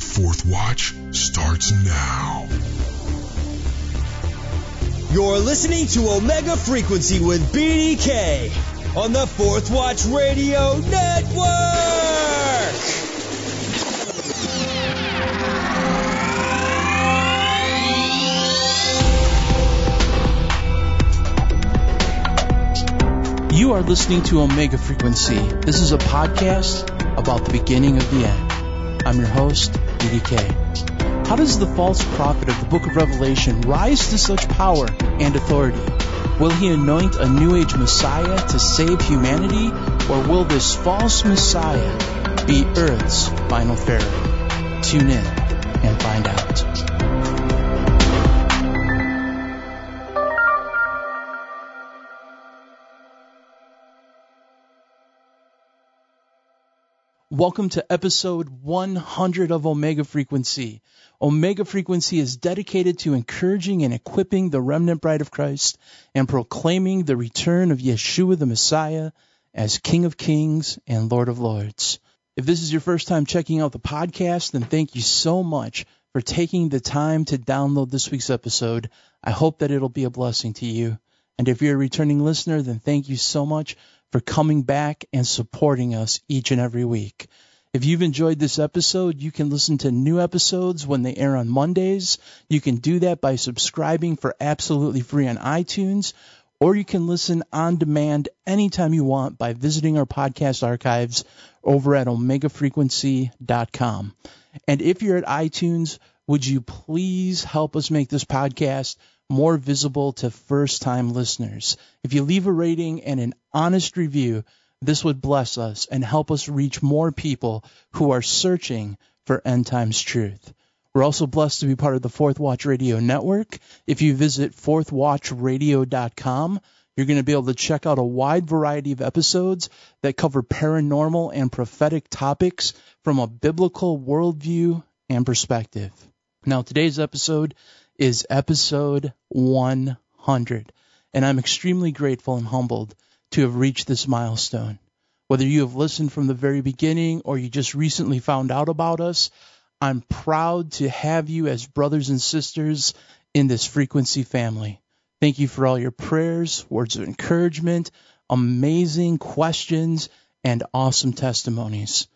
The Fourth Watch starts now. You're listening to Omega Frequency with BDK on the Fourth Watch Radio Network. You are listening to Omega Frequency. This is a podcast about the beginning of the end. I'm your host, BDK. How does the false prophet of the book of Revelation rise to such power and authority? Will he anoint a New Age Messiah to save humanity, or will this false Messiah be Earth's final Pharaoh? Tune in and find out. Welcome to episode 100 of Omega Frequency. Omega Frequency is dedicated to encouraging and equipping the remnant bride of Christ and proclaiming the return of Yeshua the Messiah as King of Kings and Lord of Lords. If this is your first time checking out the podcast, then thank you so much for taking the time to download this week's episode. I hope that it'll be a blessing to you. And if you're a returning listener, then thank you so much for coming back and supporting us each and every week. If you've enjoyed this episode, you can listen to new episodes when they air on Mondays. You can do that by subscribing for absolutely free on iTunes, or you can listen on demand anytime you want by visiting our podcast archives over at omegafrequency.com. And if you're at iTunes, would you please help us make this podcast more visible to first-time listeners? If you leave a rating and an honest review, this would bless us and help us reach more people who are searching for end times truth. We're also blessed to be part of the Fourth Watch Radio Network. If you visit fourthwatchradio.com, you're going to be able to check out a wide variety of episodes that cover paranormal and prophetic topics from a biblical worldview and perspective. Now, today's episode is episode 100, and I'm extremely grateful and humbled to have reached this milestone. Whether you have listened from the very beginning or you just recently found out about us, I'm proud to have you as brothers and sisters in this frequency family. Thank you for all your prayers, words of encouragement, amazing questions, and awesome testimonies.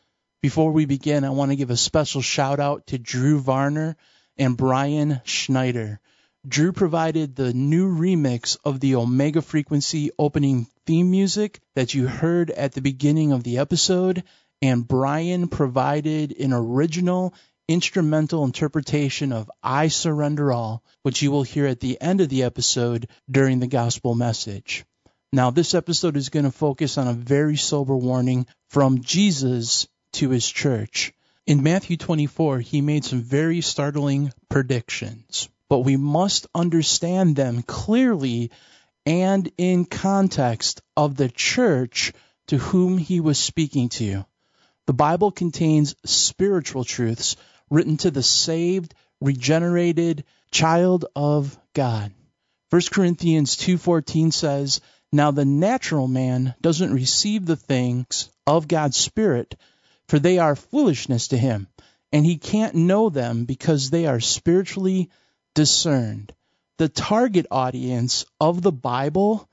Before we begin, I want to give a special shout out to Drew Varner and Brian Schneider. Drew provided the new remix of the Omega Frequency opening theme music that you heard at the beginning of the episode, and Brian provided an original instrumental interpretation of I Surrender All, which you will hear at the end of the episode during the gospel message. Now, this episode is going to focus on a very sober warning from Jesus to his church. In Matthew 24, he made some very startling predictions, but we must understand them clearly and in context of the church to whom he was speaking to. The Bible contains spiritual truths written to the saved, regenerated child of God. 1 Corinthians 2:14 says, "Now the natural man doesn't receive the things of God's Spirit, for they are foolishness to him, and he can't know them because they are spiritually discerned." The target audience of the Bible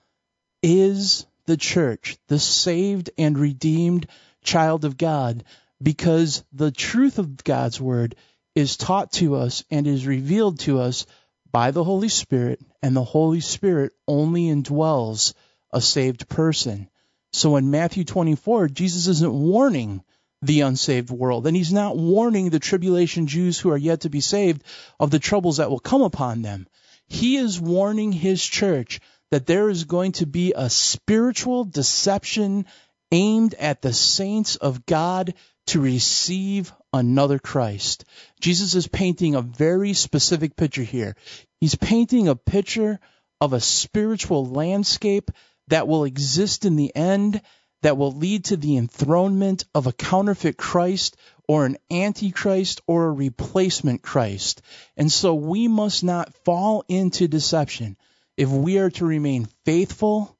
is the church, the saved and redeemed child of God, because the truth of God's word is taught to us and is revealed to us by the Holy Spirit, and the Holy Spirit only indwells a saved person. So in Matthew 24, Jesus isn't warning the unsaved world, and he's not warning the tribulation Jews who are yet to be saved of the troubles that will come upon them. He is warning his church that there is going to be a spiritual deception aimed at the saints of God to receive another Christ. Jesus is painting a very specific picture here. He's painting a picture of a spiritual landscape that will exist in the end, that will lead to the enthronement of a counterfeit Christ or an antichrist or a replacement Christ. And so we must not fall into deception if we are to remain faithful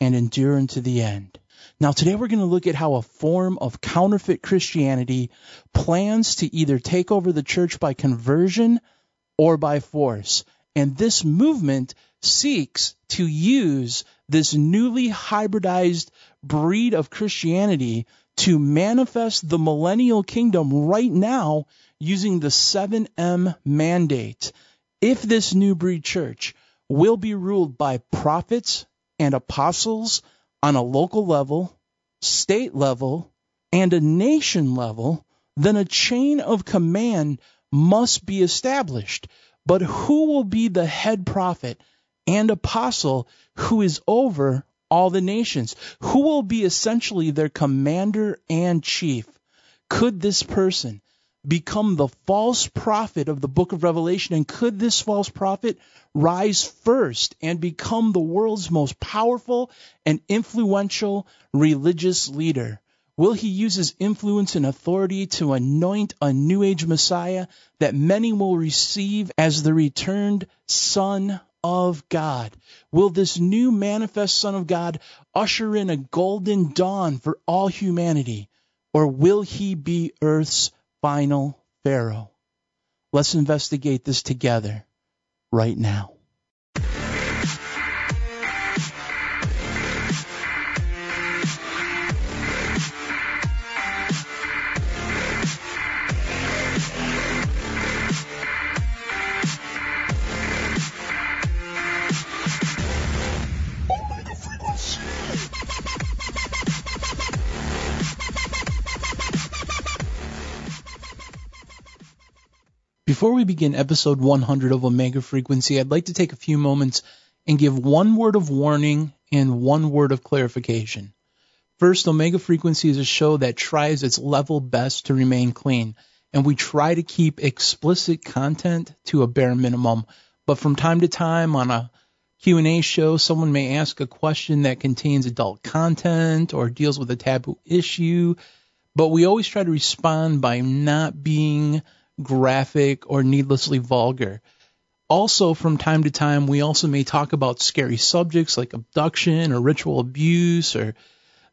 and endure unto the end. Now, today we're going to look at how a form of counterfeit Christianity plans to either take over the church by conversion or by force. And this movement seeks to use this newly hybridized breed of Christianity to manifest the millennial kingdom right now using the 7M mandate. If this new breed church will be ruled by prophets and apostles on a local level, state level, and a nation level, then a chain of command must be established. But who will be the head prophet and apostle who is over all the nations? Who will be essentially their commander and chief? Could this person become the false prophet of the book of Revelation? And could this false prophet rise first and become the world's most powerful and influential religious leader? Will he use his influence and authority to anoint a New Age Messiah that many will receive as the returned Son of God? Will this new manifest Son of God usher in a golden dawn for all humanity? Or will he be Earth's final Pharaoh? Let's investigate this together right now. Before we begin episode 100 of Omega Frequency, I'd like to take a few moments and give one word of warning and one word of clarification. First, Omega Frequency is a show that tries its level best to remain clean, and we try to keep explicit content to a bare minimum. But from time to time on a Q&A show, someone may ask a question that contains adult content or deals with a taboo issue, but we always try to respond by not being graphic or needlessly vulgar. Also, from time to time, we also may talk about scary subjects like abduction or ritual abuse or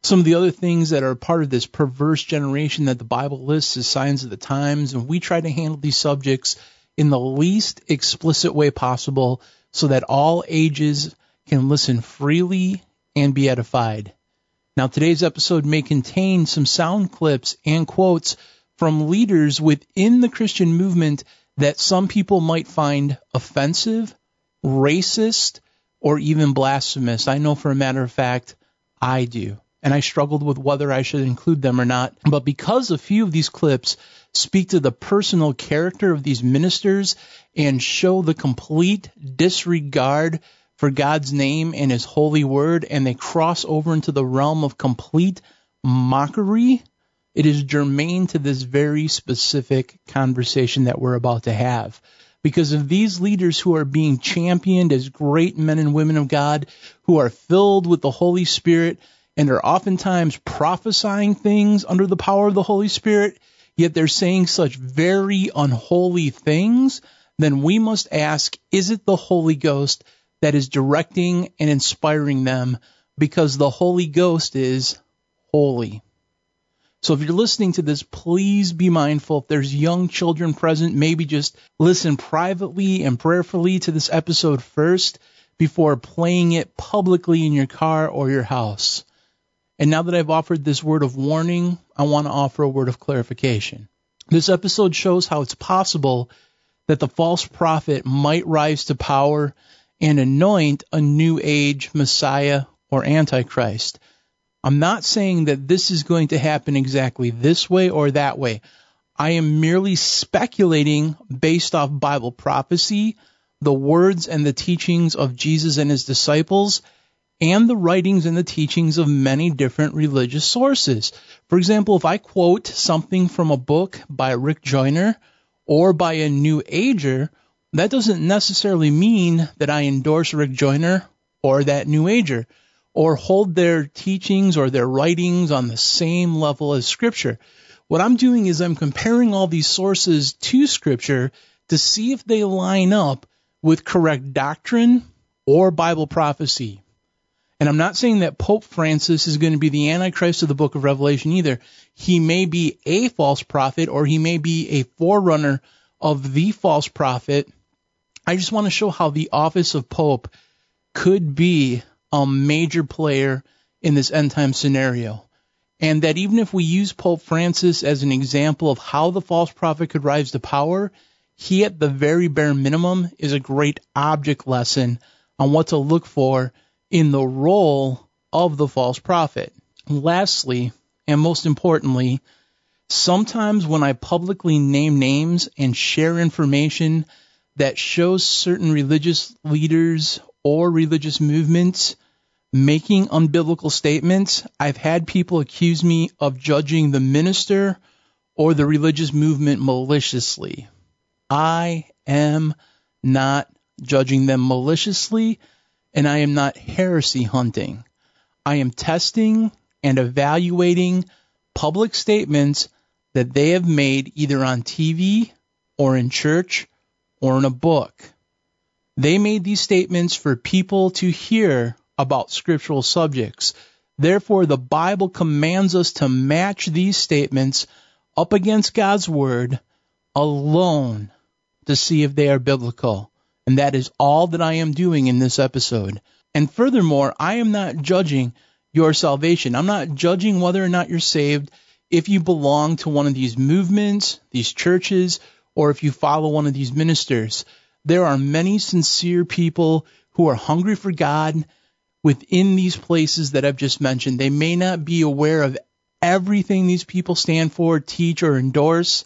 some of the other things that are part of this perverse generation that the Bible lists as signs of the times. And we try to handle these subjects in the least explicit way possible so that all ages can listen freely and be edified. Now, today's episode may contain some sound clips and quotes from leaders within the Christian movement that some people might find offensive, racist, or even blasphemous. I know for a matter of fact, I do. And I struggled with whether I should include them or not. But because a few of these clips speak to the personal character of these ministers and show the complete disregard for God's name and his holy word, and they cross over into the realm of complete mockery, it is germane to this very specific conversation that we're about to have. Because of these leaders who are being championed as great men and women of God, who are filled with the Holy Spirit and are oftentimes prophesying things under the power of the Holy Spirit, yet they're saying such very unholy things, then we must ask, is it the Holy Ghost that is directing and inspiring them? Because the Holy Ghost is holy. So if you're listening to this, please be mindful. If there's young children present, maybe just listen privately and prayerfully to this episode first before playing it publicly in your car or your house. And now that I've offered this word of warning, I want to offer a word of clarification. This episode shows how it's possible that the false prophet might rise to power and anoint a New Age Messiah or Antichrist. I'm not saying that this is going to happen exactly this way or that way. I am merely speculating based off Bible prophecy, the words and the teachings of Jesus and his disciples, and the writings and the teachings of many different religious sources. For example, if I quote something from a book by Rick Joyner or by a New Ager, that doesn't necessarily mean that I endorse Rick Joyner or that New Ager, or hold their teachings or their writings on the same level as Scripture. What I'm doing is I'm comparing all these sources to Scripture to see if they line up with correct doctrine or Bible prophecy. And I'm not saying that Pope Francis is going to be the Antichrist of the book of Revelation either. He may be a false prophet, or he may be a forerunner of the false prophet. I just want to show how the office of Pope could be a major player in this end time scenario. And that even if we use Pope Francis as an example of how the false prophet could rise to power, he at the very bare minimum is a great object lesson on what to look for in the role of the false prophet. Lastly, and most importantly, sometimes when I publicly name names and share information that shows certain religious leaders or religious movements making unbiblical statements, I've had people accuse me of judging the minister or the religious movement maliciously. I am not judging them maliciously, and I am not heresy hunting. I am testing and evaluating public statements that they have made either on TV or in church or in a book. They made these statements for people to hear about scriptural subjects. Therefore, the Bible commands us to match these statements up against God's word alone to see if they are biblical. And that is all that I am doing in this episode. And furthermore, I am not judging your salvation. I'm not judging whether or not you're saved if you belong to one of these movements, these churches, or if you follow one of these ministers. There are many sincere people who are hungry for God within these places that I've just mentioned. They may not be aware of everything these people stand for, teach, or endorse.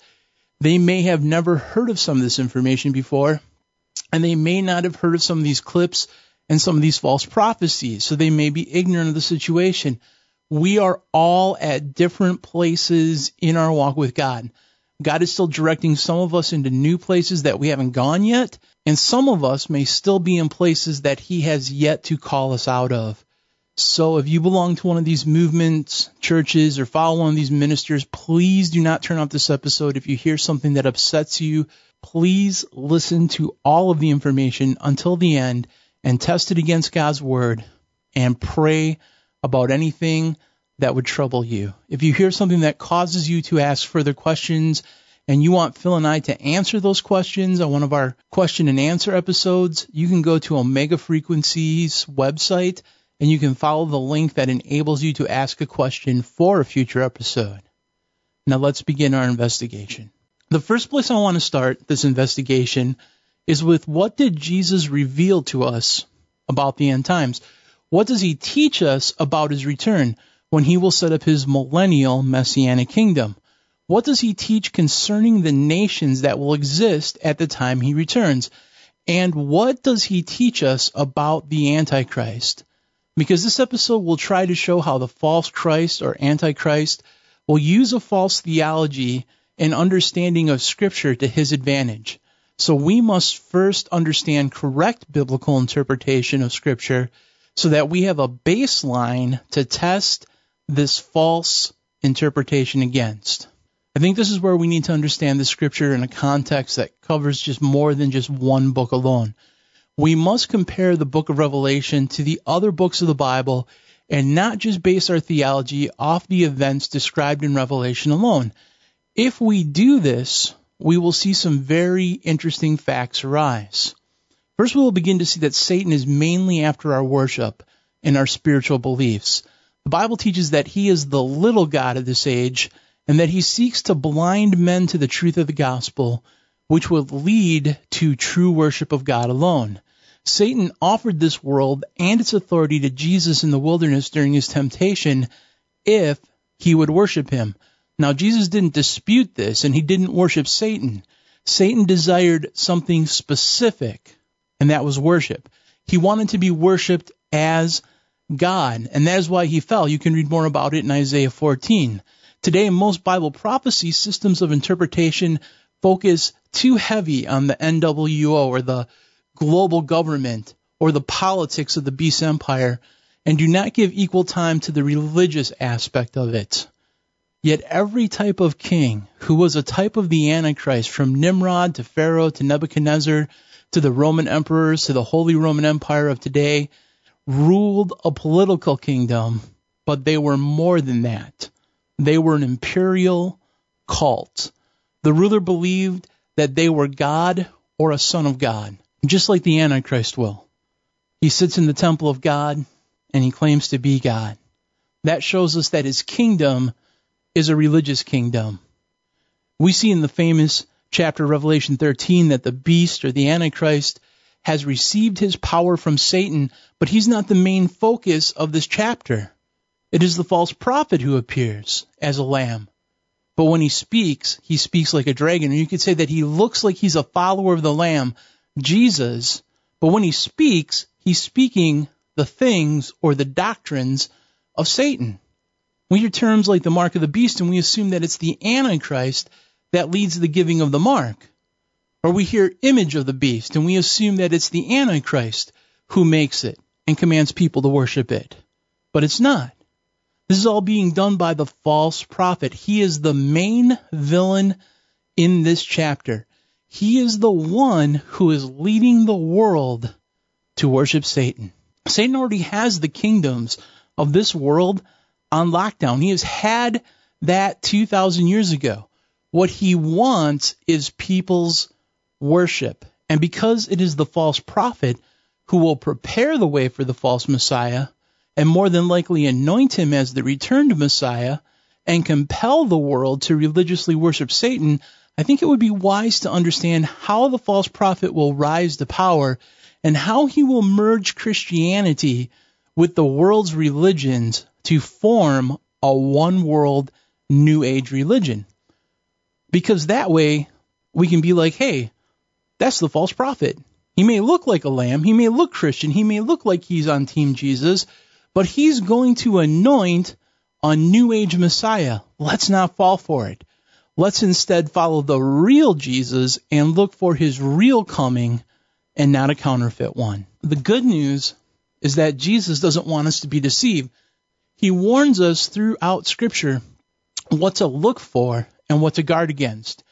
They may have never heard of some of this information before, and they may not have heard of some of these clips and some of these false prophecies, so they may be ignorant of the situation. We are all at different places in our walk with God. God is still directing some of us into new places that we haven't gone yet, and some of us may still be in places that he has yet to call us out of. So if you belong to one of these movements, churches, or follow one of these ministers, please do not turn off this episode. If you hear something that upsets you, please listen to all of the information until the end and test it against God's word and pray about anything that would trouble you. If you hear something that causes you to ask further questions and you want Phil and I to answer those questions on one of our question and answer episodes, you can go to Omega Frequency's website and you can follow the link that enables you to ask a question for a future episode. Now let's begin our investigation. The first place I want to start this investigation is with, what did Jesus reveal to us about the end times? What does he teach us about his return when he will set up his millennial messianic kingdom? What does he teach concerning the nations that will exist at the time he returns? And what does he teach us about the Antichrist? Because this episode will try to show how the false Christ or Antichrist will use a false theology and understanding of Scripture to his advantage. So we must first understand correct biblical interpretation of Scripture so that we have a baseline to test this false interpretation against. I think this is where we need to understand the Scripture in a context that covers just more than just one book alone. We must compare the book of Revelation to the other books of the Bible and not just base our theology off the events described in Revelation alone. If we do this, we will see some very interesting facts arise. First, we will begin to see that Satan is mainly after our worship and our spiritual beliefs. The Bible teaches that he is the little god of this age and that he seeks to blind men to the truth of the gospel, which would lead to true worship of God alone. Satan offered this world and its authority to Jesus in the wilderness during his temptation if he would worship him. Now, Jesus didn't dispute this, and he didn't worship Satan. Satan desired something specific, and that was worship. He wanted to be worshipped as God, and that is why he fell. You can read more about it in Isaiah 14. Today, in most Bible prophecy, systems of interpretation focus too heavy on the NWO, or the global government, or the politics of the beast empire, and do not give equal time to the religious aspect of it. Yet every type of king, who was a type of the Antichrist, from Nimrod to Pharaoh to Nebuchadnezzar to the Roman emperors to the Holy Roman Empire of today, ruled a political kingdom, but they were more than that. They were an imperial cult. The ruler believed that they were God or a son of God, just like the Antichrist will. He sits in the temple of God, and he claims to be God. That shows us that his kingdom is a religious kingdom. We see in the famous chapter of Revelation 13 that the beast or the Antichrist has received his power from Satan, but he's not the main focus of this chapter. It is the false prophet who appears as a lamb. But when he speaks like a dragon. And you could say that he looks like he's a follower of the Lamb, Jesus. But when he speaks, he's speaking the things or the doctrines of Satan. We hear terms like the mark of the beast, and we assume that it's the Antichrist that leads the giving of the mark. Or we hear image of the beast, and we assume that it's the Antichrist who makes it and commands people to worship it. But it's not. This is all being done by the false prophet. He is the main villain in this chapter. He is the one who is leading the world to worship Satan. Satan already has the kingdoms of this world on lockdown. He has had that 2,000 years ago. What he wants is people's worship. And because it is the false prophet who will prepare the way for the false Messiah, and more than likely anoint him as the returned Messiah, and compel the world to religiously worship Satan, I think it would be wise to understand how the false prophet will rise to power and how he will merge Christianity with the world's religions to form a one-world New Age religion. Because that way, we can be like, hey, that's the false prophet. He may look like a lamb, he may look Christian, he may look like he's on Team Jesus, but he's going to anoint a New Age Messiah. Let's not fall for it. Let's instead follow the real Jesus and look for his real coming and not a counterfeit one. The good news is that Jesus doesn't want us to be deceived. He warns us throughout Scripture what to look for and what to guard against.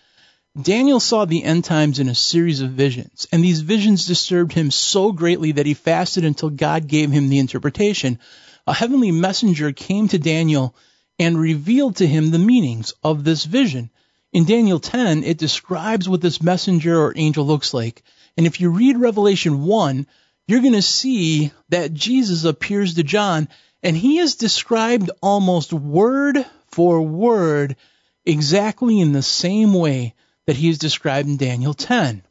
Daniel saw the end times in a series of visions, and these visions disturbed him so greatly that he fasted until God gave him the interpretation. A heavenly messenger came to Daniel and revealed to him the meanings of this vision. In Daniel 10, it describes what this messenger or angel looks like. And if you read Revelation 1, you're going to see that Jesus appears to John, and he is described almost word for word exactly in the same way that he is described in Daniel 10. And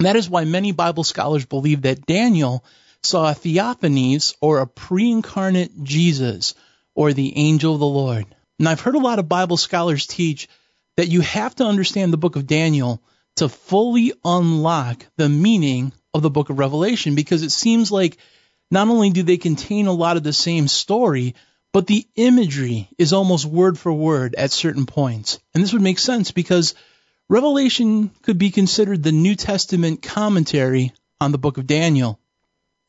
that is why many Bible scholars believe that Daniel saw a theophanies, or a pre-incarnate Jesus, or the angel of the Lord. And I've heard a lot of Bible scholars teach that you have to understand the book of Daniel to fully unlock the meaning of the book of Revelation, because it seems like not only do they contain a lot of the same story, but the imagery is almost word for word at certain points. And this would make sense because Revelation could be considered the New Testament commentary on the book of Daniel.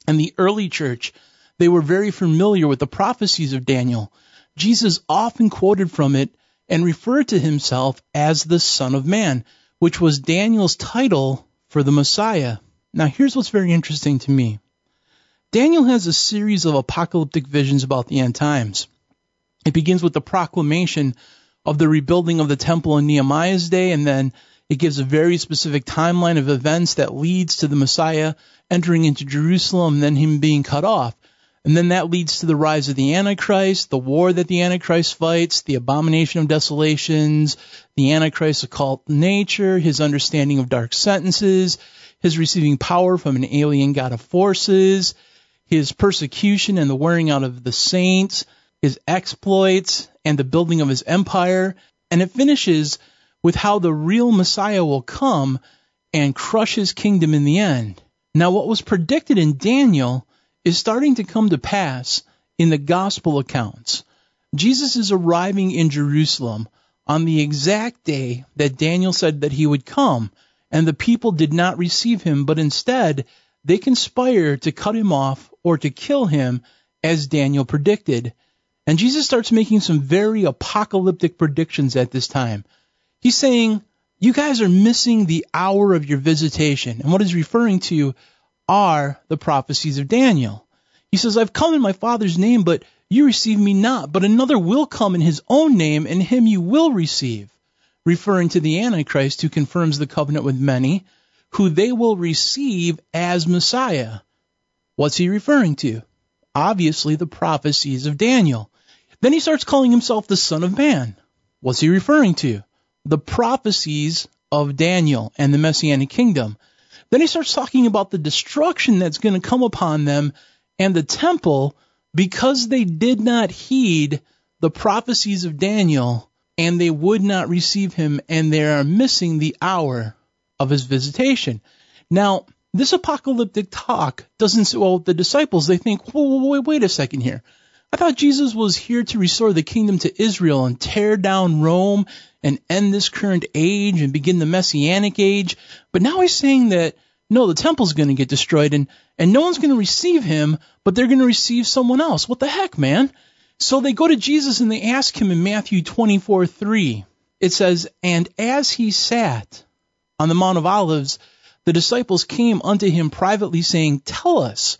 And the early church, they were very familiar with the prophecies of Daniel. Jesus often quoted from it and referred to himself as the Son of Man, which was Daniel's title for the Messiah. Now, here's what's very interesting to me. Daniel has a series of apocalyptic visions about the end times. It begins with the proclamation of the rebuilding of the temple in Nehemiah's day, and then it gives a very specific timeline of events that leads to the Messiah entering into Jerusalem, and then him being cut off. And then that leads to the rise of the Antichrist, the war that the Antichrist fights, the abomination of desolations, the Antichrist's occult nature, his understanding of dark sentences, his receiving power from an alien god of forces, his persecution and the wearing out of the saints, his exploits, and the building of his empire. And it finishes with how the real Messiah will come and crush his kingdom in the end. Now, what was predicted in Daniel is starting to come to pass in the gospel accounts. Jesus is arriving in Jerusalem on the exact day that Daniel said that he would come, and the people did not receive him, but instead they conspire to cut him off or to kill him, as Daniel predicted. And Jesus starts making some very apocalyptic predictions at this time. He's saying, you guys are missing the hour of your visitation. And what he's referring to are the prophecies of Daniel. He says, I've come in my Father's name, but you receive me not. But another will come in his own name, and him you will receive. Referring to the Antichrist, who confirms the covenant with many, who they will receive as Messiah. What's he referring to? Obviously, the prophecies of Daniel. Then he starts calling himself the Son of Man. What's he referring to? The prophecies of Daniel and the Messianic kingdom. Then he starts talking about the destruction that's going to come upon them and the temple because they did not heed the prophecies of Daniel and they would not receive him, and they are missing the hour of his visitation. Now, this apocalyptic talk doesn't sit well with the disciples. They think, wait a second here. I thought Jesus was here to restore the kingdom to Israel and tear down Rome and end this current age and begin the Messianic age. But now he's saying that, no, the temple's going to get destroyed and no one's going to receive him, but they're going to receive someone else. What the heck, man? So they go to Jesus and they ask him in Matthew 24:3. It says, and as he sat on the Mount of Olives, the disciples came unto him privately saying, tell us,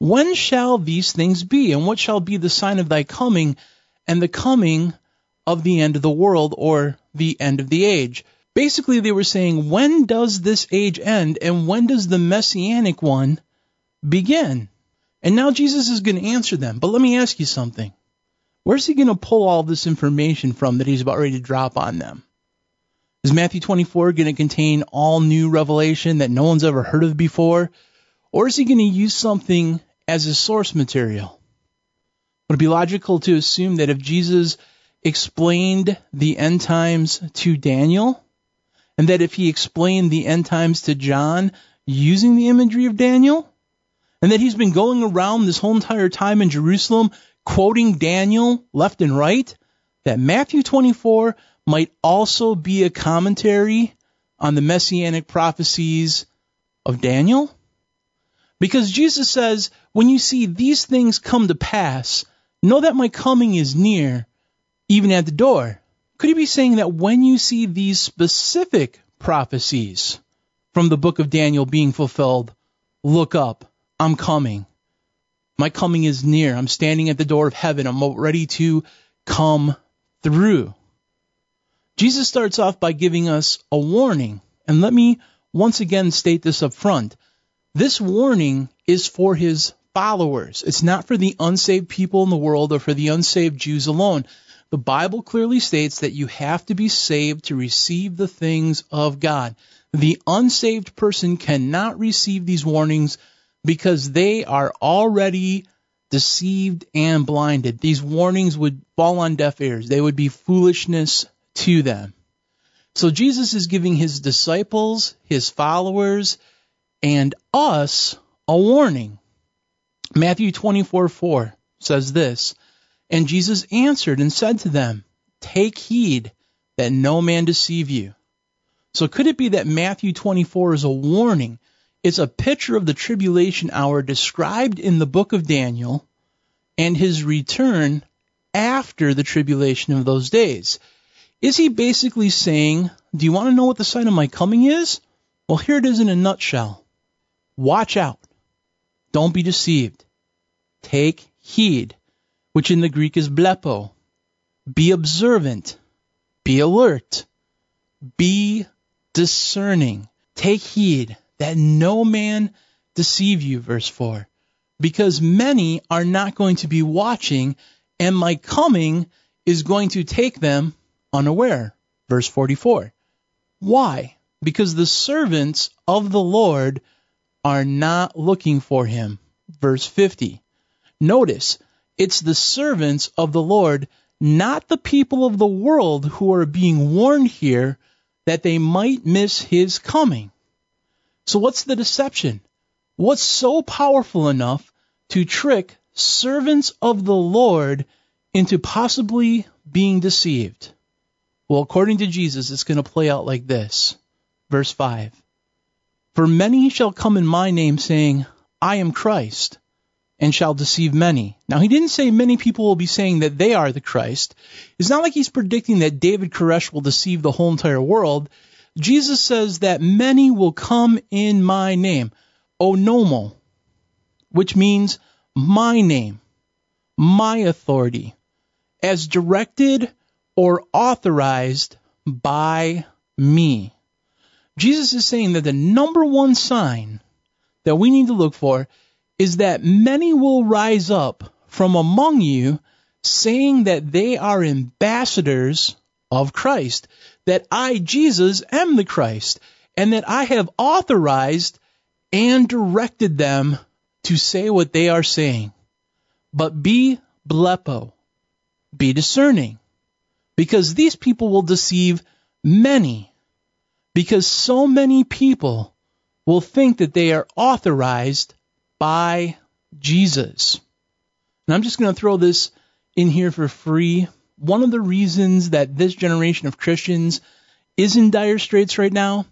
when shall these things be? And what shall be the sign of thy coming and the coming of the end of the world, or the end of the age? Basically, they were saying, when does this age end and when does the Messianic one begin? And now Jesus is going to answer them. But let me ask you something. Where's he going to pull all this information from that he's about ready to drop on them? Is Matthew 24 going to contain all new revelation that no one's ever heard of before? Or is he going to use something as his source material? Would it be logical to assume that if Jesus explained the end times to Daniel, and that if he explained the end times to John using the imagery of Daniel, and that he's been going around this whole entire time in Jerusalem quoting Daniel left and right, that Matthew 24 might also be a commentary on the Messianic prophecies of Daniel? Because Jesus says, when you see these things come to pass, know that my coming is near, even at the door. Could he be saying that when you see these specific prophecies from the book of Daniel being fulfilled, look up, I'm coming. My coming is near. I'm standing at the door of heaven. I'm ready to come through. Jesus starts off by giving us a warning. And let me once again state this up front. This warning is for his followers. It's not for the unsaved people in the world or for the unsaved Jews alone. The Bible clearly states that you have to be saved to receive the things of God. The unsaved person cannot receive these warnings because they are already deceived and blinded. These warnings would fall on deaf ears. They would be foolishness to them. So Jesus is giving his disciples, his followers, and us a warning. Matthew 24:4 says this, and Jesus answered and said to them, take heed that no man deceive you. So could it be that Matthew 24 is a warning? It's a picture of the tribulation hour described in the book of Daniel and his return after the tribulation of those days. Is he basically saying, do you want to know what the sign of my coming is? Well, here it is in a nutshell. Watch out. Don't be deceived. Take heed, which in the Greek is blepo. Be observant. Be alert. Be discerning. Take heed that no man deceive you, verse 4. Because many are not going to be watching, and my coming is going to take them unaware. Verse 44. Why? Because the servants of the Lord are not looking for him. Verse 50. Notice, it's the servants of the Lord, not the people of the world, who are being warned here that they might miss his coming. So what's the deception? What's so powerful enough to trick servants of the Lord into possibly being deceived? Well, according to Jesus, it's going to play out like this. Verse 5. For many shall come in my name, saying, I am Christ, and shall deceive many. Now, he didn't say many people will be saying that they are the Christ. It's not like he's predicting that David Koresh will deceive the whole entire world. Jesus says that many will come in my name, onomo, which means my name, my authority, as directed or authorized by me. Jesus is saying that the number one sign that we need to look for is that many will rise up from among you, saying that they are ambassadors of Christ, that I, Jesus, am the Christ, and that I have authorized and directed them to say what they are saying. But be blepo, be discerning, because these people will deceive many, because so many people will think that they are authorized by Jesus. And I'm just going to throw this in here for free. One of the reasons that this generation of Christians is in dire straits right now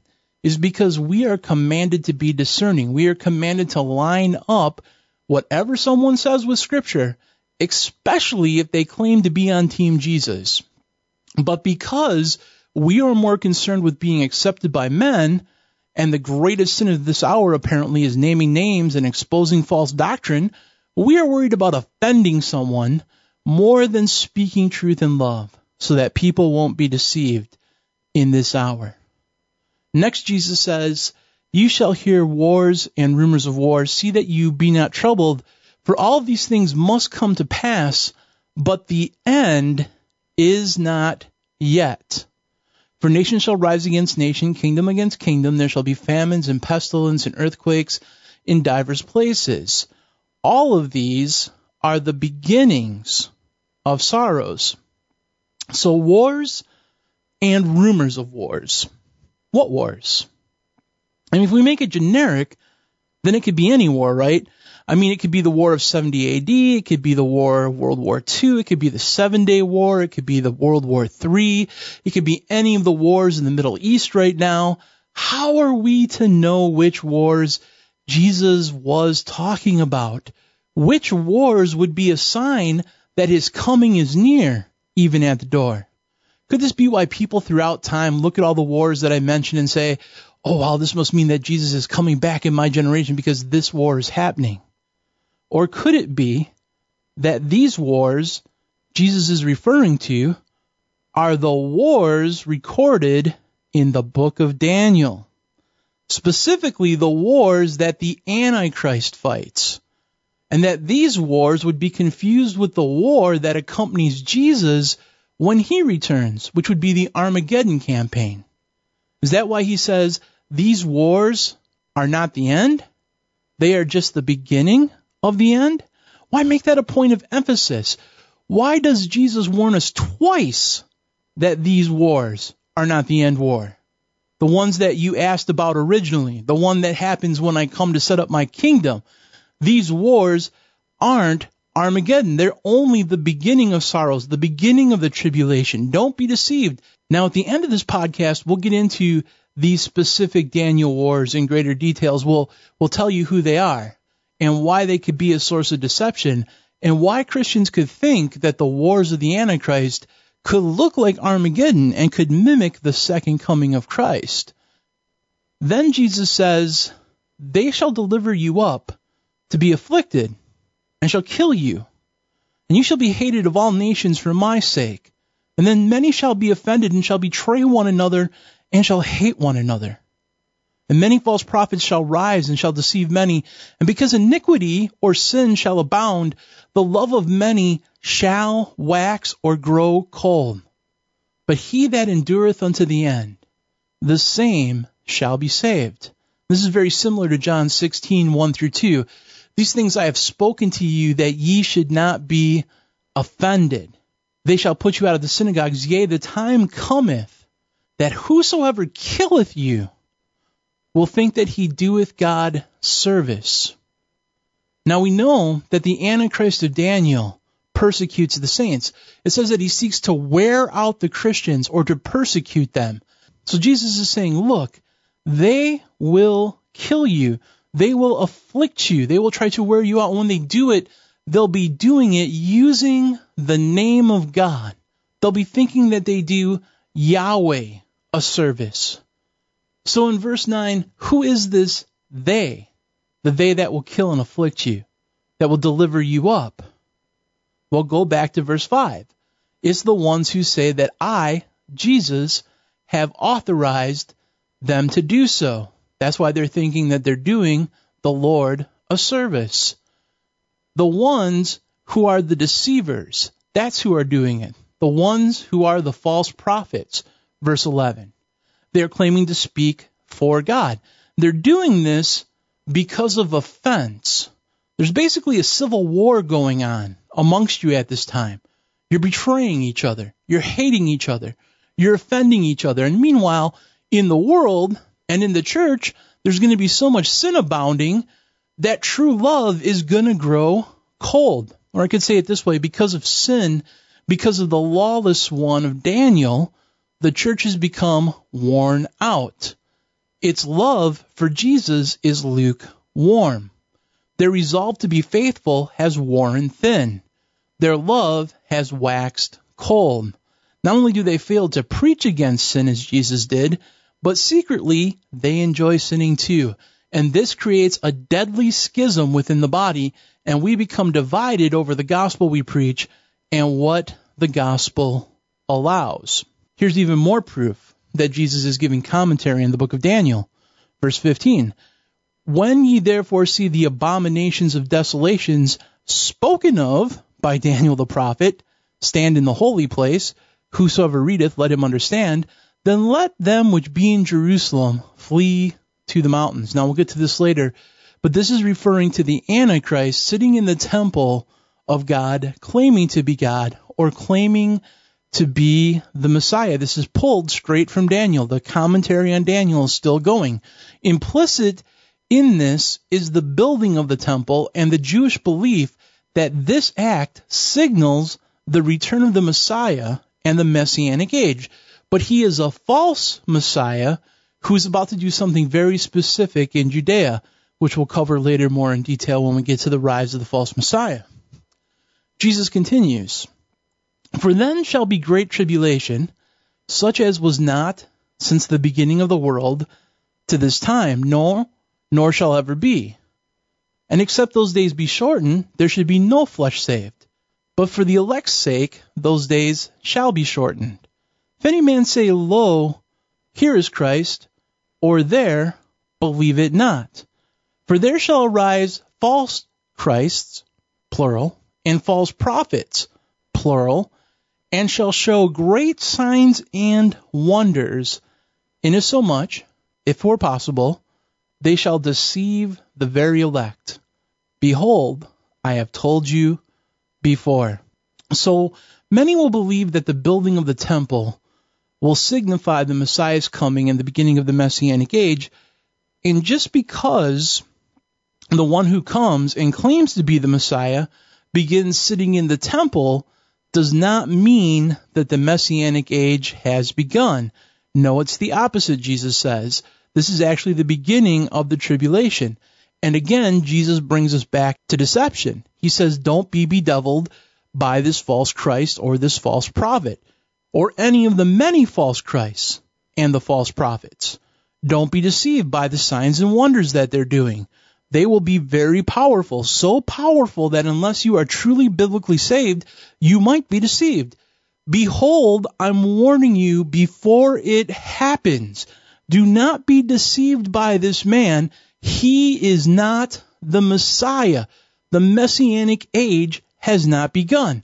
is because we are commanded to be discerning. We are commanded to line up whatever someone says with Scripture, especially if they claim to be on Team Jesus. But because we are more concerned with being accepted by men, and the greatest sin of this hour apparently is naming names and exposing false doctrine, we are worried about offending someone more than speaking truth in love, so that people won't be deceived in this hour. Next, Jesus says, "You shall hear wars and rumors of wars. See that you be not troubled, for all these things must come to pass, but the end is not yet. For nation shall rise against nation, kingdom against kingdom. There shall be famines and pestilence and earthquakes in divers places. All of these are the beginnings of sorrows." So wars and rumors of wars. What wars? I mean, if we make it generic, then it could be any war, right? I mean, it could be the war of 70 AD. It could be the war of World War II. It could be the 7-Day War. It could be the World War III. It could be any of the wars in the Middle East right now. How are we to know which wars Jesus was talking about? Which wars would be a sign that his coming is near, even at the door? Could this be why people throughout time look at all the wars that I mentioned and say, oh, wow, this must mean that Jesus is coming back in my generation because this war is happening? Or could it be that these wars Jesus is referring to are the wars recorded in the book of Daniel? Specifically, the wars that the Antichrist fights. And that these wars would be confused with the war that accompanies Jesus when he returns, which would be the Armageddon campaign. Is that why he says these wars are not the end? They are just the beginning of the end? Why make that a point of emphasis? Why does Jesus warn us twice that these wars are not the end war? The ones that you asked about originally, the one that happens when I come to set up my kingdom. These wars aren't Armageddon. They're only the beginning of sorrows, the beginning of the tribulation. Don't be deceived. Now, at the end of this podcast, we'll get into these specific Daniel wars in greater details. We'll tell you who they are and why they could be a source of deception, and why Christians could think that the wars of the Antichrist could look like Armageddon and could mimic the second coming of Christ. Then Jesus says, "They shall deliver you up to be afflicted and shall kill you, and you shall be hated of all nations for my sake. And then many shall be offended and shall betray one another and shall hate one another. And many false prophets shall rise and shall deceive many. And because iniquity or sin shall abound, the love of many shall wax or grow cold. But he that endureth unto the end, the same shall be saved." This is very similar to John 16:1-2. "These things I have spoken to you, that ye should not be offended. They shall put you out of the synagogues. Yea, the time cometh that whosoever killeth you will think that he doeth God service." Now we know that the Antichrist of Daniel persecutes the saints. It says that he seeks to wear out the Christians or to persecute them. So Jesus is saying, look, they will kill you. They will afflict you. They will try to wear you out. When they do it, they'll be doing it using the name of God. They'll be thinking that they do Yahweh a service. So in verse 9, who is this they? The they that will kill and afflict you. that will deliver you up? Well, go back to verse 5. It's the ones who say that I, Jesus, have authorized them to do so. That's why they're thinking that they're doing the Lord a service. The ones who are the deceivers, that's who are doing it. The ones who are the false prophets, verse 11. They're claiming to speak for God. They're doing this because of offense. There's basically a civil war going on amongst you at this time. You're betraying each other. You're hating each other. You're offending each other. And meanwhile, in the world and in the church, there's going to be so much sin abounding that true love is going to grow cold. Or I could say it this way, because of sin, because of the lawless one of Daniel, the church has become worn out. Its love for Jesus is lukewarm. Their resolve to be faithful has worn thin. Their love has waxed cold. Not only do they fail to preach against sin as Jesus did, but secretly they enjoy sinning too. And this creates a deadly schism within the body, and we become divided over the gospel we preach and what the gospel allows. Here's even more proof that Jesus is giving commentary in the book of Daniel. Verse 15, when ye therefore see the abominations of desolations spoken of by Daniel the prophet, stand in the holy place, whosoever readeth, let him understand, then let them which be in Jerusalem flee to the mountains. Now we'll get to this later, but this is referring to the Antichrist sitting in the temple of God, claiming to be God, or claiming to be the Messiah. This is pulled straight from Daniel. The commentary on Daniel is still going. Implicit in this is the building of the temple and the Jewish belief that this act signals the return of the Messiah and the Messianic age. But he is a false Messiah who is about to do something very specific in Judea, which we'll cover later more in detail when we get to the rise of the false Messiah. Jesus continues, for then shall be great tribulation, such as was not since the beginning of the world to this time, nor shall ever be. And except those days be shortened, there should be no flesh saved. But for the elect's sake, those days shall be shortened. If any man say, lo, here is Christ, or there, believe it not. For there shall arise false Christs, plural, and false prophets, plural, and shall show great signs and wonders, insomuch, if were possible, they shall deceive the very elect. Behold, I have told you before. So many will believe that the building of the temple will signify the Messiah's coming and the beginning of the Messianic age. And just because the one who comes and claims to be the Messiah begins sitting in the temple does not mean that the Messianic age has begun. No, it's the opposite, Jesus says. This is actually the beginning of the tribulation. And again, Jesus brings us back to deception. He says, don't be bedeviled by this false Christ or this false prophet or any of the many false Christs and the false prophets. Don't be deceived by the signs and wonders that they're doing. They will be very powerful, so powerful that unless you are truly biblically saved, you might be deceived. Behold, I'm warning you before it happens. Do not be deceived by this man. He is not the Messiah. The Messianic age has not begun.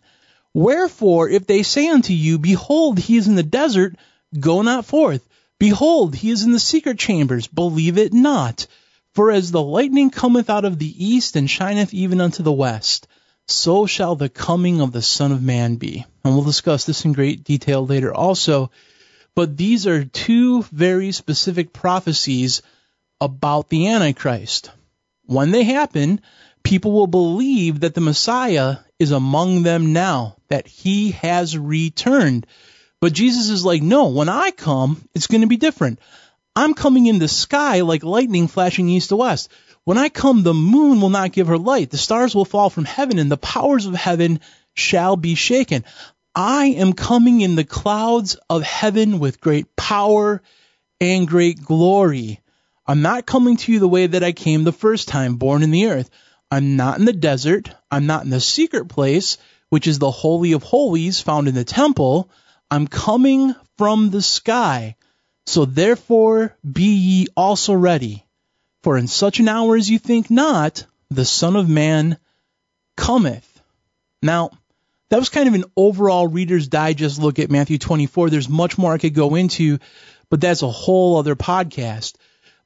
Wherefore, if they say unto you, behold, he is in the desert, go not forth. Behold, he is in the secret chambers, believe it not. For as the lightning cometh out of the east and shineth even unto the west, so shall the coming of the Son of Man be. And we'll discuss this in great detail later also. But these are two very specific prophecies about the Antichrist. When they happen, people will believe that the Messiah is among them now, that he has returned. But Jesus is like, no, when I come, it's going to be different. I'm coming in the sky like lightning flashing east to west. When I come, the moon will not give her light. The stars will fall from heaven, and the powers of heaven shall be shaken. I am coming in the clouds of heaven with great power and great glory. I'm not coming to you the way that I came the first time, born in the earth. I'm not in the desert. I'm not in the secret place, which is the Holy of Holies found in the temple. I'm coming from the sky. So therefore be ye also ready. For in such an hour as you think not, the Son of Man cometh. Now, that was kind of an overall Reader's Digest look at Matthew 24. There's much more I could go into, but that's a whole other podcast.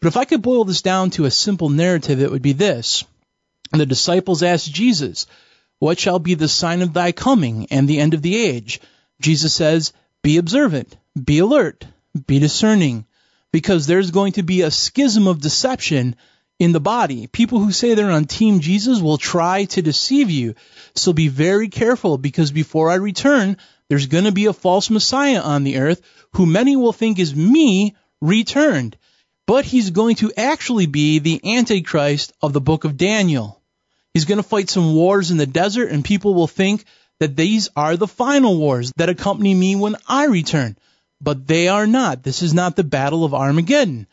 But if I could boil this down to a simple narrative, it would be this. The disciples asked Jesus, "What shall be the sign of thy coming and the end of the age?" Jesus says, "Be observant, be alert, be discerning," because there's going to be a schism of deception in the body. People who say they're on Team Jesus will try to deceive you. So be very careful, because before I return, there's going to be a false Messiah on the earth who many will think is me returned. But he's going to actually be the Antichrist of the book of Daniel. He's going to fight some wars in the desert, and people will think that these are the final wars that accompany me when I return. But they are not. This is not the battle of Armageddon.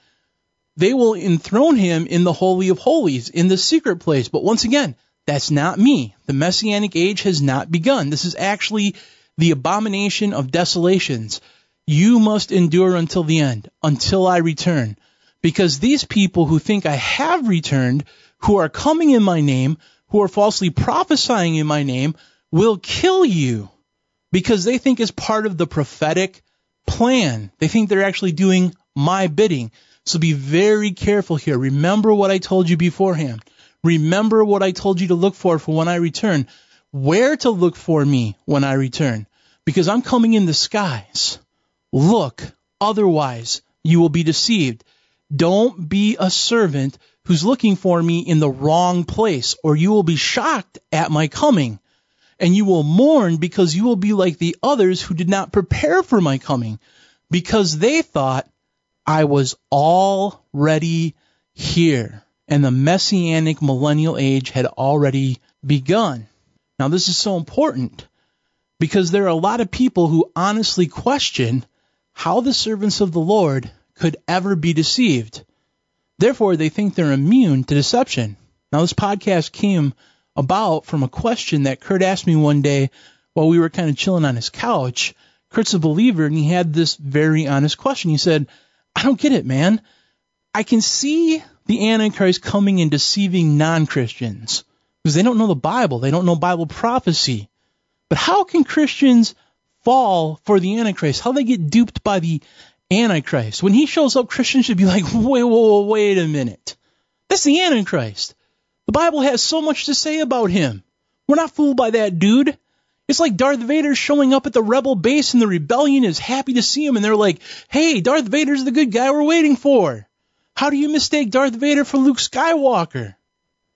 They will enthrone him in the Holy of Holies, in the secret place. But once again, that's not me. The Messianic age has not begun. This is actually the abomination of desolations. You must endure until the end, until I return. Because these people who think I have returned, who are coming in my name, who are falsely prophesying in my name, will kill you. Because they think it's part of the prophetic plan. They think they're actually doing my bidding. So be very careful here. Remember what I told you beforehand. Remember what I told you to look for when I return. Where to look for me when I return. Because I'm coming in the skies. Look, otherwise you will be deceived. Don't be a servant who's looking for me in the wrong place, or you will be shocked at my coming. And you will mourn, because you will be like the others who did not prepare for my coming, because they thought I was already here, and the Messianic millennial age had already begun. Now, this is so important, because there are a lot of people who honestly question how the servants of the Lord could ever be deceived. Therefore, they think they're immune to deception. Now, this podcast came about from a question that Kurt asked me one day while we were kind of chilling on his couch. Kurt's a believer, and he had this very honest question. He said, "I don't get it, man. I can see the Antichrist coming and deceiving non-Christians because they don't know the Bible. They don't know Bible prophecy. But how can Christians fall for the Antichrist? How do they get duped by the Antichrist? When he shows up, Christians should be like, wait a minute. That's the Antichrist. The Bible has so much to say about him. We're not fooled by that dude. It's like Darth Vader showing up at the rebel base, and the rebellion is happy to see him, and they're like, hey, Darth Vader's the good guy we're waiting for. How do you mistake Darth Vader for Luke Skywalker?"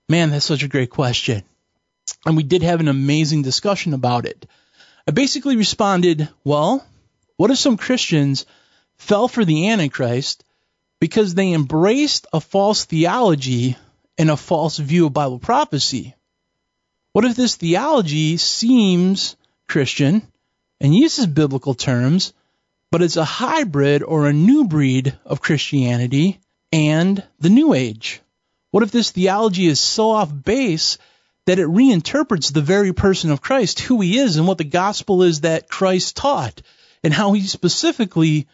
Man, that's such a great question. And we did have an amazing discussion about it. I basically responded, well, what if some Christians fell for the Antichrist because they embraced a false theology and a false view of Bible prophecy? What if this theology seems Christian and uses biblical terms, but it's a hybrid or a new breed of Christianity and the New Age? What if this theology is so off base that it reinterprets the very person of Christ, who he is and what the gospel is that Christ taught and how he specifically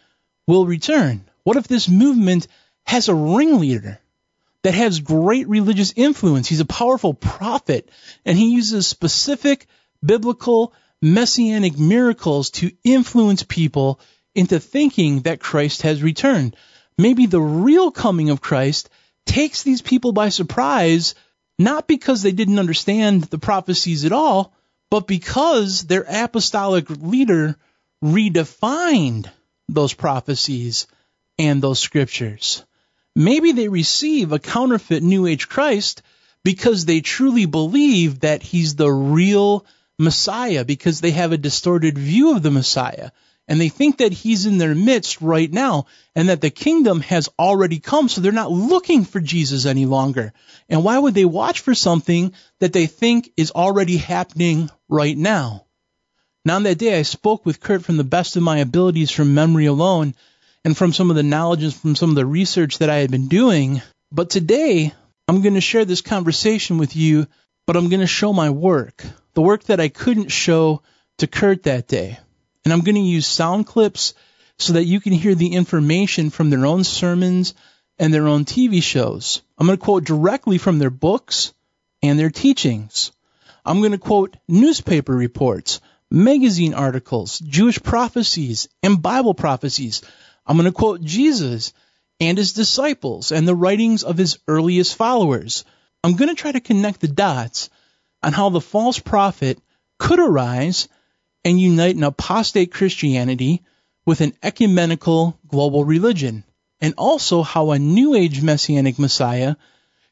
will return? What if this movement has a ringleader that has great religious influence? He's a powerful prophet, and he uses specific biblical messianic miracles to influence people into thinking that Christ has returned. Maybe the real coming of Christ takes these people by surprise, not because they didn't understand the prophecies at all, but because their apostolic leader redefined those prophecies and those scriptures. Maybe they receive a counterfeit New Age Christ because they truly believe that he's the real Messiah, because they have a distorted view of the Messiah, and they think that he's in their midst right now and that the kingdom has already come, so they're not looking for Jesus any longer. And why would they watch for something that they think is already happening right now? Now, on that day, I spoke with Kurt from the best of my abilities from memory alone, and from some of the knowledge and from some of the research that I had been doing. But today, I'm going to share this conversation with you, but I'm going to show my work, the work that I couldn't show to Kurt that day. And I'm going to use sound clips so that you can hear the information from their own sermons and their own TV shows. I'm going to quote directly from their books and their teachings. I'm going to quote newspaper reports, magazine articles, Jewish prophecies, and Bible prophecies. I'm going to quote Jesus and his disciples and the writings of his earliest followers. I'm going to try to connect the dots on how the false prophet could arise and unite an apostate Christianity with an ecumenical global religion, and also how a New Age messianic Messiah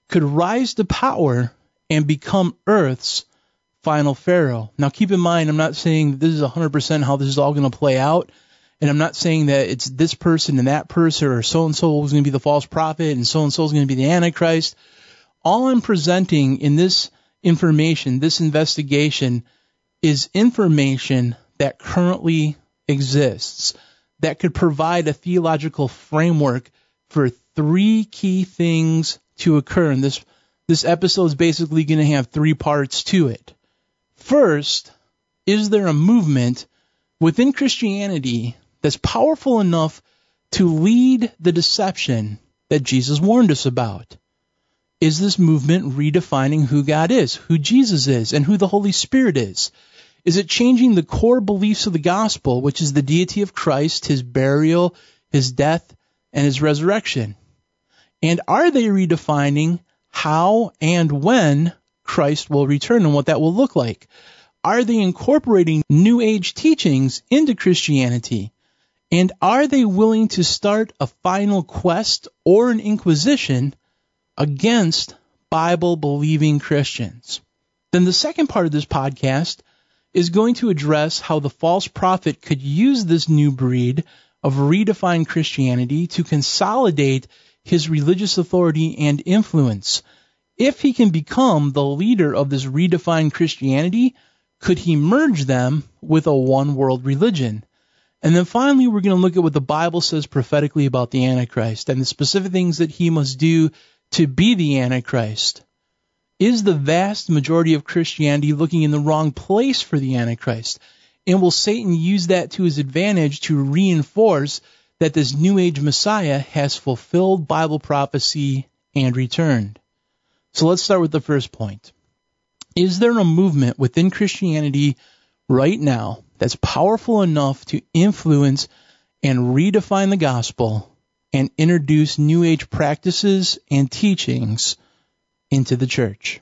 could rise to power and become Earth's final Pharaoh. Now, keep in mind, I'm not saying this is 100% how this is all going to play out, and I'm not saying that it's this person and that person, or so-and-so is going to be the false prophet, and so-and-so is going to be the Antichrist. All I'm presenting in this information, this investigation, is information that currently exists that could provide a theological framework for three key things to occur. And this episode is basically going to have three parts to it. First, is there a movement within Christianity that's powerful enough to lead the deception that Jesus warned us about? Is this movement redefining who God is, who Jesus is, and who the Holy Spirit is? Is it changing the core beliefs of the gospel, which is the deity of Christ, his burial, his death, and his resurrection? And are they redefining how and when Christ will return and what that will look like? Are they incorporating New Age teachings into Christianity? And are they willing to start a final quest or an inquisition against Bible-believing Christians? Then the second part of this podcast is going to address how the false prophet could use this new breed of redefined Christianity to consolidate his religious authority and influence. If he can become the leader of this redefined Christianity, could he merge them with a one-world religion? And then finally, we're going to look at what the Bible says prophetically about the Antichrist and the specific things that he must do to be the Antichrist. Is the vast majority of Christianity looking in the wrong place for the Antichrist? And will Satan use that to his advantage to reinforce that this New Age Messiah has fulfilled Bible prophecy and returned? So let's start with the first point. Is there a movement within Christianity right now that's powerful enough to influence and redefine the gospel and introduce New Age practices and teachings into the church?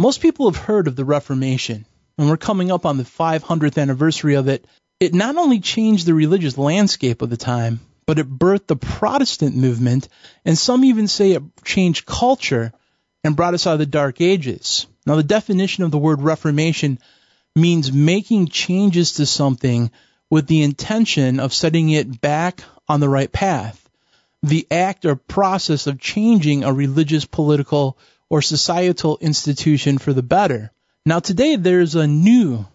Most people have heard of the Reformation, and we're coming up on the 500th anniversary of it. It not only changed the religious landscape of the time, but it birthed the Protestant movement, and some even say it changed culture and brought us out of the Dark Ages. Now, the definition of the word Reformation means making changes to something with the intention of setting it back on the right path, the act or process of changing a religious, political, or societal institution for the better. Now today there's a new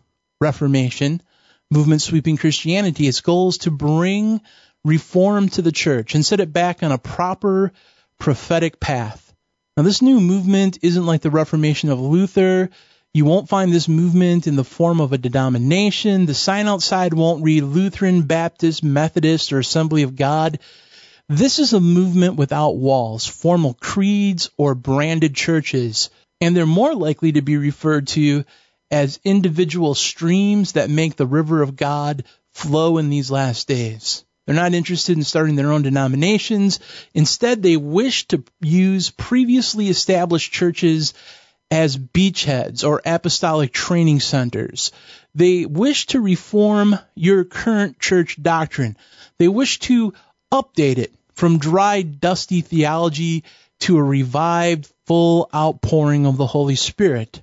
Reformation movement sweeping Christianity. Its goal is to bring reform to the church and set it back on a proper prophetic path. Now this new movement isn't like the Reformation of Luther. You won't find this movement in the form of a denomination. The sign outside won't read Lutheran, Baptist, Methodist, or Assembly of God. This is a movement without walls, formal creeds, or branded churches, and they're more likely to be referred to as individual streams that make the river of God flow in these last days. They're not interested in starting their own denominations. Instead, they wish to use previously established churches as beachheads or apostolic training centers. They wish to reform your current church doctrine. They wish to update it from dry, dusty theology to a revived, full outpouring of the Holy Spirit.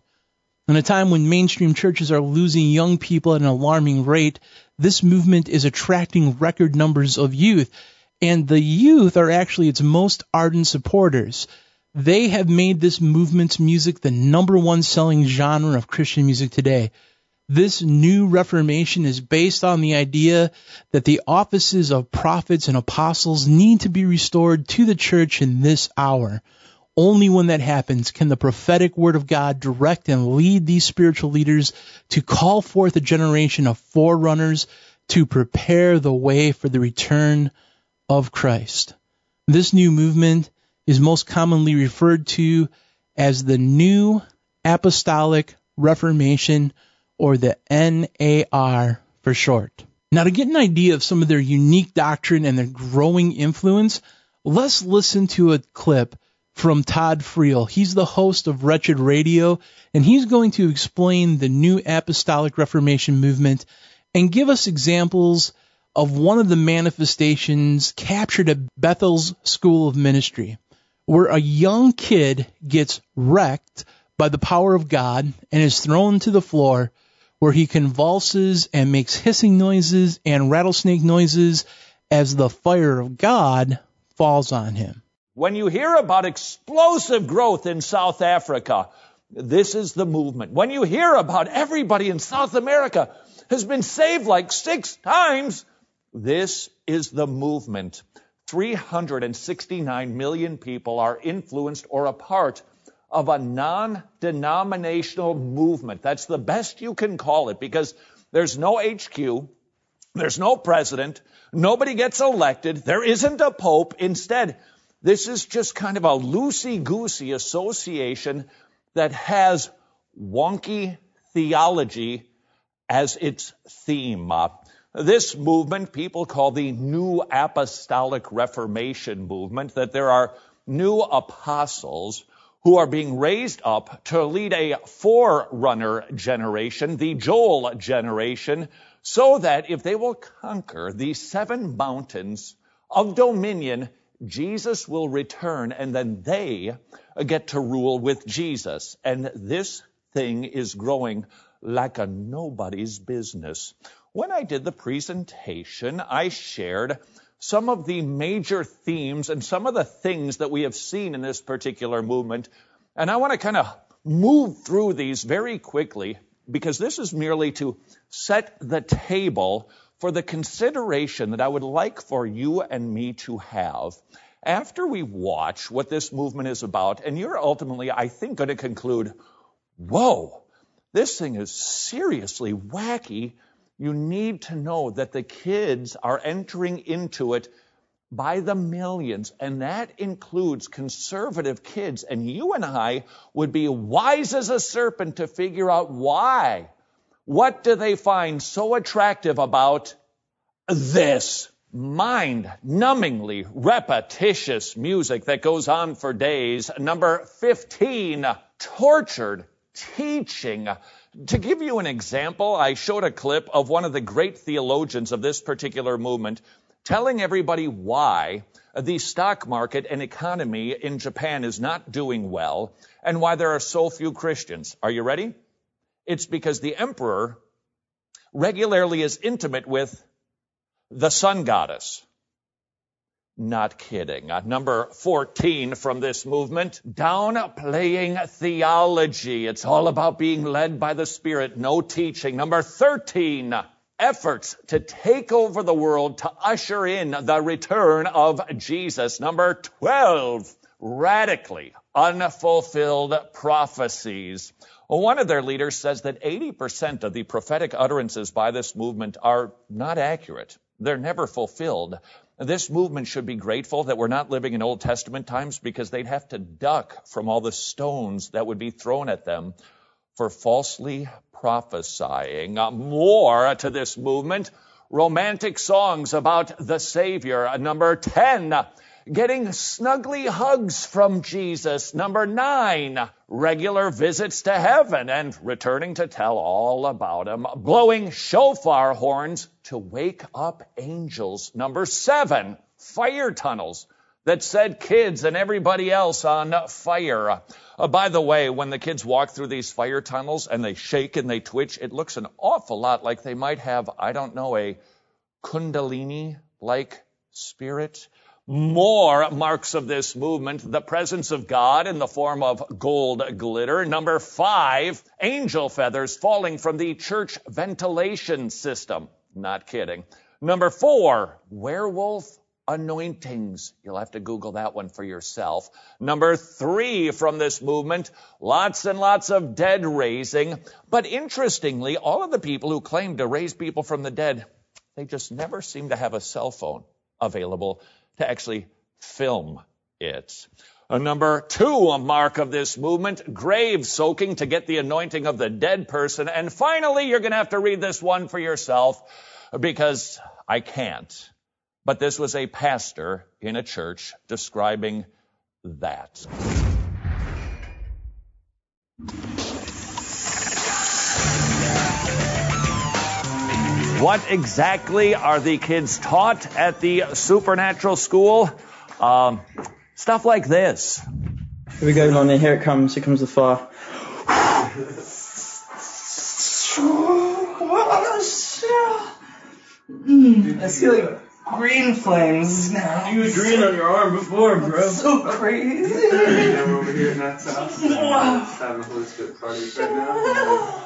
In a time when mainstream churches are losing young people at an alarming rate, this movement is attracting record numbers of youth, and the youth are actually its most ardent supporters. They have made this movement's music the #1 selling genre of Christian music today. This new Reformation is based on the idea that the offices of prophets and apostles need to be restored to the church in this hour. Only when that happens can the prophetic word of God direct and lead these spiritual leaders to call forth a generation of forerunners to prepare the way for the return of Christ. This new movement is most commonly referred to as the New Apostolic Reformation, or the NAR for short. Now, to get an idea of some of their unique doctrine and their growing influence, let's listen to a clip from Todd Friel. He's the host of Wretched Radio, and he's going to explain the New Apostolic Reformation movement and give us examples of one of the manifestations captured at Bethel's School of Ministry, where a young kid gets wrecked by the power of God and is thrown to the floor, where he convulses and makes hissing noises and rattlesnake noises as the fire of God falls on him. When you hear about explosive growth in South Africa, this is the movement. When you hear about everybody in South America has been saved like 6 times, this is the movement. 369 million people are influenced or a part of a non-denominational movement. That's the best you can call it, because there's no HQ, there's no president, nobody gets elected, there isn't a pope. Instead, this is just kind of a loosey-goosey association that has wonky theology as its theme. This movement people call the New Apostolic Reformation movement, that there are new apostles who are being raised up to lead a forerunner generation, the Joel generation, so that if they will conquer the 7 mountains of dominion, Jesus will return, and then they get to rule with Jesus. And this thing is growing like a nobody's business. When I did the presentation, I shared some of the major themes and some of the things that we have seen in this particular movement. And I want to kind of move through these very quickly, because this is merely to set the table for the consideration that I would like for you and me to have after we watch what this movement is about. And you're ultimately, I think, going to conclude, whoa, this thing is seriously wacky. You need to know that the kids are entering into it by the millions, and that includes conservative kids. And you and I would be wise as a serpent to figure out why. What do they find so attractive about this mind-numbingly repetitious music that goes on for days? Number 15, tortured teaching. To give you an example, I showed a clip of one of the great theologians of this particular movement telling everybody why the stock market and economy in Japan is not doing well and why there are so few Christians. Are you ready? It's because the emperor regularly is intimate with the sun goddess. Not kidding. Number 14 from this movement, downplaying theology. It's all about being led by the Spirit, no teaching. Number 13, efforts to take over the world to usher in the return of Jesus. Number 12, radically unfulfilled prophecies. One of their leaders says that 80% of the prophetic utterances by this movement are not accurate. They're never fulfilled. This movement should be grateful that we're not living in Old Testament times, because they'd have to duck from all the stones that would be thrown at them for falsely prophesying. More to this movement, romantic songs about the Savior. Number 10, getting snuggly hugs from Jesus. Number 9, regular visits to heaven and returning to tell all about him. Blowing shofar horns to wake up angels. Number 7, fire tunnels that set kids and everybody else on fire. By the way, when the kids walk through these fire tunnels and they shake and they twitch, it looks an awful lot like they might have, I don't know, a Kundalini-like spirit. More marks of this movement, the presence of God in the form of gold glitter. Number 5, angel feathers falling from the church ventilation system. Not kidding. Number 4, werewolf anointings. You'll have to Google that one for yourself. Number 3 from this movement, lots and lots of dead raising. But interestingly, all of the people who claim to raise people from the dead, they just never seem to have a cell phone available to actually film it. Number 2, a mark of this movement, grave soaking to get the anointing of the dead person. And finally, you're going to have to read this one for yourself because I can't. But this was a pastor in a church describing that. What exactly are the kids taught at the supernatural school? Stuff like this. Here we go, Lonnie. Here it comes. Here comes the fire. I see like green flames now. You were green on your arm before, bro. That's so crazy. I'm over here in that house. Having a holistic party right now.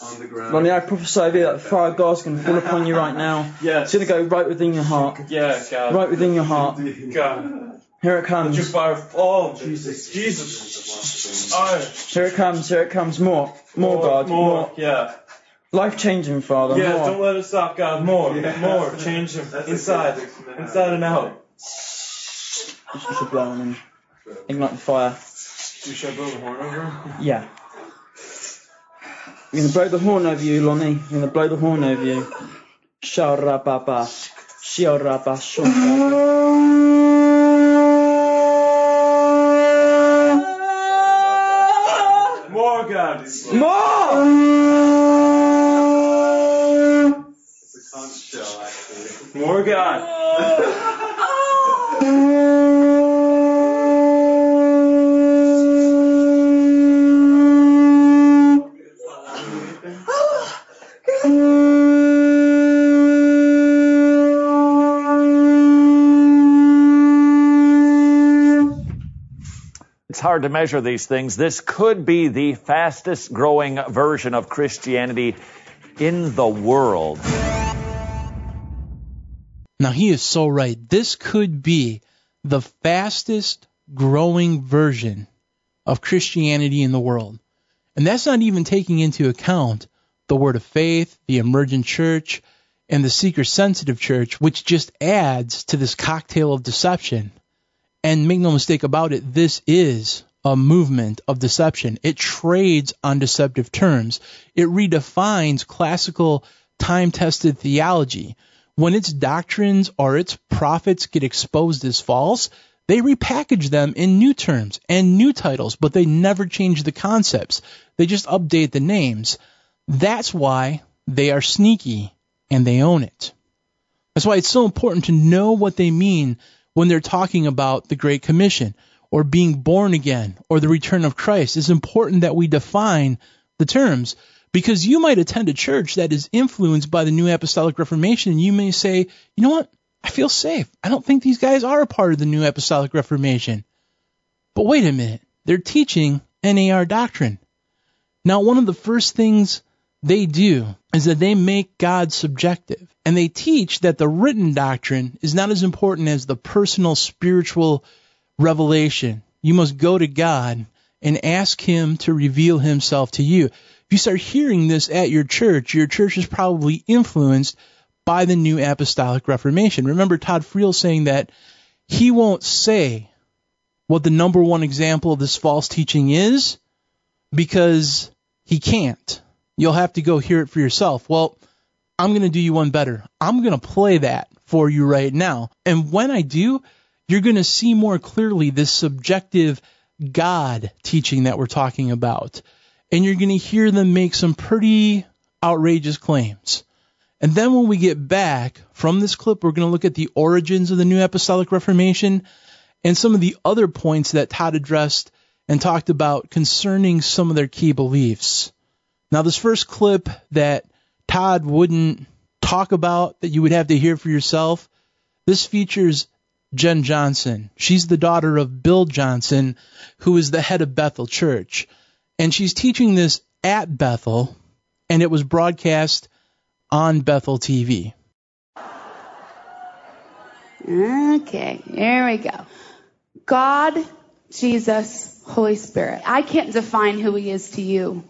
On the ground. Lonnie, I prophesy over you that the fire of God's going to fall upon you right now. Yes. It's going to go right within your heart. Yeah, God. Right within your heart. God. Here it comes. Let your fire fall. Oh, Jesus. Jesus. Oh. Here it comes. Here it comes. More, God. More. Yeah. Life-changing, Father. Yeah, more. Don't let it stop, God. More. Yeah. More. Change him. Inside. Inside and out. We shall blow on him. Ignite the fire. We shall blow the horn over him? Yeah. We're going to blow the horn over you, Lonnie. We're going to blow the horn over you. Sha-ra-ba-ba. Sha-ra-ba-shum-ba-ba. God, more! It's a conch shell, actually. More God. It's hard to measure these things. This could be the fastest growing version of Christianity in the world. Now, he is so right. This could be the fastest growing version of Christianity in the world. And that's not even taking into account the Word of Faith, the emergent church, and the seeker-sensitive church, which just adds to this cocktail of deception. And make no mistake about it, this is a movement of deception. It trades on deceptive terms. It redefines classical, time-tested theology. When its doctrines or its prophets get exposed as false, they repackage them in new terms and new titles, but they never change the concepts. They just update the names. That's why they are sneaky, and they own it. That's why it's so important to know what they mean when they're talking about the Great Commission or being born again or the return of Christ. It's important that we define the terms, because you might attend a church that is influenced by the New Apostolic Reformation, and you may say, you know what, I feel safe. I don't think these guys are a part of the New Apostolic Reformation. But wait a minute, they're teaching NAR doctrine. Now, one of the first things they do is that they make God subjective, and they teach that the written doctrine is not as important as the personal spiritual revelation. You must go to God and ask him to reveal himself to you. If you start hearing this at your church is probably influenced by the New Apostolic Reformation. Remember Todd Friel saying that he won't say what the number one example of this false teaching is because he can't. You'll have to go hear it for yourself. Well, I'm going to do you one better. I'm going to play that for you right now. And when I do, you're going to see more clearly this subjective God teaching that we're talking about. And you're going to hear them make some pretty outrageous claims. And then when we get back from this clip, we're going to look at the origins of the New Apostolic Reformation and some of the other points that Todd addressed and talked about concerning some of their key beliefs. Now, this first clip that Todd wouldn't talk about, that you would have to hear for yourself, this features Jen Johnson. She's the daughter of Bill Johnson, who is the head of Bethel Church. And she's teaching this at Bethel, and it was broadcast on Bethel TV. Okay, here we go. God, Jesus, Holy Spirit. I can't define who he is to you.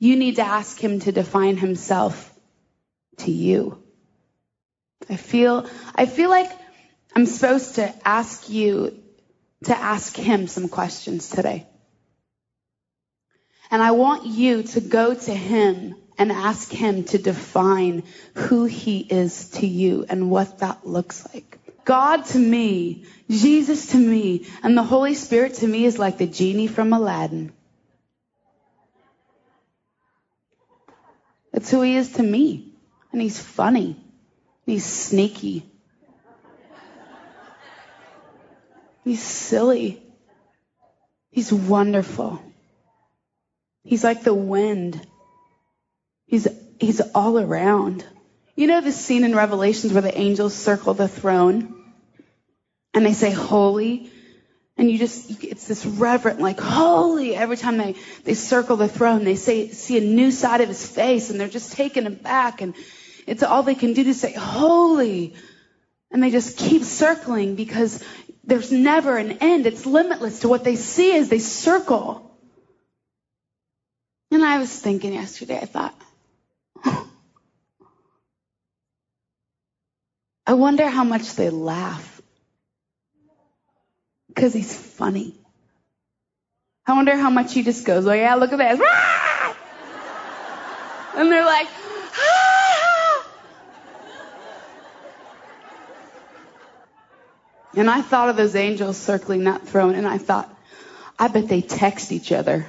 You need to ask him to define himself to you. I feel like I'm supposed to ask you to ask him some questions today. And I want you to go to him and ask him to define who he is to you and what that looks like. God to me, Jesus to me, and the Holy Spirit to me is like the genie from Aladdin. That's who he is to me. And he's funny. And he's sneaky. He's silly. He's wonderful. He's like the wind. He's all around. You know the scene in Revelations where the angels circle the throne and they say holy, and it's this reverent, like holy. Every time they circle the throne, they see a new side of his face, and they're just taken aback, and it's all they can do to say holy. And they just keep circling because there's never an end. It's limitless to what they see as they circle. And I was thinking yesterday, I thought, I wonder how much they laugh because he's funny. I wonder how much he just goes, oh yeah, look at this. And they're like, ah! And I thought of those angels circling that throne, and I thought, I bet they text each other.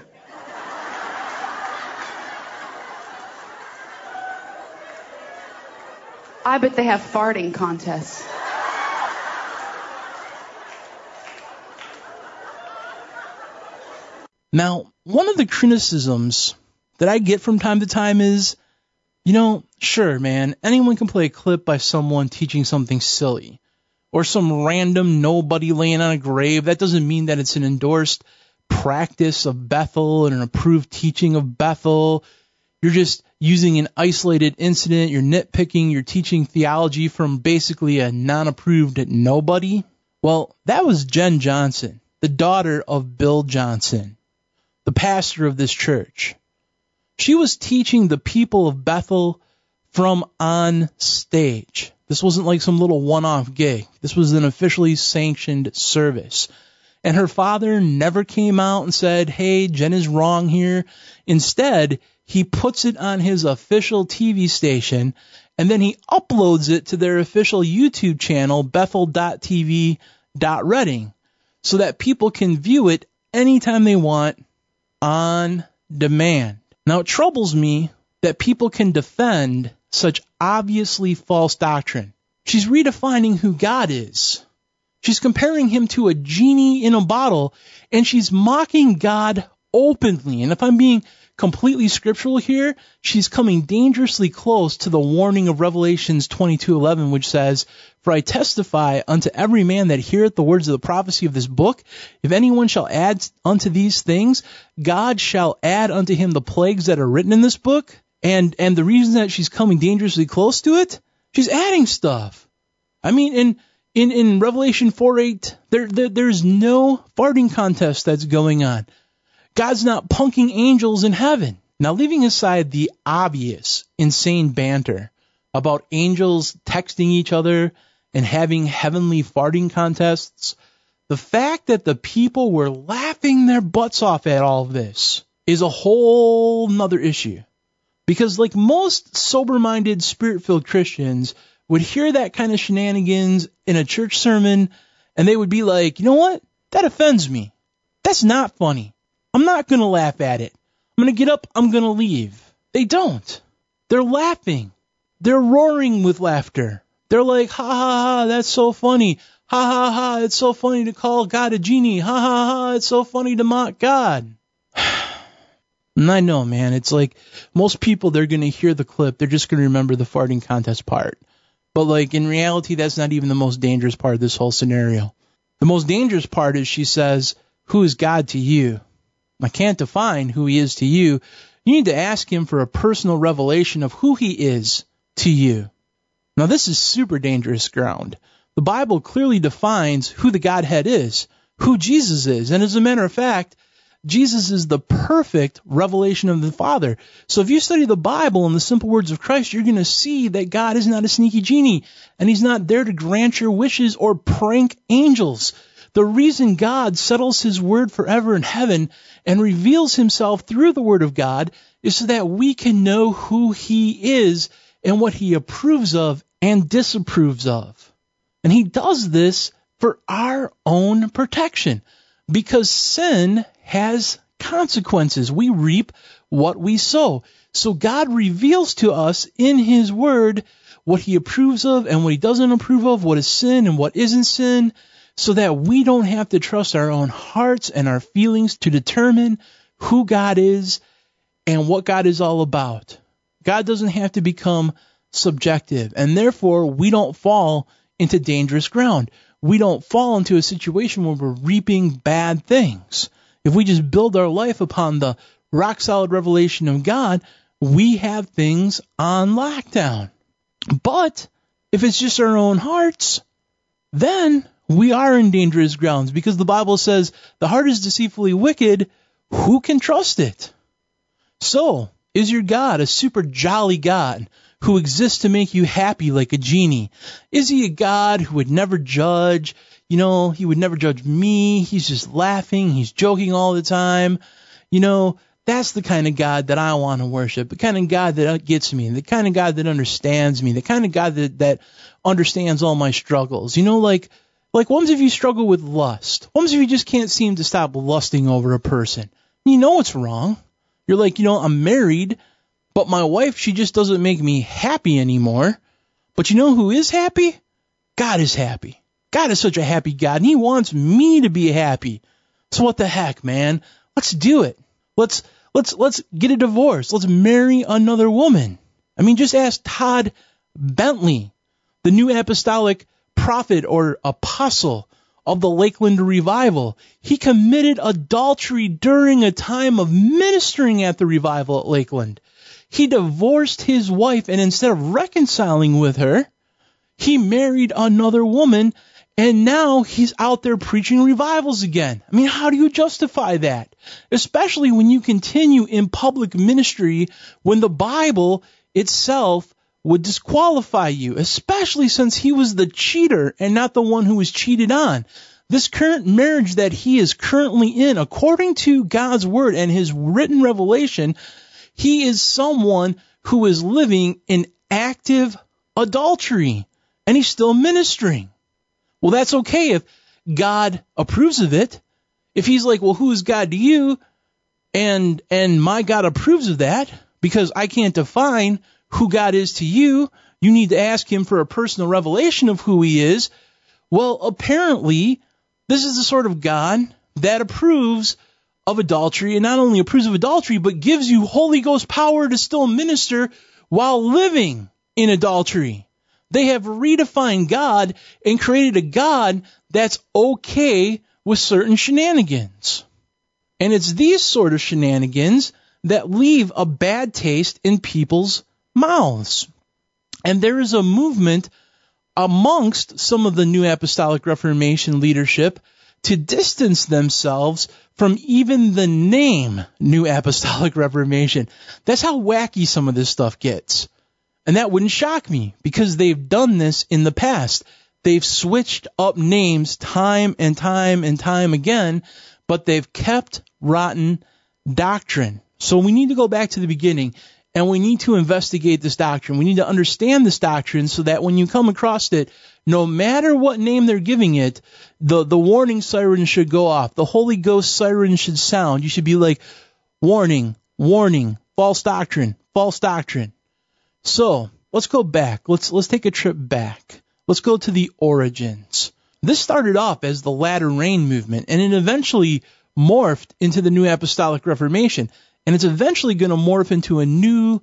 I bet they have farting contests. Now, one of the criticisms that I get from time to time is, sure, man, anyone can play a clip by someone teaching something silly or some random nobody laying on a grave. That doesn't mean that it's an endorsed practice of Bethel and an approved teaching of Bethel. You're just using an isolated incident, you're nitpicking, you're teaching theology from basically a non-approved nobody. Well, that was Jen Johnson, the daughter of Bill Johnson, the pastor of this church. She was teaching the people of Bethel from on stage. This wasn't like some little one-off gig. This was an officially sanctioned service. And her father never came out and said, hey, Jen is wrong here. Instead, he puts it on his official TV station, and then he uploads it to their official YouTube channel, bethel.tv.reading, so that people can view it anytime they want, on demand. Now, it troubles me that people can defend such obviously false doctrine. She's redefining who God is. She's comparing him to a genie in a bottle, and she's mocking God openly. And if I'm being completely scriptural here, she's coming dangerously close to the warning of Revelations 22:11, which says, for I testify unto every man that heareth the words of the prophecy of this book, if anyone shall add unto these things, God shall add unto him the plagues that are written in this book. And the reason that she's coming dangerously close to it, she's adding stuff. I mean, in Revelation 4:8, there's no farting contest that's going on. God's not punking angels in heaven. Now, leaving aside the obvious, insane banter about angels texting each other and having heavenly farting contests, the fact that the people were laughing their butts off at all of this is a whole nother issue. Because like most sober-minded, spirit-filled Christians would hear that kind of shenanigans in a church sermon, and they would be like, you know what? That offends me. That's not funny. I'm not going to laugh at it. I'm going to get up. I'm going to leave. They don't. They're laughing. They're roaring with laughter. They're like, ha, ha, ha, that's so funny. Ha, ha, ha, it's so funny to call God a genie. Ha, ha, ha, it's so funny to mock God. And I know, man, it's like most people, they're going to hear the clip. They're just going to remember the farting contest part. But like in reality, that's not even the most dangerous part of this whole scenario. The most dangerous part is she says, who is God to you? I can't define who he is to you. You need to ask him for a personal revelation of who he is to you. Now, this is super dangerous ground The Bible clearly defines who the Godhead is, who Jesus is. And as a matter of fact, Jesus is the perfect revelation of the Father. So if you study the Bible and the simple words of Christ, you're going to see that God is not a sneaky genie, and he's not there to grant your wishes or prank angels. The reason God settles his word forever in heaven and reveals himself through the word of God is so that we can know who he is and what he approves of and disapproves of. And he does this for our own protection, because sin has consequences. We reap what we sow. So God reveals to us in his word what he approves of and what he doesn't approve of, what is sin and what isn't sin, so that we don't have to trust our own hearts and our feelings to determine who God is and what God is all about. God doesn't have to become subjective, and therefore we don't fall into dangerous ground. We don't fall into a situation where we're reaping bad things. If we just build our life upon the rock-solid revelation of God, we have things on lockdown. But if it's just our own hearts, then we are in dangerous grounds, because the Bible says the heart is deceitfully wicked. Who can trust it? So, is your God a super jolly God who exists to make you happy like a genie? Is he a God who would never judge? You know, he would never judge me. He's just laughing. He's joking all the time. You know, that's the kind of God that I want to worship, the kind of God that gets me, the kind of God that understands me, the kind of God that understands all my struggles. You know, like what if you struggle with lust? What if you just can't seem to stop lusting over a person? You know it's wrong. You're like, you know, I'm married, but my wife, she just doesn't make me happy anymore. But you know who is happy? God is happy. God is such a happy God, and he wants me to be happy. So what the heck, man? Let's do it. Let's get a divorce. Let's marry another woman. I mean, just ask Todd Bentley, the New Apostolic Prophet or Apostle of the Lakeland Revival. He committed adultery during a time of ministering at the revival at Lakeland. He divorced his wife, and instead of reconciling with her, he married another woman. And now he's out there preaching revivals again. I mean, how do you justify that? Especially when you continue in public ministry when the Bible itself would disqualify you, especially since he was the cheater and not the one who was cheated on. This current marriage that he is currently in, according to God's word and his written revelation, he is someone who is living in active adultery, and he's still ministering. Well, that's okay if God approves of it. If he's like, well, who is God to you? And my God approves of that, because I can't define who God is to you. You need to ask him for a personal revelation of who he is. Well, apparently, this is the sort of God that approves of adultery, and not only approves of adultery, but gives you Holy Ghost power to still minister while living in adultery. They have redefined God and created a God that's okay with certain shenanigans. And it's these sort of shenanigans that leave a bad taste in people's mouths. And there is a movement amongst some of the New Apostolic Reformation leadership to distance themselves from even the name New Apostolic Reformation. That's how wacky some of this stuff gets. And that wouldn't shock me, because they've done this in the past. They've switched up names time and time and time again, but they've kept rotten doctrine. So we need to go back to the beginning, and we need to investigate this doctrine. We need to understand this doctrine so that when you come across it, no matter what name they're giving it, the warning siren should go off. The Holy Ghost siren should sound. You should be like, warning, warning, false doctrine, false doctrine. So let's go back. Let's take a trip back. Let's go to the origins. This started off as the Latter Rain movement, and it eventually morphed into the New Apostolic Reformation. And it's eventually going to morph into a new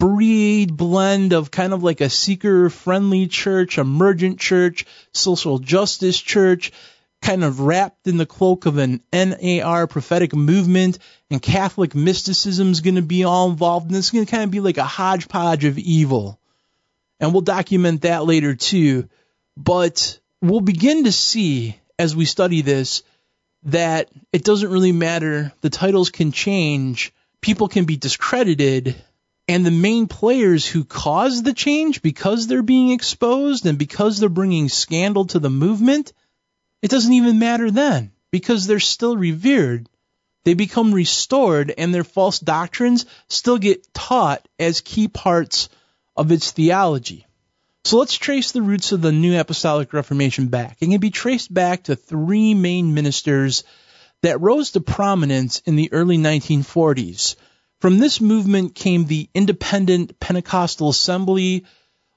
breed, blend of kind of like a seeker-friendly church, emergent church, social justice church, kind of wrapped in the cloak of an NAR prophetic movement, and Catholic mysticism is going to be all involved, and it's going to kind of be like a hodgepodge of evil. And we'll document that later too. But we'll begin to see as we study this that it doesn't really matter. The titles can change. People can be discredited. And the main players who cause the change, because they're being exposed and because they're bringing scandal to the movement, it doesn't even matter then, because they're still revered. They become restored, and their false doctrines still get taught as key parts of its theology. So let's trace the roots of the New Apostolic Reformation back. It can be traced back to three main ministers that rose to prominence in the early 1940s. From this movement came the Independent Pentecostal Assembly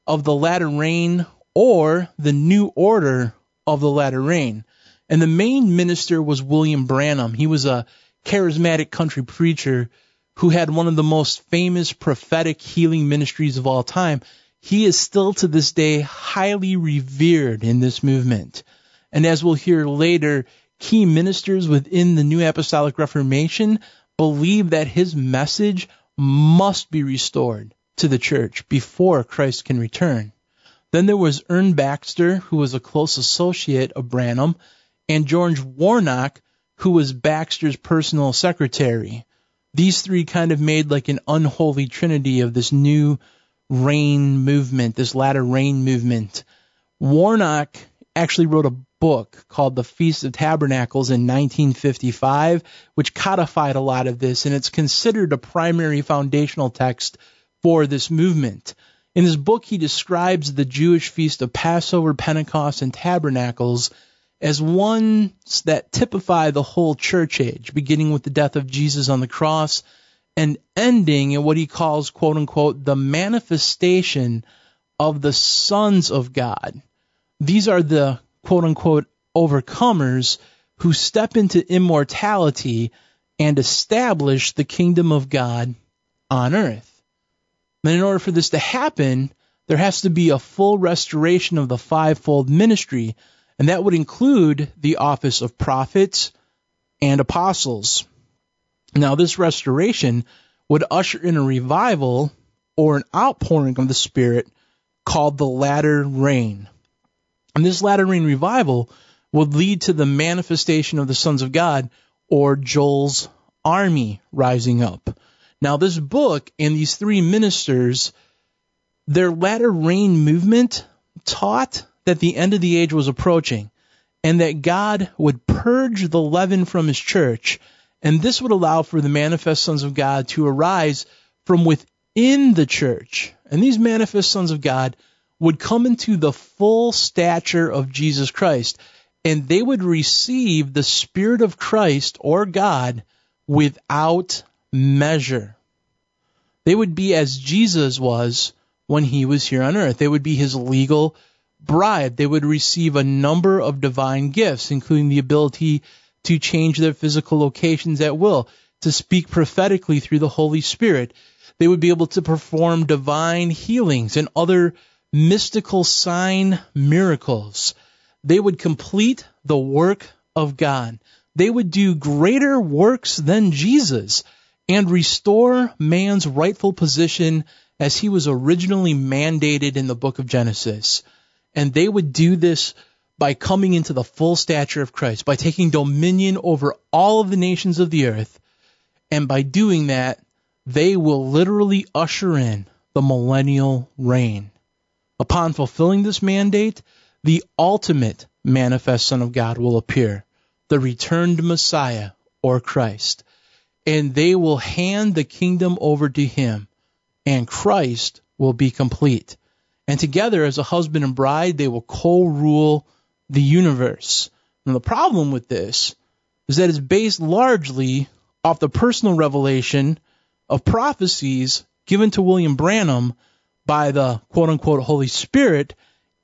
of the Latter Rain, or the New Order of the Latter Rain. And the main minister was William Branham. He was a charismatic country preacher who had one of the most famous prophetic healing ministries of all time. He is still to this day highly revered in this movement. And as we'll hear later, key ministers within the New Apostolic Reformation believe that his message must be restored to the church before Christ can return. Then there was Ern Baxter, who was a close associate of Branham, and George Warnock, who was Baxter's personal secretary. These three kind of made like an unholy trinity of this new rain movement, this latter rain movement. Warnock actually wrote a book called The Feast of Tabernacles in 1955, which codified a lot of this, and it's considered a primary foundational text for this movement. In his book, he describes the Jewish feast of Passover, Pentecost, and Tabernacles as ones that typify the whole church age, beginning with the death of Jesus on the cross and ending in what he calls, quote unquote, the manifestation of the sons of God. These are the quote-unquote overcomers who step into immortality and establish the kingdom of God on earth. And in order for this to happen, there has to be a full restoration of the fivefold ministry, and that would include the office of prophets and apostles. Now, this restoration would usher in a revival or an outpouring of the Spirit called the Latter Rain. And this Latter Rain revival would lead to the manifestation of the sons of God, or Joel's army rising up. Now, this book and these three ministers, their Latter Rain movement taught that the end of the age was approaching and that God would purge the leaven from his church. And this would allow for the manifest sons of God to arise from within the church. And these manifest sons of God would come into the full stature of Jesus Christ, and they would receive the Spirit of Christ, or God, without measure. They would be as Jesus was when he was here on earth. They would be his legal bride. They would receive a number of divine gifts, including the ability to change their physical locations at will, to speak prophetically through the Holy Spirit. They would be able to perform divine healings and other mystical sign miracles. They would complete the work of God. They would do greater works than Jesus and restore man's rightful position as he was originally mandated in the book of Genesis. And they would do this by coming into the full stature of Christ, by taking dominion over all of the nations of the earth. And by doing that, they will literally usher in the millennial reign. Upon fulfilling this mandate, the ultimate manifest Son of God will appear, the returned Messiah, or Christ, and they will hand the kingdom over to him, and Christ will be complete. And together, as a husband and bride, they will co-rule the universe. And the problem with this is that it's based largely off the personal revelation of prophecies given to William Branham by the quote-unquote Holy Spirit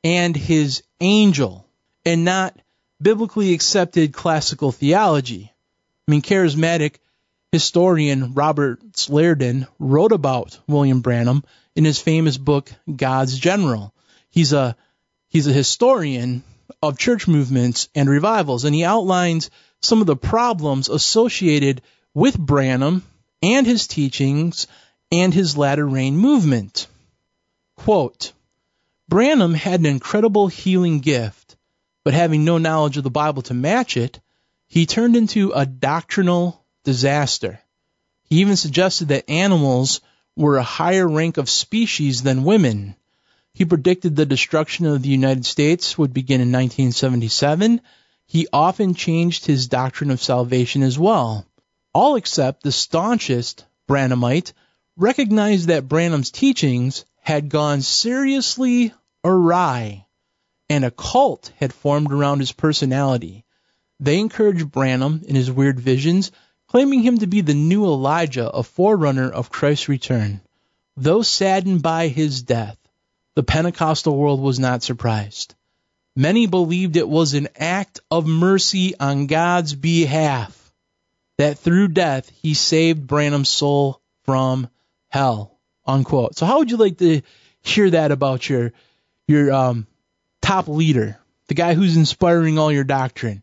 and his angel, and not biblically accepted classical theology. I mean, charismatic historian Robert Slairden wrote about William Branham in his famous book, God's General. He's a historian of church movements and revivals, and he outlines some of the problems associated with Branham and his teachings and his Latter Rain movement. Quote, Branham had an incredible healing gift, but having no knowledge of the Bible to match it, he turned into a doctrinal disaster. He even suggested that animals were a higher rank of species than women. He predicted the destruction of the United States would begin in 1977. He often changed his doctrine of salvation as well. All except the staunchest Branhamite recognized that Branham's teachings had gone seriously awry, and a cult had formed around his personality. They encouraged Branham in his weird visions, claiming him to be the new Elijah, a forerunner of Christ's return. Though saddened by his death, the Pentecostal world was not surprised. Many believed it was an act of mercy on God's behalf, that through death he saved Branham's soul from hell, unquote. So how would you like to hear that about your top leader, the guy who's inspiring all your doctrine?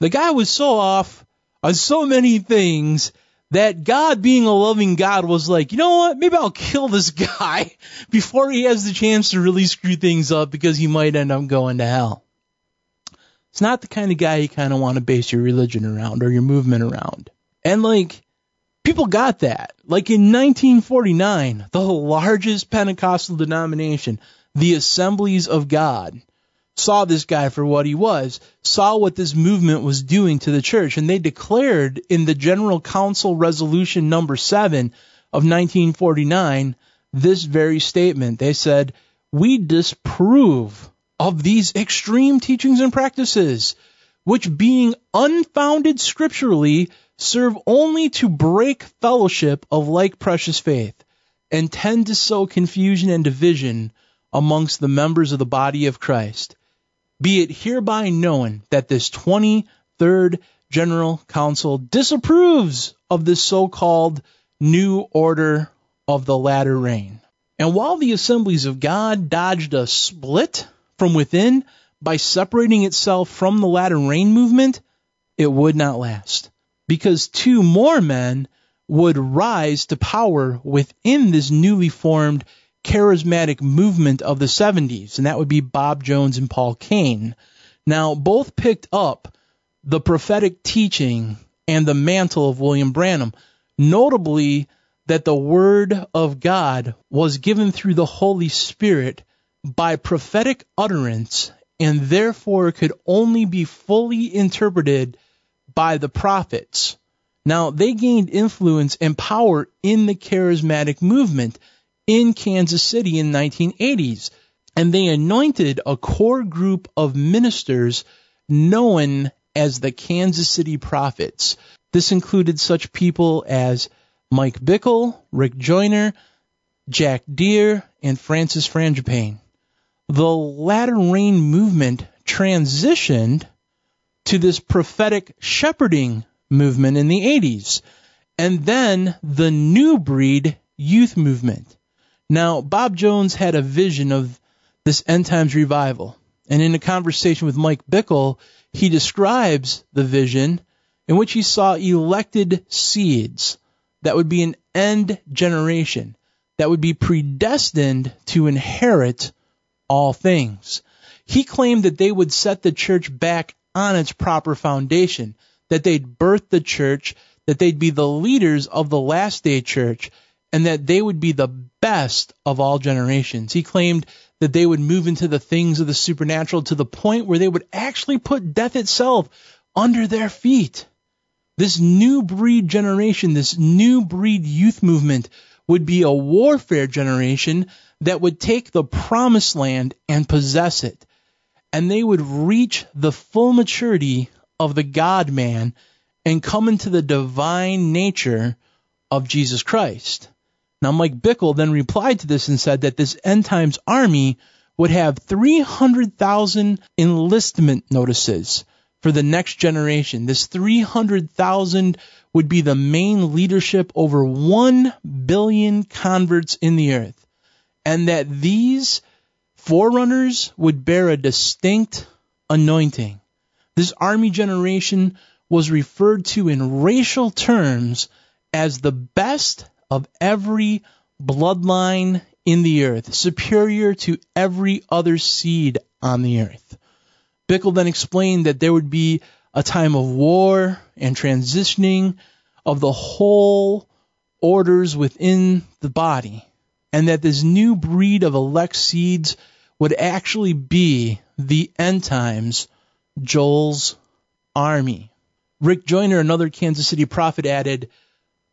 The guy was so off on so many things that God, being a loving God, was like, you know what, maybe I'll kill this guy before he has the chance to really screw things up, because he might end up going to hell. It's not the kind of guy you kind of want to base your religion around or your movement around. And people got that. In 1949, the largest Pentecostal denomination, the Assemblies of God, saw this guy for what he was, saw what this movement was doing to the church, and they declared in the General Council Resolution number 7 of 1949 this very statement. They said, "We disapprove of these extreme teachings and practices, which being unfounded scripturally serve only to break fellowship of like precious faith and tend to sow confusion and division amongst the members of the body of Christ. Be it hereby known that this 23rd General Council disapproves of this so-called New Order of the Latter Rain." And while the Assemblies of God dodged a split from within by separating itself from the Latter Rain movement, it would not last, because two more men would rise to power within this newly formed charismatic movement of the 70s, and that would be Bob Jones and Paul Cain. Now, both picked up the prophetic teaching and the mantle of William Branham, notably that the Word of God was given through the Holy Spirit by prophetic utterance, and therefore could only be fully interpreted by the prophets. Now, they gained influence and power in the charismatic movement in Kansas City in the 1980s, and they anointed a core group of ministers known as the Kansas City Prophets. This included such people as Mike Bickle, Rick Joyner, Jack Deere, and Francis Frangipane. The Latter Rain movement transitioned to this prophetic shepherding movement in the 80s, and then the New Breed youth movement. Now, Bob Jones had a vision of this end times revival, and in a conversation with Mike Bickle, he describes the vision in which he saw elected seeds that would be an end generation, that would be predestined to inherit all things. He claimed that they would set the church back on its proper foundation, that they'd birth the church, that they'd be the leaders of the last day church, and that they would be the best of all generations. He claimed that they would move into the things of the supernatural to the point where they would actually put death itself under their feet. This new breed generation, this new breed youth movement, would be a warfare generation that would take the promised land and possess it. And they would reach the full maturity of the God-man and come into the divine nature of Jesus Christ. Now, Mike Bickle then replied to this and said that this end times army would have 300,000 enlistment notices for the next generation. This 300,000 would be the main leadership over 1 billion converts in the earth, and that these forerunners would bear a distinct anointing. This army generation was referred to in racial terms as the best of every bloodline in the earth, superior to every other seed on the earth. Bickle then explained that there would be a time of war and transitioning of the whole orders within the body, and that this new breed of elect seeds would actually be the end times, Joel's army. Rick Joyner, another Kansas City prophet, added,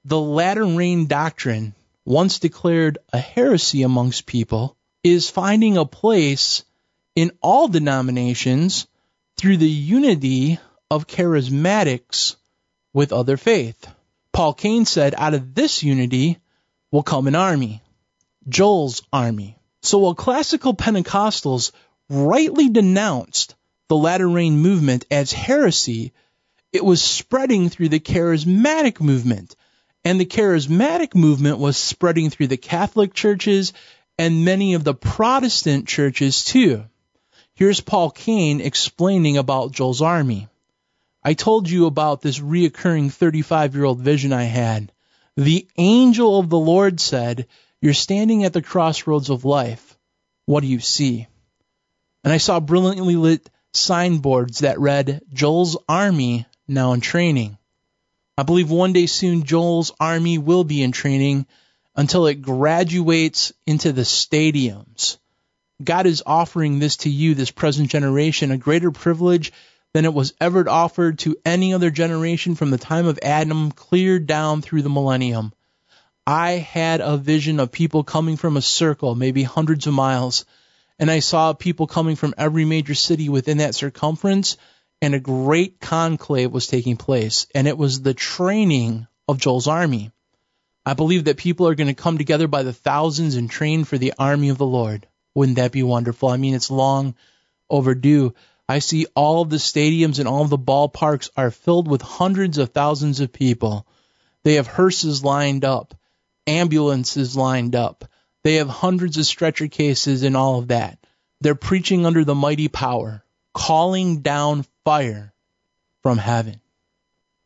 "The Latter Rain doctrine, once declared a heresy amongst people, is finding a place in all denominations through the unity of charismatics with other faith." Paul Cain said, "Out of this unity will come an army, Joel's army." So while classical Pentecostals rightly denounced the Latter Rain movement as heresy, it was spreading through the charismatic movement, and the charismatic movement was spreading through the Catholic churches and many of the Protestant churches too. Here's Paul Cain explaining about Joel's army. "I told you about this reoccurring 35-year-old vision I had. The angel of the Lord said, 'You're standing at the crossroads of life. What do you see?' And I saw brilliantly lit signboards that read, 'Joel's army now in training.' I believe one day soon Joel's army will be in training until it graduates into the stadiums. God is offering this to you, this present generation, a greater privilege than it was ever offered to any other generation from the time of Adam clear down through the millennium. I had a vision of people coming from a circle, maybe hundreds of miles, and I saw people coming from every major city within that circumference, and a great conclave was taking place, and it was the training of Joel's army. I believe that people are going to come together by the thousands and train for the army of the Lord." Wouldn't that be wonderful? I mean, it's long overdue. I see all of the stadiums and all of the ballparks are filled with hundreds of thousands of people. They have hearses lined up, ambulances lined up. They have hundreds of stretcher cases and all of that. They're preaching under the mighty power, calling down fire from heaven.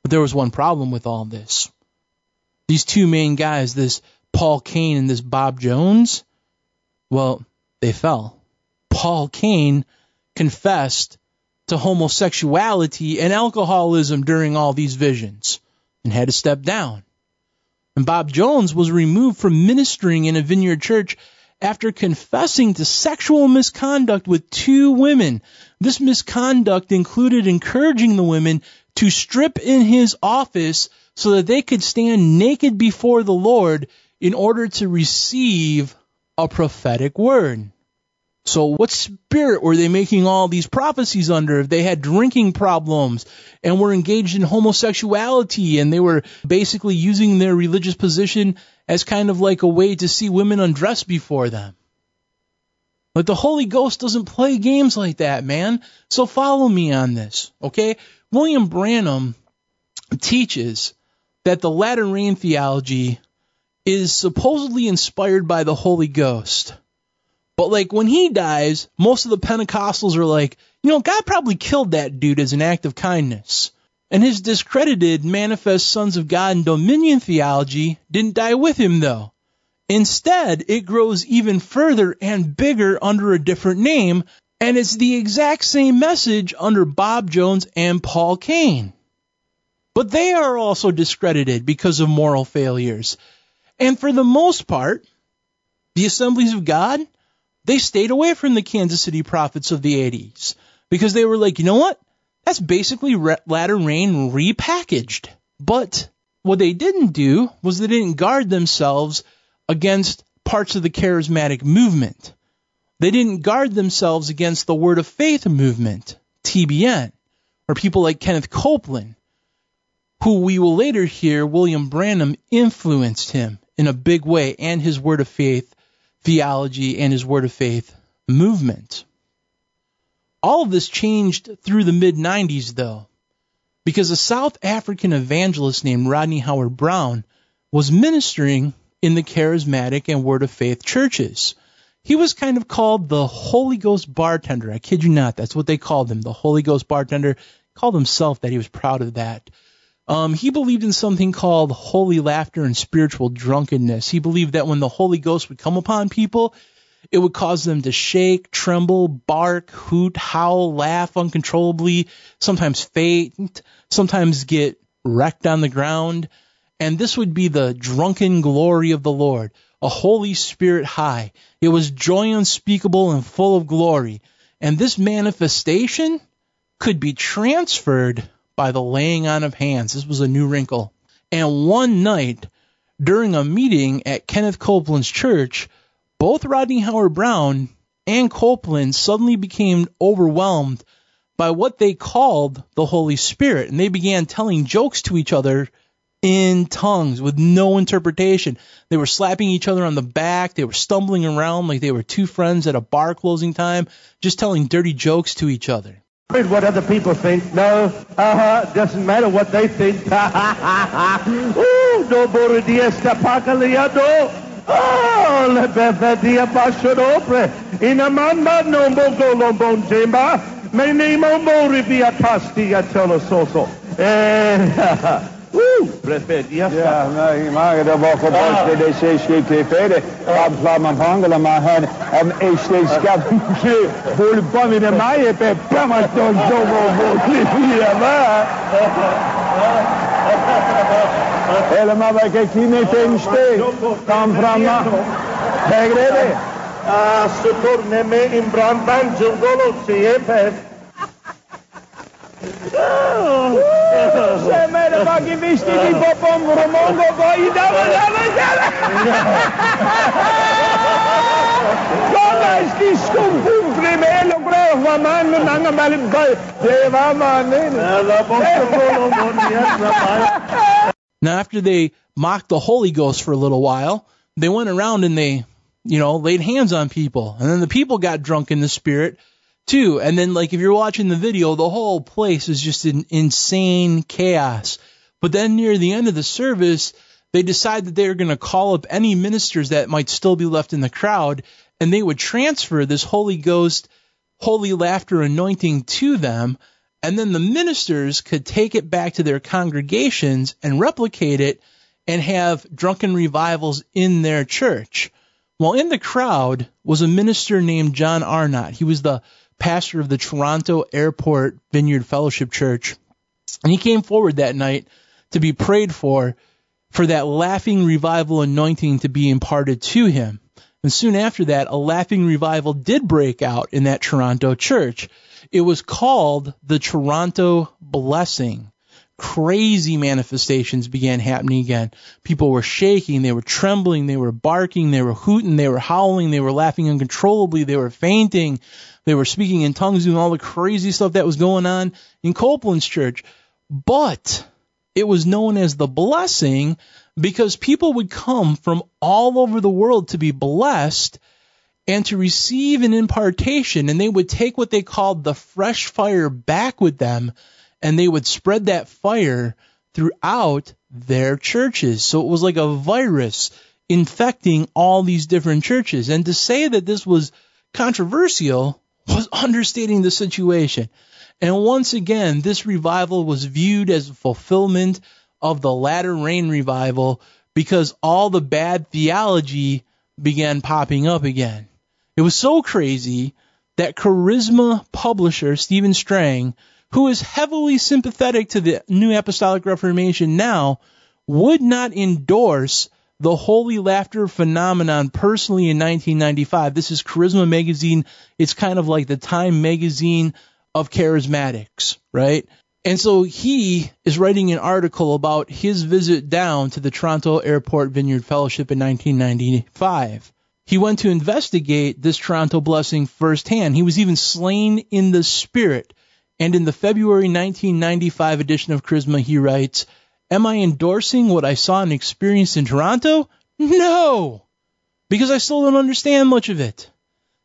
But there was one problem with all this. These two main guys, this Paul Cain and this Bob Jones, well, they fell. Paul Cain confessed to homosexuality and alcoholism during all these visions and had to step down. And Bob Jones was removed from ministering in a vineyard church after confessing to sexual misconduct with two women. This misconduct included encouraging the women to strip in his office so that they could stand naked before the Lord in order to receive a prophetic word. So what spirit were they making all these prophecies under? If they had drinking problems and were engaged in homosexuality and they were basically using their religious position as kind of like a way to see women undressed before them. But the Holy Ghost doesn't play games like that, man. So follow me on this, okay? William Branham teaches that the Latter Rain theology is supposedly inspired by the Holy Ghost. But like when he dies, most of the Pentecostals are like, you know, God probably killed that dude as an act of kindness. And his discredited manifest sons of God and dominion theology didn't die with him though. Instead, it grows even further and bigger under a different name, and it's the exact same message under Bob Jones and Paul Cain. But they are also discredited because of moral failures. And for the most part, the Assemblies of God, they stayed away from the Kansas City Prophets of the 80s because they were like, you know what? That's basically Latter Rain repackaged. But what they didn't do was they didn't guard themselves against parts of the charismatic movement. They didn't guard themselves against the Word of Faith movement, TBN, or people like Kenneth Copeland, who we will later hear William Branham influenced him in a big way and his Word of Faith theology and his Word of Faith movement. All of this changed through the mid-90s, though, because a South African evangelist named Rodney Howard Brown was ministering in the charismatic and Word of Faith churches. He was kind of called the Holy Ghost bartender. I kid you not, that's what they called him, the Holy Ghost bartender. He called himself that. He was proud of that. He believed in something called holy laughter and spiritual drunkenness. He believed that when the Holy Ghost would come upon people, it would cause them to shake, tremble, bark, hoot, howl, laugh uncontrollably, sometimes faint, sometimes get wrecked on the ground. And this would be the drunken glory of the Lord, a Holy Spirit high. It was joy unspeakable and full of glory. And this manifestation could be transferred by the laying on of hands. This was a new wrinkle. And one night, during a meeting at Kenneth Copeland's church, both Rodney Howard Brown and Copeland suddenly became overwhelmed by what they called the Holy Spirit. And they began telling jokes to each other in tongues with no interpretation. They were slapping each other on the back. They were stumbling around like they were two friends at a bar closing time, just telling dirty jokes to each other. What other people think. No, doesn't matter what they think. Now, after they mocked the Holy Ghost for a little while, they went around and they, laid hands on people. And then the people got drunk in the Spirit, too. And then, if you're watching the video, the whole place is just an insane chaos. But then near the end of the service, they decided that they were going to call up any ministers that might still be left in the crowd, and they would transfer this Holy Ghost, holy laughter anointing to them, and then the ministers could take it back to their congregations and replicate it and have drunken revivals in their church. Well, in the crowd was a minister named John Arnott. He was the pastor of the Toronto Airport Vineyard Fellowship Church, and he came forward that night to be prayed for that laughing revival anointing to be imparted to him. And soon after that, a laughing revival did break out in that Toronto church. It was called the Toronto Blessing. Crazy manifestations began happening again. People were shaking, they were trembling, they were barking, they were hooting, they were howling, they were laughing uncontrollably, they were fainting, they were speaking in tongues, doing all the crazy stuff that was going on in Copeland's church. But it was known as the Blessing because people would come from all over the world to be blessed and to receive an impartation, and they would take what they called the fresh fire back with them, and they would spread that fire throughout their churches. So it was like a virus infecting all these different churches. And to say that this was controversial was understating the situation. And once again, this revival was viewed as a fulfillment of the Latter Rain revival because all the bad theology began popping up again. It was so crazy that Charisma publisher Stephen Strang, who is heavily sympathetic to the New Apostolic Reformation now, would not endorse the holy laughter phenomenon personally in 1995. This is Charisma Magazine. It's kind of like the Time magazine of charismatics, right? And so he is writing an article about his visit down to the Toronto Airport Vineyard Fellowship in 1995. He went to investigate this Toronto blessing firsthand. He was even slain in the Spirit. And in the February 1995 edition of Charisma, he writes, "Am I endorsing what I saw and experienced in Toronto? No, because I still don't understand much of it.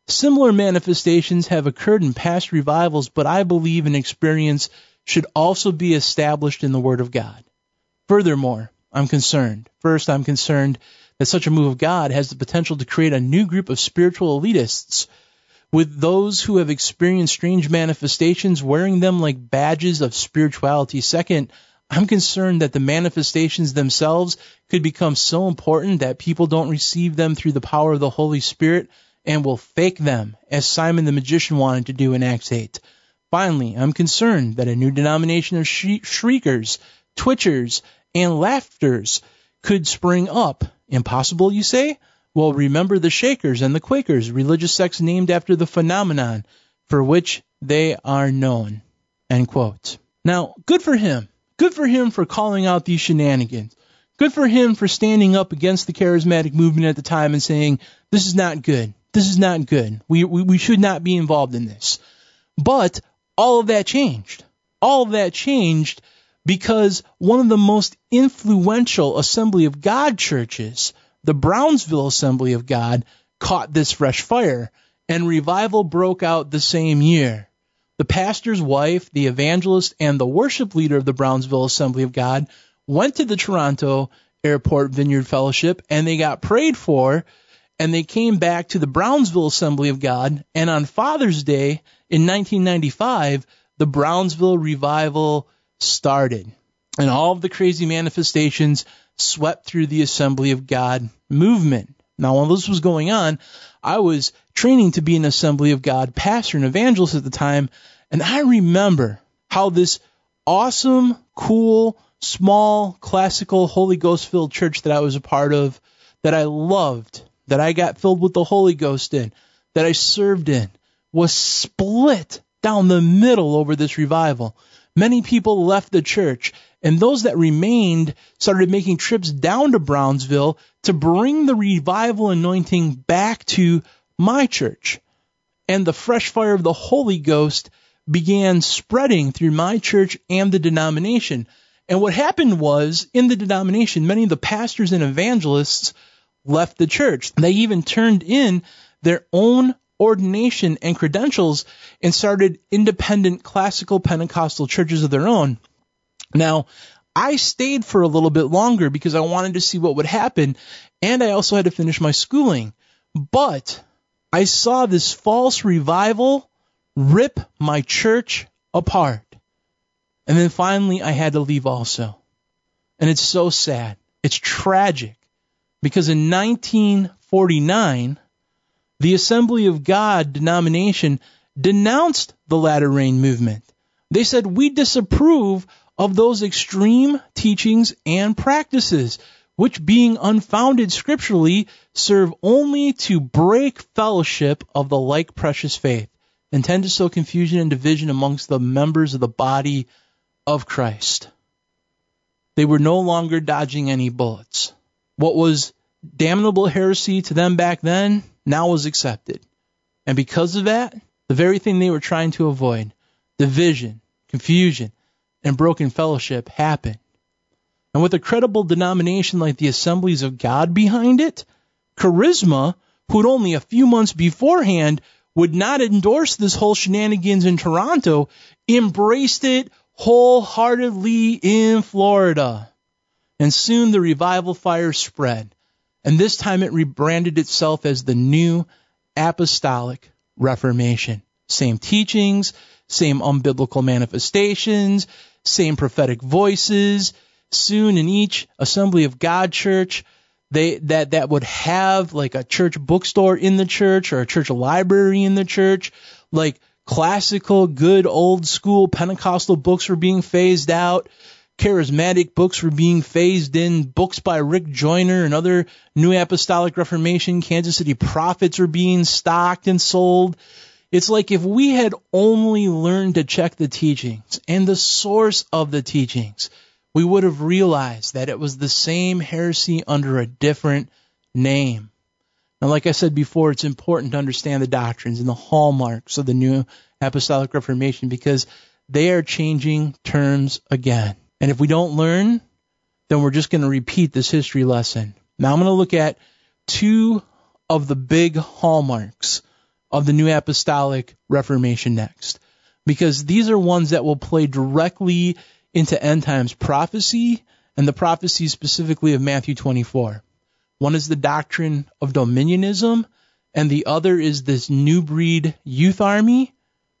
Similar manifestations have occurred in past revivals, but I believe an experience should also be established in the Word of God. Furthermore, I'm concerned. First, I'm concerned that such a move of God has the potential to create a new group of spiritual elitists, with those who have experienced strange manifestations wearing them like badges of spirituality. Second, I'm concerned that the manifestations themselves could become so important that people don't receive them through the power of the Holy Spirit and will fake them, as Simon the magician wanted to do in Acts 8. Finally, I'm concerned that a new denomination of shriekers, twitchers, and laughters could spring up. Impossible, you say? Well, remember the Shakers and the Quakers, religious sects named after the phenomenon for which they are known. End quote. Now, good for him. Good for him for calling out these shenanigans. Good for him for standing up against the charismatic movement at the time and saying, this is not good. This is not good. We should not be involved in this. But all of that changed. All of that changed because one of the most influential Assembly of God churches, the Brownsville Assembly of God, caught this fresh fire, and revival broke out the same year. The pastor's wife, the evangelist, and the worship leader of the Brownsville Assembly of God went to the Toronto Airport Vineyard Fellowship, and they got prayed for, and they came back to the Brownsville Assembly of God, and on Father's Day in 1995, the Brownsville Revival started, and all of the crazy manifestations swept through the Assembly of God movement. Now, while this was going on, I was training to be an Assembly of God pastor and evangelist at the time, and I remember how this awesome, cool, small, classical, Holy Ghost-filled church that I was a part of, that I loved, that I got filled with the Holy Ghost in, that I served in, was split down the middle over this revival. Many people left the church, and those that remained started making trips down to Brownsville to bring the revival anointing back to my church. And the fresh fire of the Holy Ghost began spreading through my church and the denomination. And what happened was, in the denomination, many of the pastors and evangelists left the church. They even turned in their own ordination and credentials and started independent classical Pentecostal churches of their own. Now, I stayed for a little bit longer because I wanted to see what would happen, and I also had to finish my schooling. But I saw this false revival rip my church apart. And then finally, I had to leave also. And it's so sad. It's tragic. Because in 1949, the Assembly of God denomination denounced the Latter Rain movement. They said, we disapprove of those extreme teachings and practices, which being unfounded scripturally, serve only to break fellowship of the like precious faith, and tend to sow confusion and division amongst the members of the body of Christ. They were no longer dodging any bullets. What was damnable heresy to them back then now was accepted. And because of that, the very thing they were trying to avoid, division, confusion, and broken fellowship, happened. And with a credible denomination like the Assemblies of God behind it, Charisma, who'd only a few months beforehand would not endorse this whole shenanigans in Toronto, embraced it wholeheartedly in Florida. And soon the revival fire spread. And this time it rebranded itself as the New Apostolic Reformation. Same teachings, same unbiblical manifestations, same prophetic voices. Soon in each Assembly of God church, that would have like a church bookstore in the church or a church library in the church, like classical, good, old school Pentecostal books were being phased out. Charismatic books were being phased in. Books by Rick Joyner and other New Apostolic Reformation, Kansas City Prophets are being stocked and sold. It's like if we had only learned to check the teachings and the source of the teachings, we would have realized that it was the same heresy under a different name. Now, like I said before, it's important to understand the doctrines and the hallmarks of the New Apostolic Reformation because they are changing terms again. And if we don't learn, then we're just going to repeat this history lesson. Now I'm going to look at two of the big hallmarks of the New Apostolic Reformation next, because these are ones that will play directly into end times prophecy and the prophecy specifically of Matthew 24. One is the doctrine of dominionism, and the other is this new breed youth army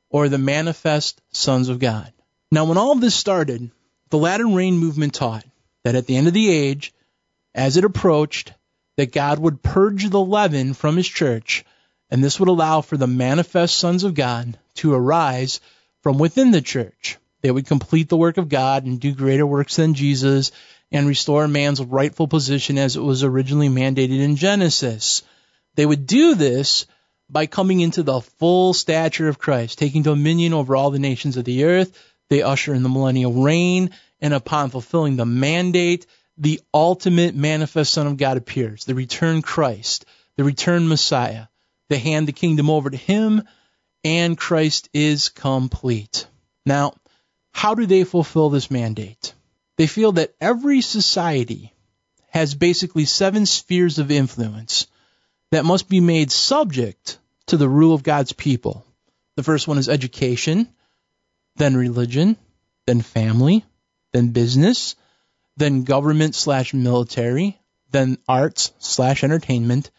or the manifest sons of God. Now when all of this started, the Latter Rain movement taught that at the end of the age, as it approached, that God would purge the leaven from his church, and this would allow for the manifest sons of God to arise from within the church. They would complete the work of God and do greater works than Jesus and restore man's rightful position as it was originally mandated in Genesis. They would do this by coming into the full stature of Christ, taking dominion over all the nations of the earth. They usher in the millennial reign, and upon fulfilling the mandate, the ultimate manifest Son of God appears, the returned Christ, the returned Messiah. They hand the kingdom over to him, and Christ is complete. Now, how do they fulfill this mandate? They feel that every society has basically 7 spheres of influence that must be made subject to the rule of God's people. The first one is education, then religion, then family, then business, then government/military, then arts/entertainment,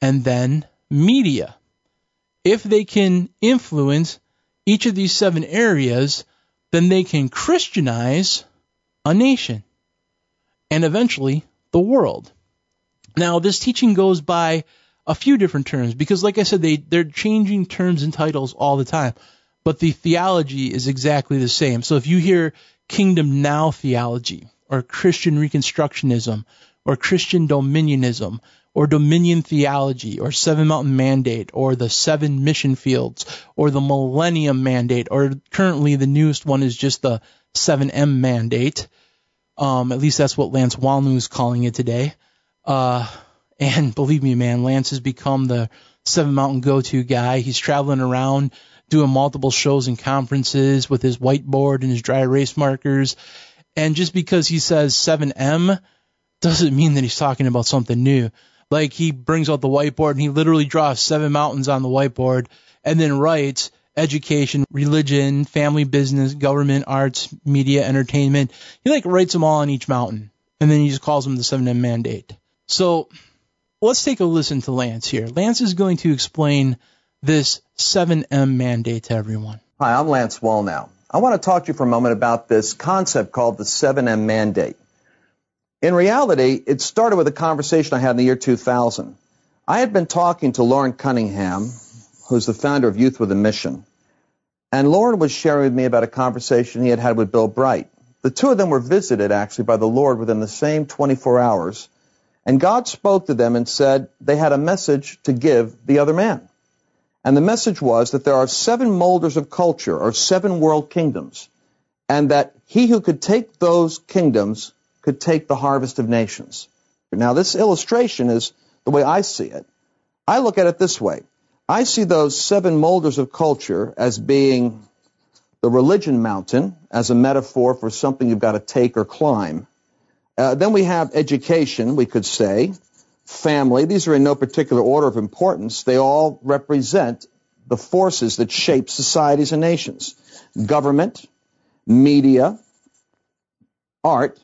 and then media. If they can influence each of these 7 areas, then they can Christianize a nation and eventually the world. Now, this teaching goes by a few different terms because, like I said, they're changing terms and titles all the time, but the theology is exactly the same. So if you hear Kingdom Now theology, or Christian Reconstructionism, or Christian Dominionism, or Dominion Theology, or 7 Mountain Mandate, or the 7 Mission Fields, or the Millennium Mandate, or currently the newest one is just the 7M Mandate. At least that's what Lance Wallnau is calling it today. And believe me, man, Lance has become the 7 Mountain go-to guy. He's traveling around doing multiple shows and conferences with his whiteboard and his dry erase markers. And just because he says 7M doesn't mean that he's talking about something new. Like, he brings out the whiteboard and he literally draws 7 mountains on the whiteboard and then writes education, religion, family, business, government, arts, media, entertainment. He writes them all on each mountain, and then he just calls them the 7M mandate. So let's take a listen to Lance here. Lance is going to explain this 7M mandate to everyone. Hi, I'm Lance Wallnau. I want to talk to you for a moment about this concept called the 7M mandate. In reality, it started with a conversation I had in the year 2000. I had been talking to Lauren Cunningham, who's the founder of Youth with a Mission, and Lauren was sharing with me about a conversation he had had with Bill Bright. The two of them were visited, actually, by the Lord within the same 24 hours, and God spoke to them and said they had a message to give the other man. And the message was that there are 7 molders of culture, or 7 world kingdoms, and that he who could take those kingdoms could take the harvest of nations. Now, this illustration is the way I see it. I look at it this way. I see those 7 molders of culture as being the religion mountain, as a metaphor for something you've got to take or climb. Then we have education, we could say, family. These are in no particular order of importance. They all represent the forces that shape societies and nations. Government, media, art,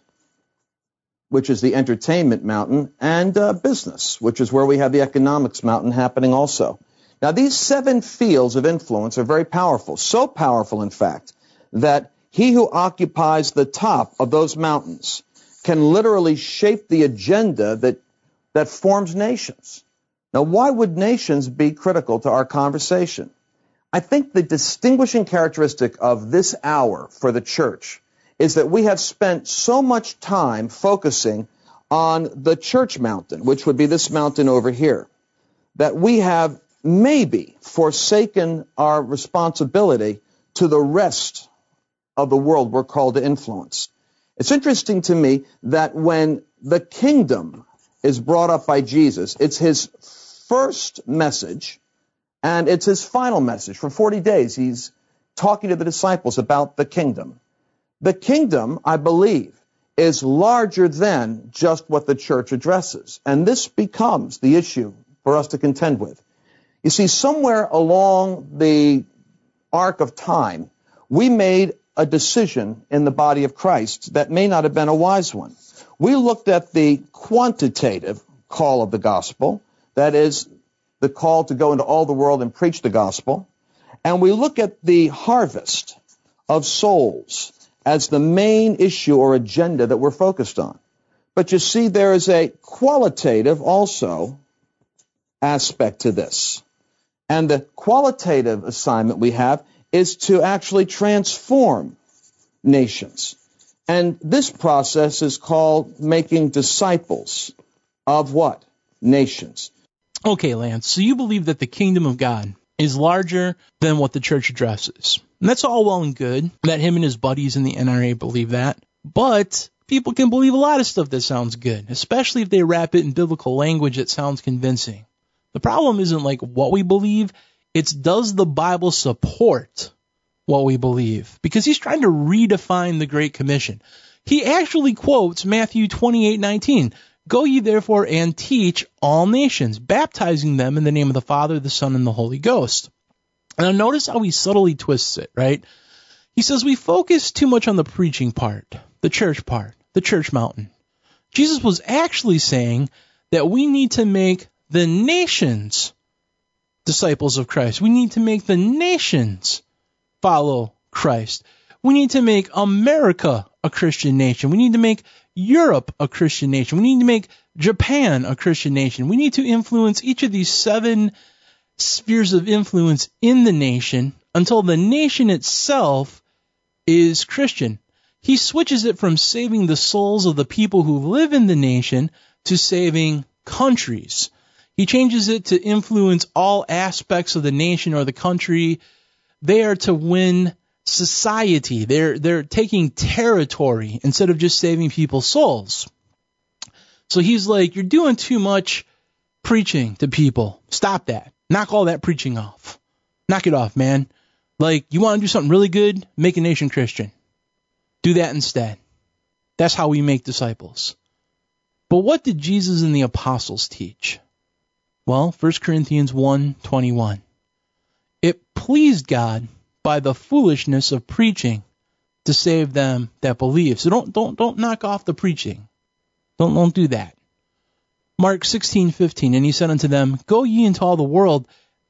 which is the entertainment mountain, and business, which is where we have the economics mountain happening also. Now, these 7 fields of influence are very powerful, so powerful, in fact, that he who occupies the top of those mountains can literally shape the agenda that forms nations. Now, why would nations be critical to our conversation? I think the distinguishing characteristic of this hour for the church is that we have spent so much time focusing on the church mountain, which would be this mountain over here, that we have maybe forsaken our responsibility to the rest of the world we're called to influence. It's interesting to me that when the kingdom is brought up by Jesus, it's his first message, and it's his final message. For 40 days, he's talking to the disciples about the kingdom. The kingdom, I believe, is larger than just what the church addresses, and this becomes the issue for us to contend with. You see, somewhere along the arc of time, we made a decision in the body of Christ that may not have been a wise one. We looked at the quantitative call of the gospel, that is, the call to go into all the world and preach the gospel, and we look at the harvest of souls as the main issue or agenda that we're focused on. But you see, there is a qualitative also aspect to this. And the qualitative assignment we have is to actually transform nations. And this process is called making disciples of what? Nations. Okay, Lance, so you believe that the kingdom of God is larger than what the church addresses. And that's all well and good, that him and his buddies in the NRA believe that. But people can believe a lot of stuff that sounds good, especially if they wrap it in biblical language that sounds convincing. The problem isn't like what we believe, it's does the Bible support what we believe? Because he's trying to redefine the Great Commission. He actually quotes Matthew 28:19. Go ye therefore and teach all nations, baptizing them in the name of the Father, the Son, and the Holy Ghost. Now notice how he subtly twists it, right? He says we focus too much on the preaching part, the church mountain. Jesus was actually saying that we need to make the nations disciples of Christ. We need to make the nations follow Christ. We need to make America a Christian nation. We need to make Europe a Christian nation. We need to make Japan a Christian nation. We need to influence each of these 7 spheres of influence in the nation until the nation itself is Christian. He switches it from saving the souls of the people who live in the nation to saving countries. He changes it to influence all aspects of the nation or the country. They are to win society. They're taking territory instead of just saving people's souls. So he's like, you're doing too much preaching to people. Stop that. Knock all that preaching off. Knock it off, man. Like, you want to do something really good? Make a nation Christian. Do that instead. That's how we make disciples. But what did Jesus and the apostles teach? Well, 1 Corinthians 1:21. It pleased God by the foolishness of preaching to save them that believe. So don't knock off the preaching. Don't do that. Mark 16:15, and he said unto them, Go ye into all the world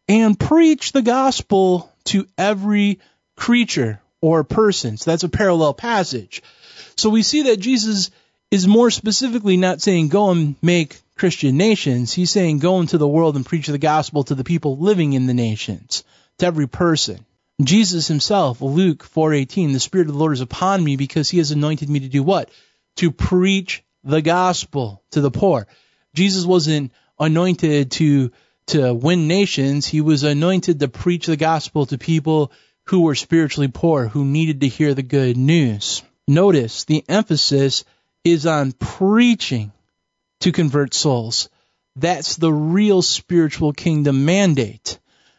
and preach the gospel to every creature or person. So that's a parallel passage. So we see that Jesus is more specifically not saying go and make Christian nations. He's saying go into the world and preach the gospel to the people living in the nations, to every person. Jesus himself, Luke 4:18, the Spirit of the Lord is upon me because he has anointed me to do what? To preach the gospel to the poor. Jesus wasn't anointed to win nations. He was anointed to preach the gospel to people who were spiritually poor, who needed to hear the good news. Notice the emphasis is on preaching to convert souls. That's the real spiritual kingdom mandate.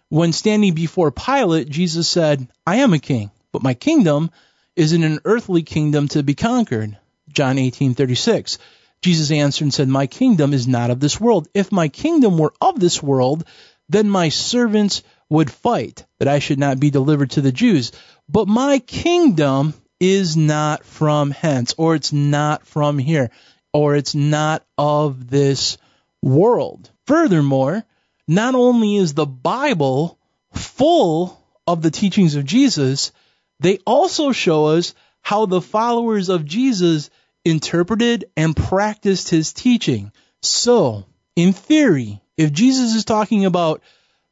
When standing before Pilate, Jesus said, I am a king, but my kingdom isn't an earthly kingdom to be conquered. John 18:36. Jesus answered and said, My kingdom is not of this world. If my kingdom were of this world, then my servants would fight, that I should not be delivered to the Jews. But my kingdom is not from hence, or it's not from here, or it's not of this world. Furthermore, not only is the Bible full of the teachings of Jesus, they also show us how the followers of Jesus interpreted and practiced his teaching. So, in theory, if Jesus is talking about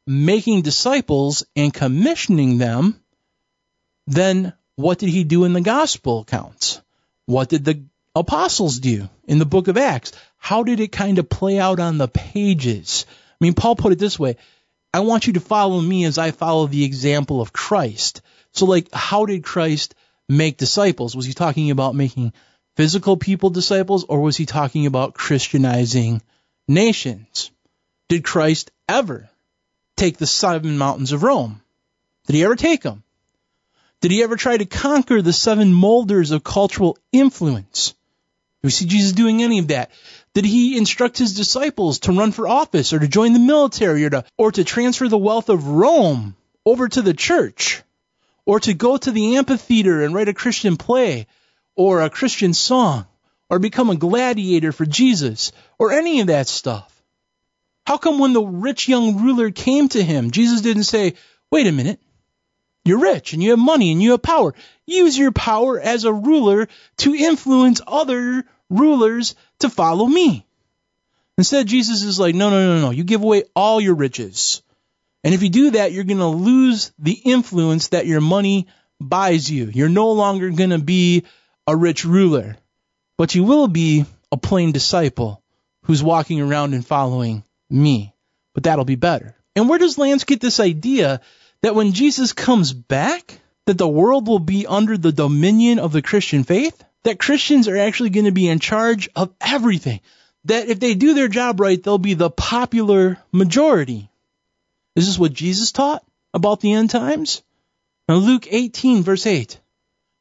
making disciples and commissioning them, then what did he do in the gospel accounts? What did the apostles do in the book of Acts? How did it kind of play out on the pages? I mean, Paul put it this way, I want you to follow me as I follow the example of Christ. So, like, how did Christ make disciples? Was he talking about making physical people disciples, or was he talking about Christianizing nations? Did Christ ever take the 7 mountains of Rome? Did he ever take them? Did he ever try to conquer the 7 molders of cultural influence? Do we see Jesus doing any of that? Did he instruct his disciples to run for office or to join the military or to transfer the wealth of Rome over to the church or to go to the amphitheater and write a Christian play or a Christian song or become a gladiator for Jesus or any of that stuff? How come when the rich young ruler came to him, Jesus didn't say, wait a minute, You're rich and you have money and you have power. Use your power as a ruler to influence other rulers to follow me. Instead, Jesus is like, no. You give away all your riches. And if you do that, you're going to lose the influence that your money buys you. You're no longer going to be a rich ruler, but you will be a plain disciple who's walking around and following me. But that'll be better. And where does Lance get this idea that when Jesus comes back, that the world will be under the dominion of the Christian faith? That Christians are actually going to be in charge of everything. That if they do their job right, they'll be the popular majority. This is what Jesus taught about the end times. Now, Luke 18, verse 8.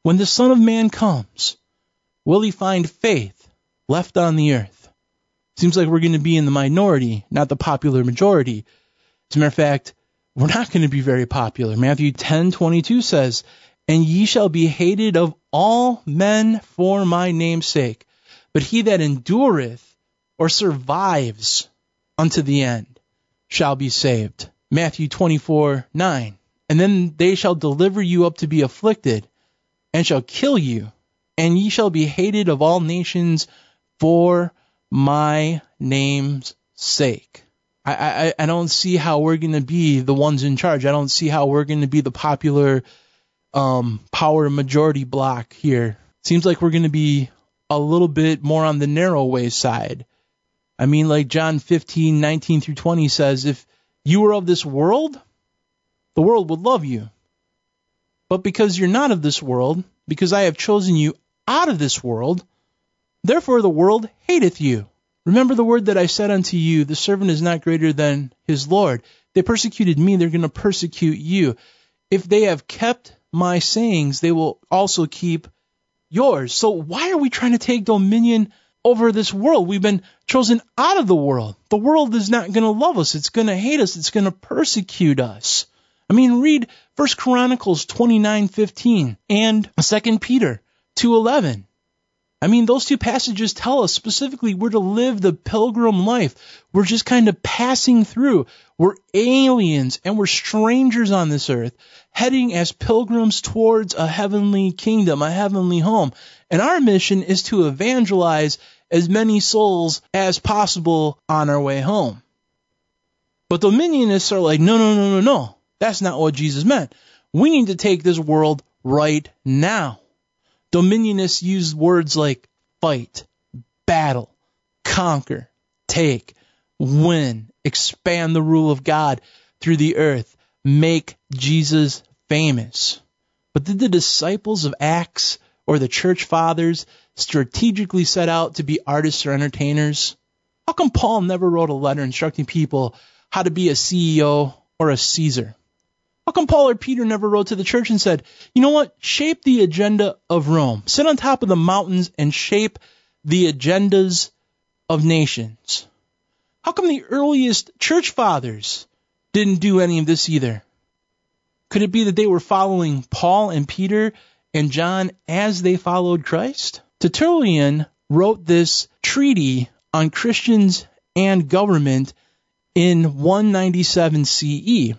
When the Son of Man comes, will he find faith left on the earth? Seems like we're going to be in the minority, not the popular majority. As a matter of fact, we're not going to be very popular. Matthew 10:22 says, And ye shall be hated of all men for my name's sake, but he that endureth or survives unto the end shall be saved. Matthew 24:9. And then they shall deliver you up to be afflicted, and shall kill you, and ye shall be hated of all nations for my name's sake. I don't see how we're going to be the ones in charge. I don't see how we're going to be the popular power majority block here. Seems like we're going to be a little bit more on the narrow way side. I mean, like John 15:19 through 20 says, if you were of this world, the world would love you. But because you're not of this world, because I have chosen you out of this world, therefore the world hateth you. Remember the word that I said unto you, the servant is not greater than his Lord. They persecuted me, they're going to persecute you. If they have kept my sayings, they will also keep yours. So why are we trying to take dominion over this world? We've been chosen out of the world. The world is not going to love us. It's going to hate us. It's going to persecute us. I mean, read 1 Chronicles 29:15 and 2 Peter 2:11. I mean, those two passages tell us specifically we're to live the pilgrim life. We're just kind of passing through. We're aliens and we're strangers on this earth, heading as pilgrims towards a heavenly kingdom, a heavenly home. And our mission is to evangelize as many souls as possible on our way home. But dominionists are like, no. That's not what Jesus meant. We need to take this world right now. Dominionists use words like fight, battle, conquer, take, win, expand the rule of God through the earth, make Jesus famous. But did the disciples of Acts or the church fathers strategically set out to be artists or entertainers? How come Paul never wrote a letter instructing people how to be a CEO or a Caesar? How come Paul or Peter never wrote to the church and said, you know what, shape the agenda of Rome. Sit on top of the mountains and shape the agendas of nations. How come the earliest church fathers didn't do any of this either? Could it be that they were following Paul and Peter and John as they followed Christ? Tertullian wrote this treatise on Christians and government in 197 CE.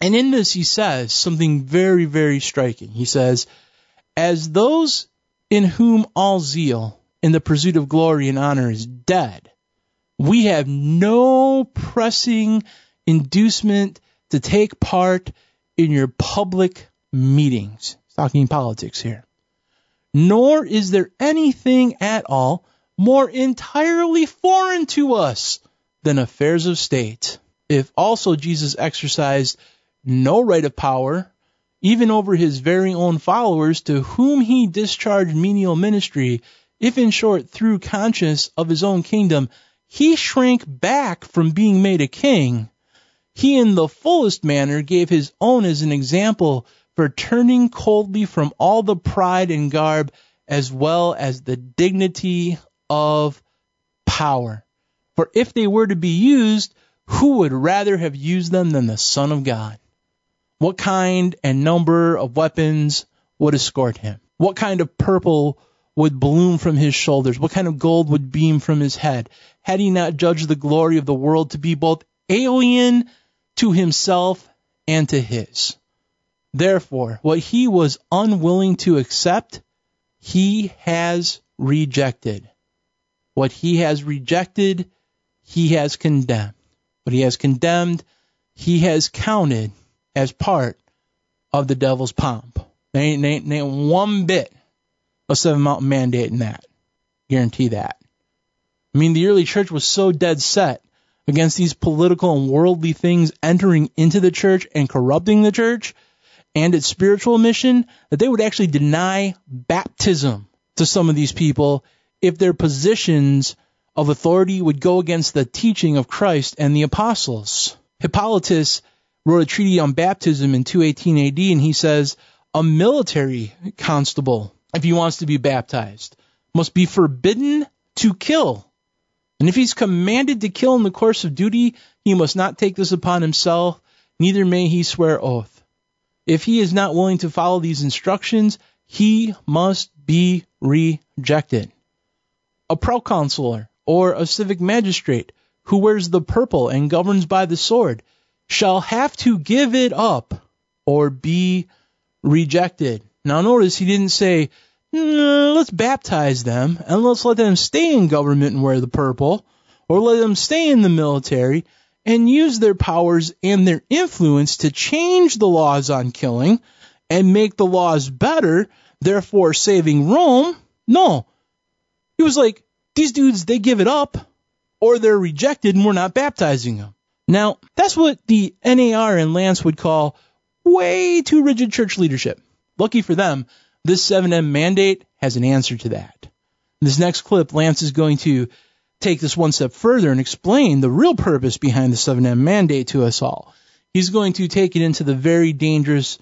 And in this, he says something very, very striking. He says, as those in whom all zeal in the pursuit of glory and honor is dead, we have no pressing inducement to take part in your public meetings. He's talking politics here. Nor is there anything at all more entirely foreign to us than affairs of state. If also Jesus exercised no right of power, even over his very own followers, to whom he discharged menial ministry, if in short, through conscience of his own kingdom, he shrank back from being made a king, he in the fullest manner gave his own as an example for turning coldly from all the pride and garb as well as the dignity of power. For if they were to be used, who would rather have used them than the Son of God? What kind and number of weapons would escort him? What kind of purple would bloom from his shoulders? What kind of gold would beam from his head? Had he not judged the glory of the world to be both alien to himself and to his? Therefore, what he was unwilling to accept, he has rejected. What he has rejected, he has condemned. What he has condemned, he has counted as part of the devil's pomp. There ain't one bit of Seven Mountain Mandate in that. Guarantee that. I mean, the early church was so dead set against these political and worldly things entering into the church and corrupting the church and its spiritual mission that they would actually deny baptism to some of these people if their positions of authority would go against the teaching of Christ and the apostles. Hippolytus wrote a treatise on baptism in 218 AD, and he says, a military constable, if he wants to be baptized, must be forbidden to kill. And if he's commanded to kill in the course of duty, he must not take this upon himself, neither may he swear oath. If he is not willing to follow these instructions, he must be rejected. A proconsular or a civic magistrate who wears the purple and governs by the sword shall have to give it up or be rejected. Now notice he didn't say, let's baptize them and let's let them stay in government and wear the purple, or let them stay in the military and use their powers and their influence to change the laws on killing and make the laws better, therefore saving Rome. No. He was like, these dudes, they give it up or they're rejected and we're not baptizing them. Now, that's what the NAR and Lance would call way too rigid church leadership. Lucky for them, this 7M mandate has an answer to that. In this next clip, Lance is going to take this one step further and explain the real purpose behind the 7M mandate to us all. He's going to take it into the very dangerous,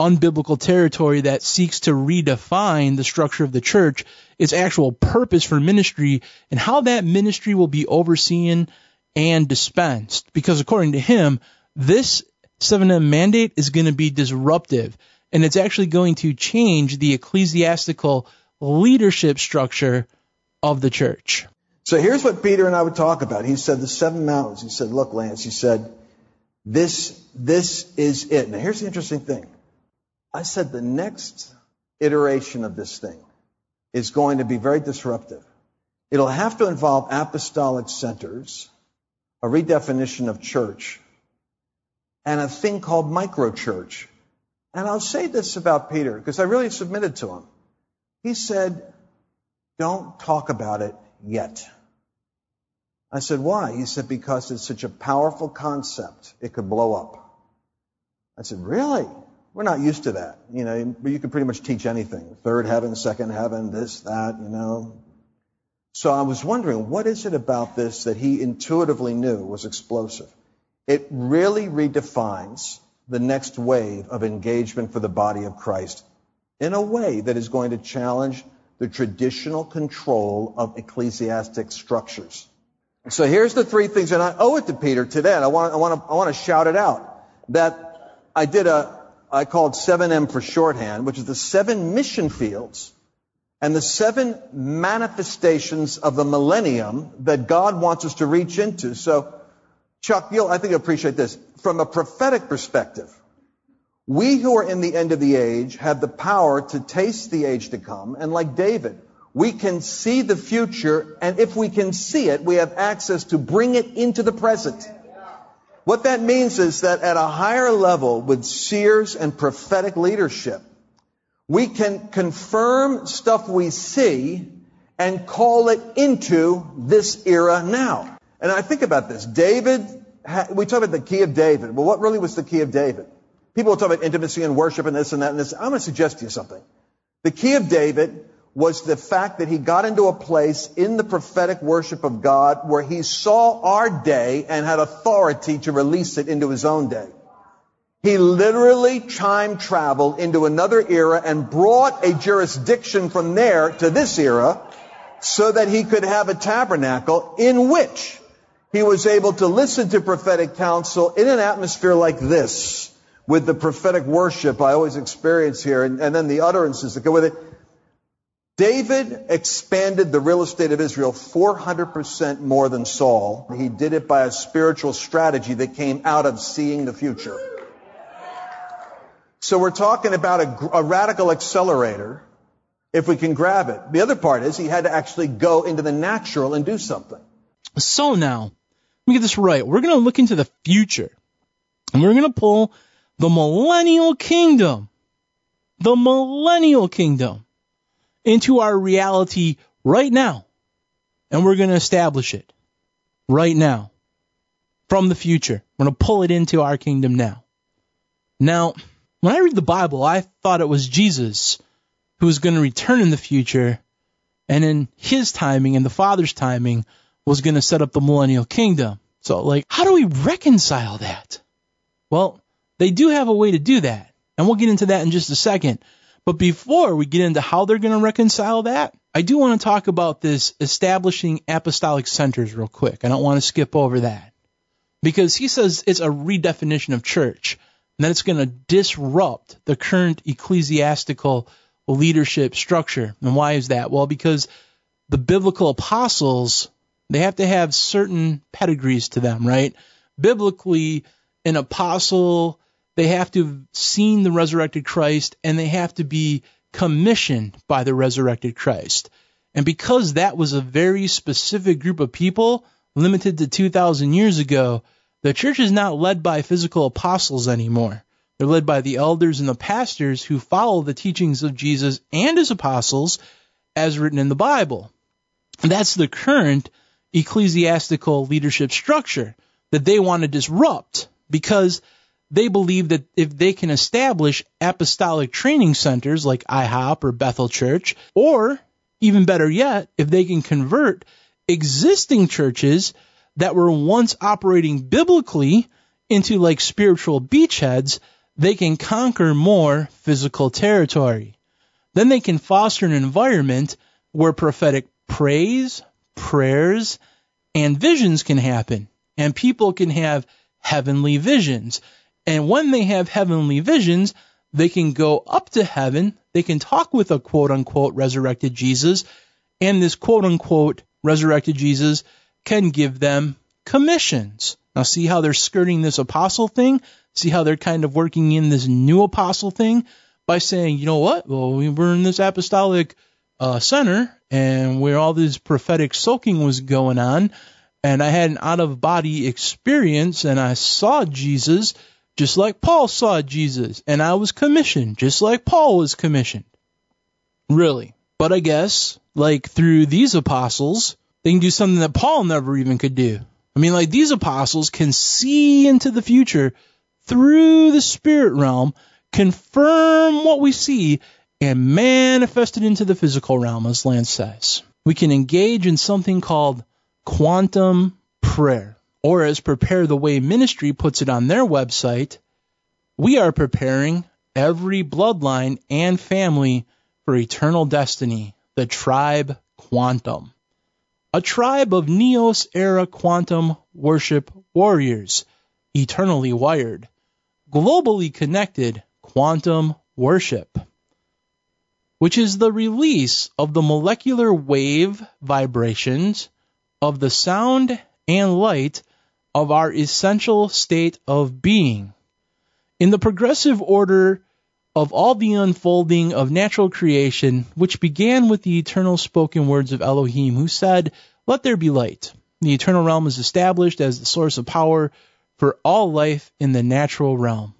unbiblical territory that seeks to redefine the structure of the church, its actual purpose for ministry, and how that ministry will be overseen and dispensed. Because according to him, this 7M mandate is going to be disruptive. And it's actually going to change the ecclesiastical leadership structure of the church. So here's what Peter and I would talk about. He said the seven mountains. He said, look, Lance, he said, this is it. Now, here's the interesting thing. I said the next iteration of this thing is going to be very disruptive. It'll have to involve apostolic centers, a redefinition of church, and a thing called microchurch. And I'll say this about Peter, because I really submitted to him. He said, don't talk about it yet. I said, why? He said, because it's such a powerful concept, it could blow up. I said, really? We're not used to that. You know, you can pretty much teach anything. Third heaven, second heaven, this, that, you know. So I was wondering, what is it about this that he intuitively knew was explosive? It really redefines the next wave of engagement for the body of Christ in a way that is going to challenge the traditional control of ecclesiastic structures. So here's the three things, and I owe it to Peter today, and I want to shout it out, that I called 7M for shorthand, which is the seven mission fields and the seven manifestations of the millennium that God wants us to reach into. So Chuck, I think you'll appreciate this. From a prophetic perspective, we who are in the end of the age have the power to taste the age to come. And like David, we can see the future. And if we can see it, we have access to bring it into the present. What that means is that at a higher level with seers and prophetic leadership, we can confirm stuff we see and call it into this era now. And I think about this. David, we talk about the key of David. Well, what really was the key of David? People will talk about intimacy and worship and this and that and this. I'm going to suggest to you something. The key of David was the fact that he got into a place in the prophetic worship of God where he saw our day and had authority to release it into his own day. He literally time traveled into another era and brought a jurisdiction from there to this era so that he could have a tabernacle in which he was able to listen to prophetic counsel in an atmosphere like this, with the prophetic worship I always experience here, and then the utterances that go with it. David expanded the real estate of Israel 400% more than Saul. He did it by a spiritual strategy that came out of seeing the future. So we're talking about a radical accelerator if we can grab it. The other part is he had to actually go into the natural and do something. So now, let me get this right. We're going to look into the future, and we're going to pull the millennial kingdom, into our reality right now, and we're going to establish it right now from the future. We're going to pull it into our kingdom now. Now, when I read the Bible, I thought it was Jesus who was going to return in the future, and in his timing and the Father's timing was going to set up the millennial kingdom. So, how do we reconcile that? Well, they do have a way to do that, and we'll get into that in just a second. But before we get into how they're going to reconcile that, I do want to talk about this establishing apostolic centers real quick. I don't want to skip over that, because he says it's a redefinition of church, and that it's going to disrupt the current ecclesiastical leadership structure. And why is that? Well, because the biblical apostles, they have to have certain pedigrees to them, right? Biblically, an apostle, they have to have seen the resurrected Christ, and they have to be commissioned by the resurrected Christ. And because that was a very specific group of people, limited to 2,000 years ago, the church is not led by physical apostles anymore. They're led by the elders and the pastors who follow the teachings of Jesus and his apostles as written in the Bible. And that's the current ecclesiastical leadership structure that they want to disrupt, because they believe that if they can establish apostolic training centers like IHOP or Bethel Church, or even better yet, if they can convert existing churches that were once operating biblically into spiritual beachheads, they can conquer more physical territory. Then they can foster an environment where prophetic praise, prayers, and visions can happen, and people can have heavenly visions. And when they have heavenly visions, they can go up to heaven, they can talk with a quote-unquote resurrected Jesus, and this quote-unquote resurrected Jesus can give them commissions. Now, see how they're skirting this apostle thing? See how they're kind of working in this new apostle thing by saying, you know what? Well, we were in this apostolic center, and where all this prophetic soaking was going on, and I had an out-of-body experience, and I saw Jesus just like Paul saw Jesus, and I was commissioned just like Paul was commissioned. Really. But I guess, through these apostles, they can do something that Paul never even could do. These apostles can see into the future through the spirit realm, confirm what we see, and manifest it into the physical realm, as Lance says. We can engage in something called quantum prayer, or as Prepare the Way Ministry puts it on their website, we are preparing every bloodline and family for eternal destiny, the tribe quantum. A tribe of Neos-era quantum worship warriors, eternally wired, globally connected quantum worship, which is the release of the molecular wave vibrations of the sound and light of our essential state of being. In the progressive order of all the unfolding of natural creation, which began with the eternal spoken words of Elohim, who said, "Let there be light." The eternal realm is established as the source of power for all life in the natural realm.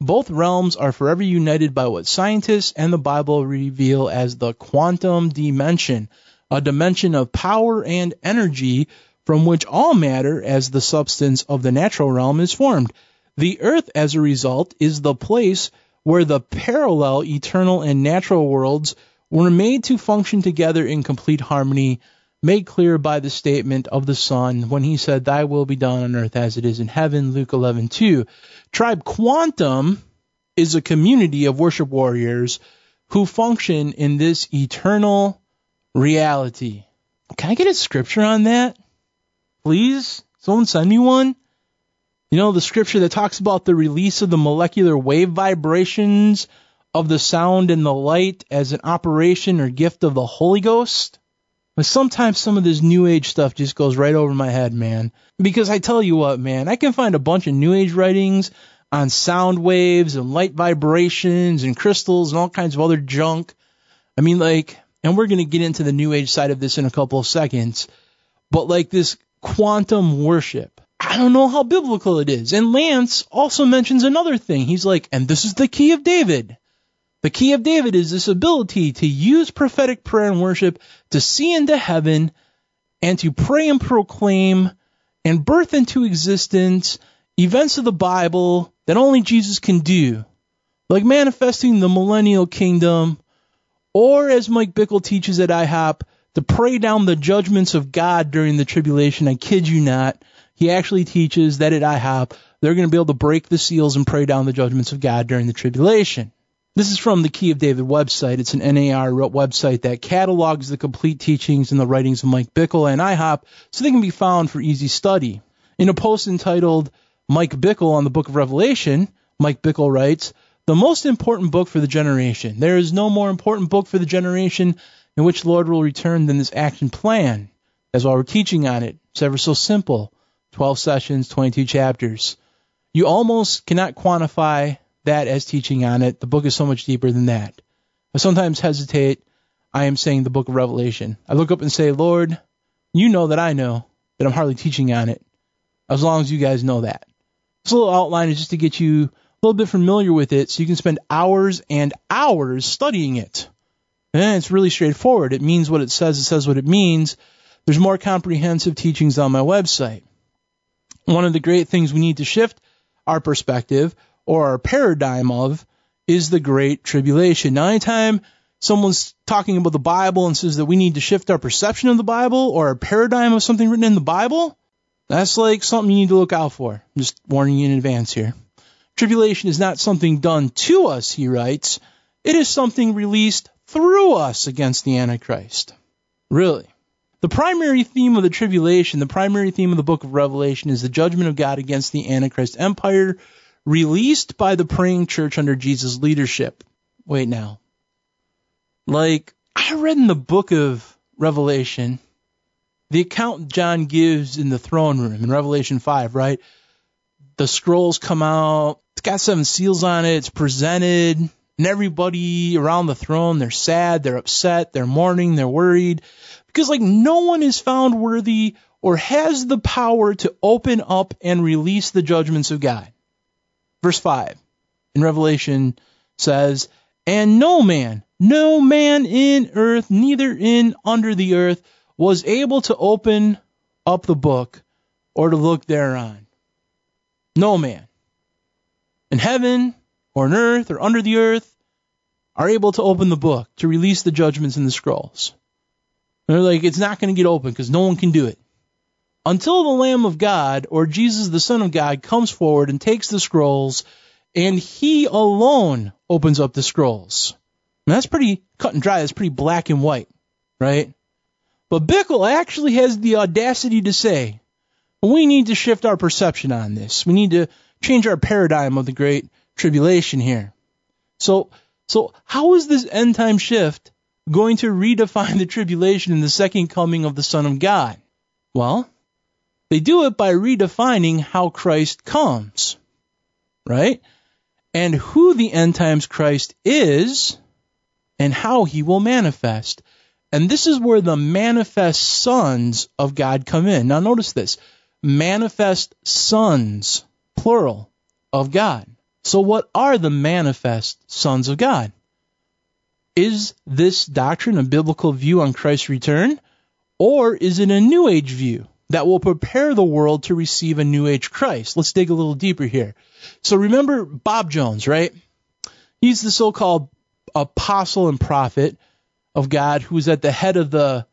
Both realms are forever united by what scientists and the Bible reveal as the quantum dimension, a dimension of power and energy from which all matter as the substance of the natural realm is formed. The earth, as a result, is the place where the parallel eternal and natural worlds were made to function together in complete harmony, made clear by the statement of the Son when he said, "Thy will be done on earth as it is in heaven," Luke 11:2. Tribe Quantum is a community of worship warriors who function in this eternal reality. Can I get a scripture on that? Please, someone send me one. The scripture that talks about the release of the molecular wave vibrations of the sound and the light as an operation or gift of the Holy Ghost? But sometimes some of this New Age stuff just goes right over my head, man. Because I tell you what, man, I can find a bunch of New Age writings on sound waves and light vibrations and crystals and all kinds of other junk. I mean, like, and we're going to get into the New Age side of this in a couple of seconds, but like this quantum worship, I don't know how biblical it is. And Lance also mentions another thing. He's like, and this is the key of David. The key of David is this ability to use prophetic prayer and worship to see into heaven and to pray and proclaim and birth into existence events of the Bible that only Jesus can do, like manifesting the millennial kingdom, or as Mike Bickle teaches at IHOP, to pray down the judgments of God during the tribulation. I kid you not. He actually teaches that at IHOP, they're going to be able to break the seals and pray down the judgments of God during the tribulation. This is from the Key of David website. It's an NAR website that catalogs the complete teachings and the writings of Mike Bickle and IHOP, so they can be found for easy study. In a post entitled Mike Bickle on the Book of Revelation, Mike Bickle writes, "The most important book for the generation. There is no more important book for the generation in which the Lord will return than this action plan." That's why we're teaching on it. It's ever so simple. 12 sessions, 22 chapters. You almost cannot quantify that as teaching on it. The book is so much deeper than that. I sometimes hesitate. I am saying the book of Revelation. I look up and say, Lord, you know that I know that I'm hardly teaching on it, as long as you guys know that. This little outline is just to get you a little bit familiar with it so you can spend hours and hours studying it. And it's really straightforward. It means what it says what it means. There's more comprehensive teachings on my website. One of the great things we need to shift our perspective or our paradigm of is the Great Tribulation. Now, anytime someone's talking about the Bible and says that we need to shift our perception of the Bible or our paradigm of something written in the Bible, that's like something you need to look out for. I'm just warning you in advance here. Tribulation is not something done to us, he writes. It is something released through us against the Antichrist. Really. The primary theme of the tribulation, the primary theme of the book of Revelation, is the judgment of God against the Antichrist empire, released by the praying church under Jesus' leadership. Wait now. Like, I read in the book of Revelation, the account John gives in the throne room in Revelation 5, right? The scrolls come out, it's got 7 seals on it, it's presented, and everybody around the throne, they're sad, they're upset, they're mourning, they're worried. Because, like, no one is found worthy or has the power to open up and release the judgments of God. Verse 5 in Revelation says, "And no man in earth, neither in under the earth, was able to open up the book or to look thereon." No man in heaven or in earth or under the earth are able to open the book, to release the judgments in the scrolls. They're like, it's not going to get open because no one can do it. Until the Lamb of God, or Jesus, the Son of God, comes forward and takes the scrolls, and he alone opens up the scrolls. And that's pretty cut and dry. That's pretty black and white, right? But Bickle actually has the audacity to say, we need to shift our perception on this. We need to change our paradigm of the Great Tribulation here. So how is this end time shift going to redefine the tribulation in the second coming of the Son of God? Well, they do it by redefining how Christ comes, right? And who the end times Christ is and how he will manifest. And this is where the manifest sons of God come in. Now notice this, manifest sons, plural, of God. So what are the manifest sons of God? Is this doctrine a biblical view on Christ's return, or is it a New Age view that will prepare the world to receive a New Age Christ? Let's dig a little deeper here. So remember Bob Jones, right? He's the so-called apostle and prophet of God who was at the head of the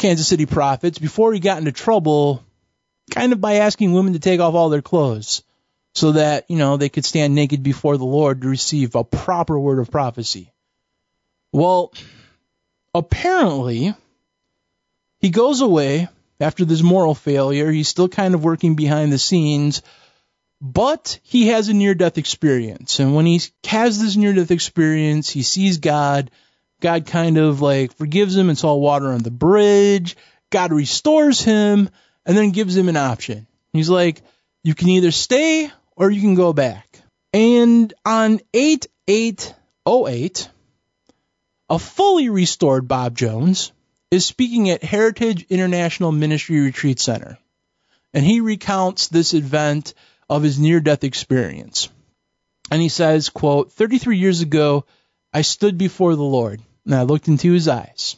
Kansas City Prophets before he got into trouble, kind of by asking women to take off all their clothes so that, you know, they could stand naked before the Lord to receive a proper word of prophecy. Well, apparently, he goes away after this moral failure. He's still kind of working behind the scenes, but he has a near-death experience. And when he has this near-death experience, he sees God. God kind of like forgives him. It's all water on the bridge. God restores him and then gives him an option. He's like, you can either stay or you can go back. And on 8/8/08, a fully restored Bob Jones is speaking at Heritage International Ministry Retreat Center. And he recounts this event of his near-death experience. And he says, quote, 33 years ago, I stood before the Lord and I looked into his eyes.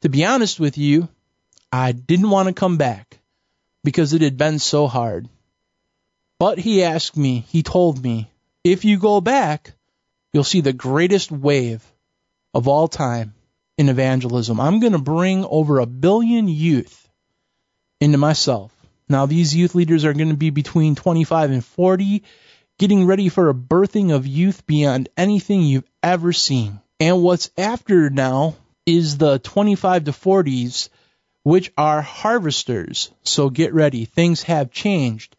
To be honest with you, I didn't want to come back because it had been so hard. But he asked me, he told me, if you go back, you'll see the greatest wave of all time in evangelism. I'm going to bring over 1 billion youth into myself. Now, these youth leaders are going to be between 25 and 40, getting ready for a birthing of youth beyond anything you've ever seen. And what's after now is the 25 to 40s, which are harvesters. So get ready. Things have changed.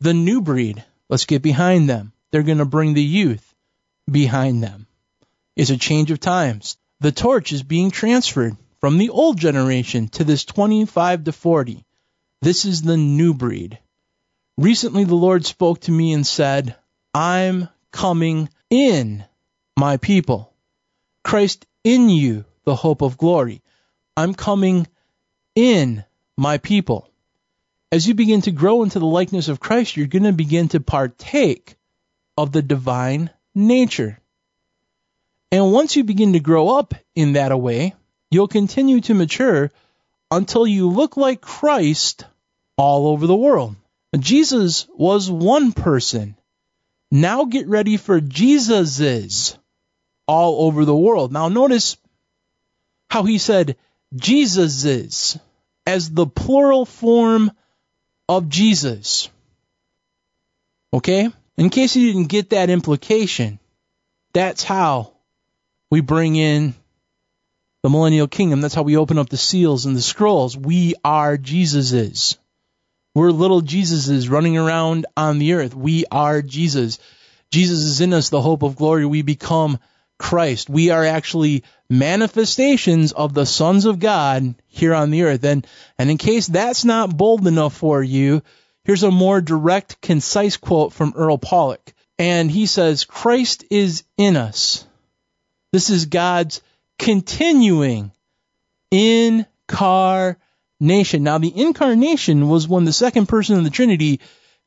The new breed, let's get behind them. They're going to bring the youth behind them. It's a change of times. The torch is being transferred from the old generation to this 25 to 40. This is the new breed. Recently, the Lord spoke to me and said, I'm coming in my people. Christ in you, the hope of glory. I'm coming in my people. As you begin to grow into the likeness of Christ, you're going to begin to partake of the divine nature. And once you begin to grow up in that a way, you'll continue to mature until you look like Christ all over the world. Jesus was one person. Now get ready for Jesus's all over the world. Now notice how he said Jesus's as the plural form of Jesus. Okay? In case you didn't get that implication, that's how we bring in the millennial kingdom. That's how we open up the seals and the scrolls. We are Jesus's. We're little Jesus's running around on the earth. We are Jesus. Jesus is in us, the hope of glory. We become Christ. We are actually manifestations of the sons of God here on the earth. And in case that's not bold enough for you, here's a more direct, concise quote from Earl Pollock. And he says, Christ is in us. This is God's continuing incarnation. Now, the incarnation was when the second person of the Trinity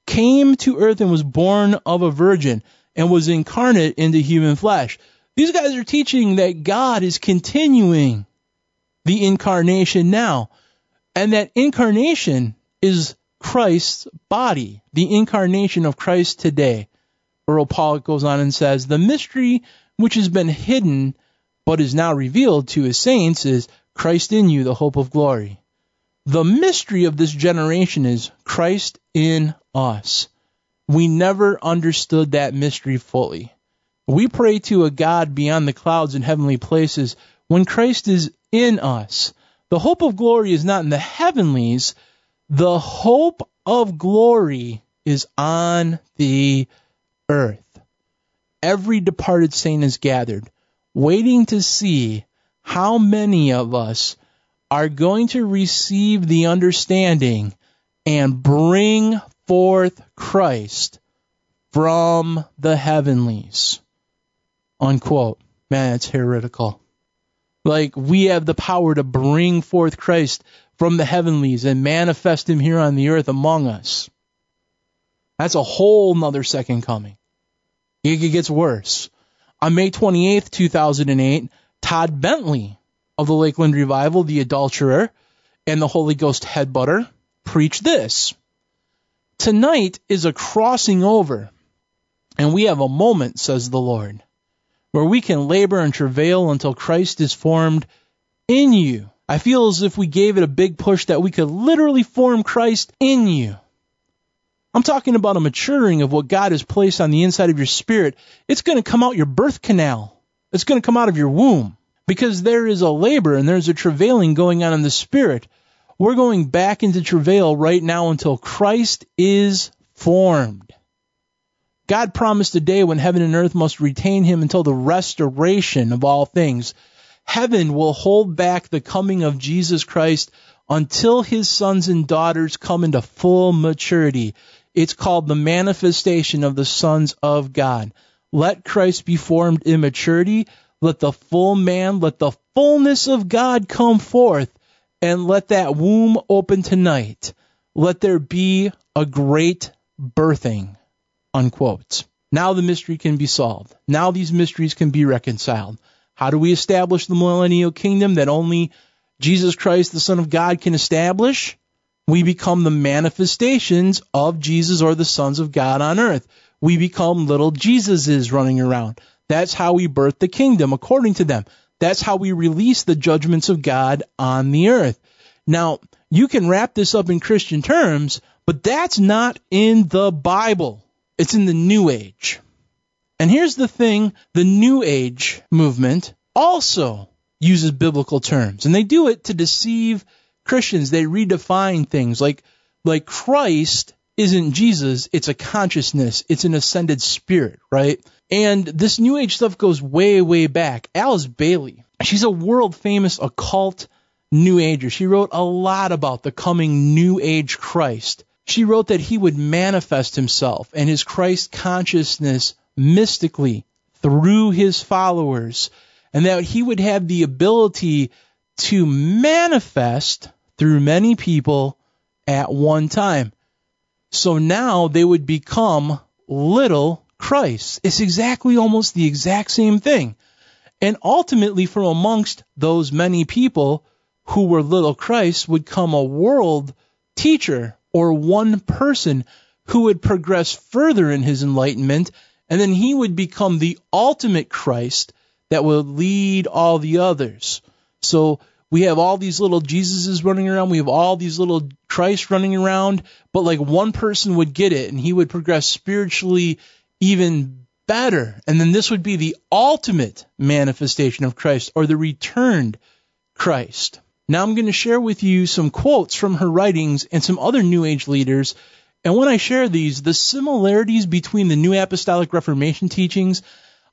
came to earth and was born of a virgin and was incarnate into human flesh. These guys are teaching that God is continuing the incarnation now, and that incarnation is Christ's body, the incarnation of Christ today. Earl Pollock goes on and says, the mystery which has been hidden but is now revealed to his saints is Christ in you, the hope of glory. The mystery of this generation is Christ in us. We never understood that mystery fully. We pray to a God beyond the clouds in heavenly places when Christ is in us. The hope of glory is not in the heavenlies. The hope of glory is on the earth. Every departed saint is gathered, waiting to see how many of us are going to receive the understanding and bring forth Christ from the heavenlies. Unquote. Man, it's heretical. Like, we have the power to bring forth Christ from the heavenlies and manifest him here on the earth among us. That's a whole nother second coming. It gets worse. On May 28th, 2008, Todd Bentley of the Lakeland Revival, the adulterer, and the Holy Ghost headbutter, preached this. Tonight is a crossing over, and we have a moment, says the Lord, where we can labor and travail until Christ is formed in you. I feel as if we gave it a big push that we could literally form Christ in you. I'm talking about a maturing of what God has placed on the inside of your spirit. It's going to come out your birth canal. It's going to come out of your womb, because there is a labor and there's a travailing going on in the spirit. We're going back into travail right now until Christ is formed. God promised a day when heaven and earth must retain him until the restoration of all things. Heaven will hold back the coming of Jesus Christ until his sons and daughters come into full maturity. It's called the manifestation of the sons of God. Let Christ be formed in maturity. Let the full man, let the fullness of God come forth, and let that womb open tonight. Let there be a great birthing, unquote. Now the mystery can be solved. Now these mysteries can be reconciled. How do we establish the millennial kingdom that only Jesus Christ, the Son of God, can establish? We become the manifestations of Jesus or the sons of God on earth. We become little Jesuses running around. That's how we birth the kingdom, according to them. That's how we release the judgments of God on the earth. Now, you can wrap this up in Christian terms, but that's not in the Bible. It's in the New Age. And here's the thing, the New Age movement also uses biblical terms, and they do it to deceive Christians. They redefine things like Christ isn't Jesus, it's a consciousness, it's an ascended spirit, right? And this New Age stuff goes way, way back. Alice Bailey, she's a world-famous occult New Ager. She wrote a lot about the coming New Age Christ. She wrote that he would manifest himself and his Christ consciousness mystically through his followers, and that he would have the ability to manifest through many people at one time. So now they would become little Christ. It's exactly almost the exact same thing. And ultimately, from amongst those many people who were little Christ would come a world teacher or one person who would progress further in his enlightenment, and then he would become the ultimate Christ that would lead all the others. So we have all these little Jesuses running around. We have all these little Christ running around, but like one person would get it and he would progress spiritually even better. And then this would be the ultimate manifestation of Christ, or the returned Christ. Now I'm going to share with you some quotes from her writings and some other New Age leaders. And when I share these, the similarities between the New Apostolic Reformation teachings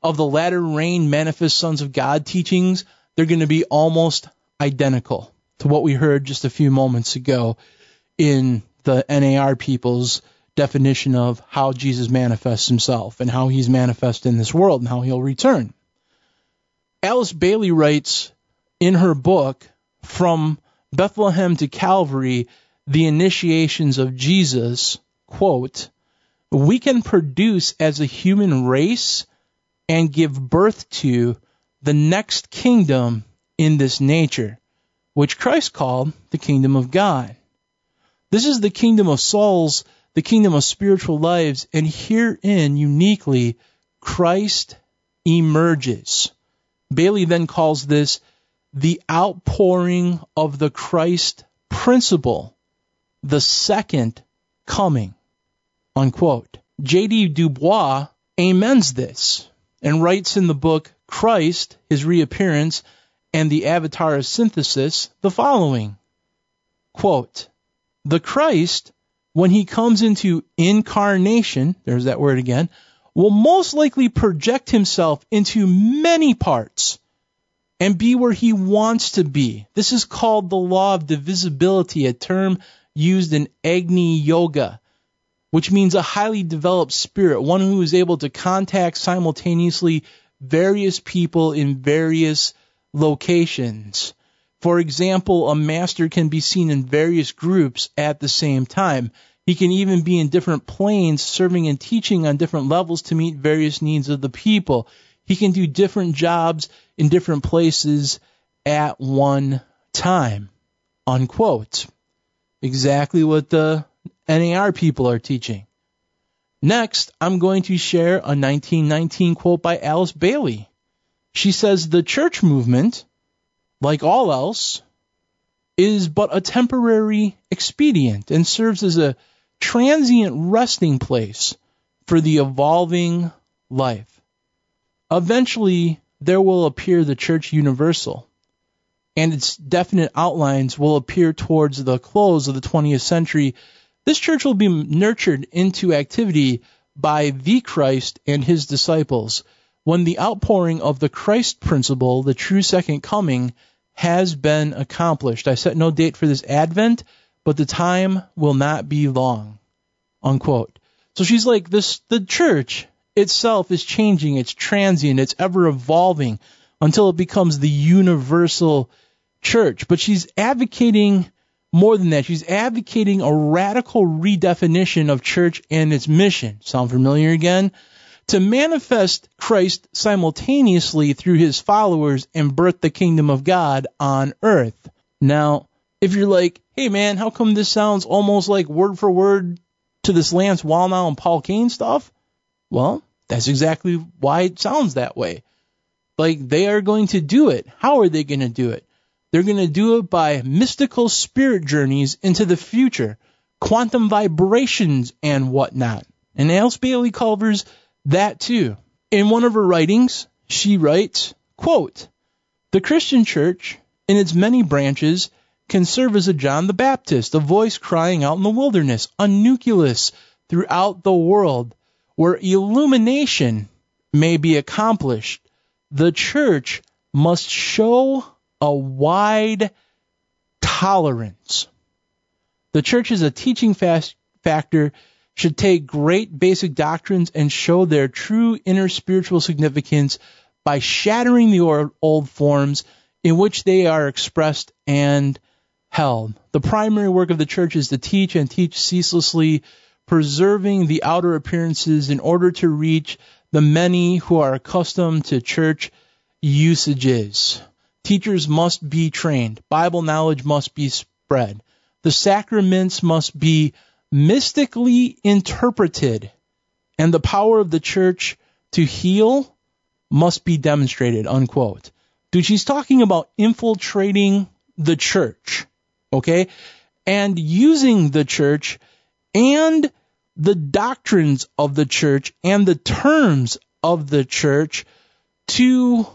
of the Latter Rain Manifest Sons of God teachings, they're going to be almost identical to what we heard just a few moments ago in the NAR people's definition of how Jesus manifests himself and how he's manifest in this world and how he'll return. Alice Bailey writes in her book, From Bethlehem to Calvary, The Initiations of Jesus, quote, "We can produce as a human race and give birth to the next kingdom in this nature, which Christ called the kingdom of God. This is the kingdom of souls, the kingdom of spiritual lives, and herein uniquely Christ emerges." Bailey then calls this the outpouring of the Christ principle, the second coming, unquote. J.D. Dubois amends this and writes in the book Christ, His Reappearance, and the Avatar of Synthesis the following, quote, "The Christ, when he comes into incarnation," there's that word again, "will most likely project himself into many parts and be where he wants to be. This is called the law of divisibility, a term used in Agni Yoga, which means a highly developed spirit, one who is able to contact simultaneously various people in various locations. For example, a master can be seen in various groups at the same time. He can even be in different planes, serving and teaching on different levels to meet various needs of the people. He can do different jobs in different places at one time," unquote. Exactly what the NAR people are teaching. Next, I'm going to share a 1919 quote by Alice Bailey. She says, "The church movement, like all else, is but a temporary expedient and serves as a transient resting place for the evolving life. Eventually, there will appear the church universal, and its definite outlines will appear towards the close of the 20th century. This church will be nurtured into activity by the Christ and his disciples, when the outpouring of the Christ principle, the true second coming, has been accomplished. I set no date for this advent, but the time will not be long," unquote. So she's like, this, the church itself is changing, it's transient, it's ever evolving until it becomes the universal church. But she's advocating more than that. She's advocating a radical redefinition of church and its mission. Sound familiar again? To manifest Christ simultaneously through his followers and birth the kingdom of God on earth. Now, if you're like, hey man, how come this sounds almost like word for word to this Lance Wallnau and Paul Cain stuff? Well, that's exactly why it sounds that way. Like, they are going to do it. How are they going to do it? They're going to do it by mystical spirit journeys into the future, quantum vibrations and whatnot. And Alice Bailey covers that too. In one of her writings, she writes, quote, "The Christian church, in its many branches, can serve as a John the Baptist, a voice crying out in the wilderness, a nucleus throughout the world, where illumination may be accomplished. The church must show a wide tolerance. The church as a teaching factor should take great basic doctrines and show their true inner spiritual significance by shattering the old forms in which they are expressed and held. The primary work of the church is to teach and teach ceaselessly, preserving the outer appearances in order to reach the many who are accustomed to church usages. Teachers must be trained. Bible knowledge must be spread. The sacraments must be mystically interpreted, and the power of the church to heal must be demonstrated," unquote. Dude, she's talking about infiltrating the church, okay? And using the church and the doctrines of the church and the terms of the church to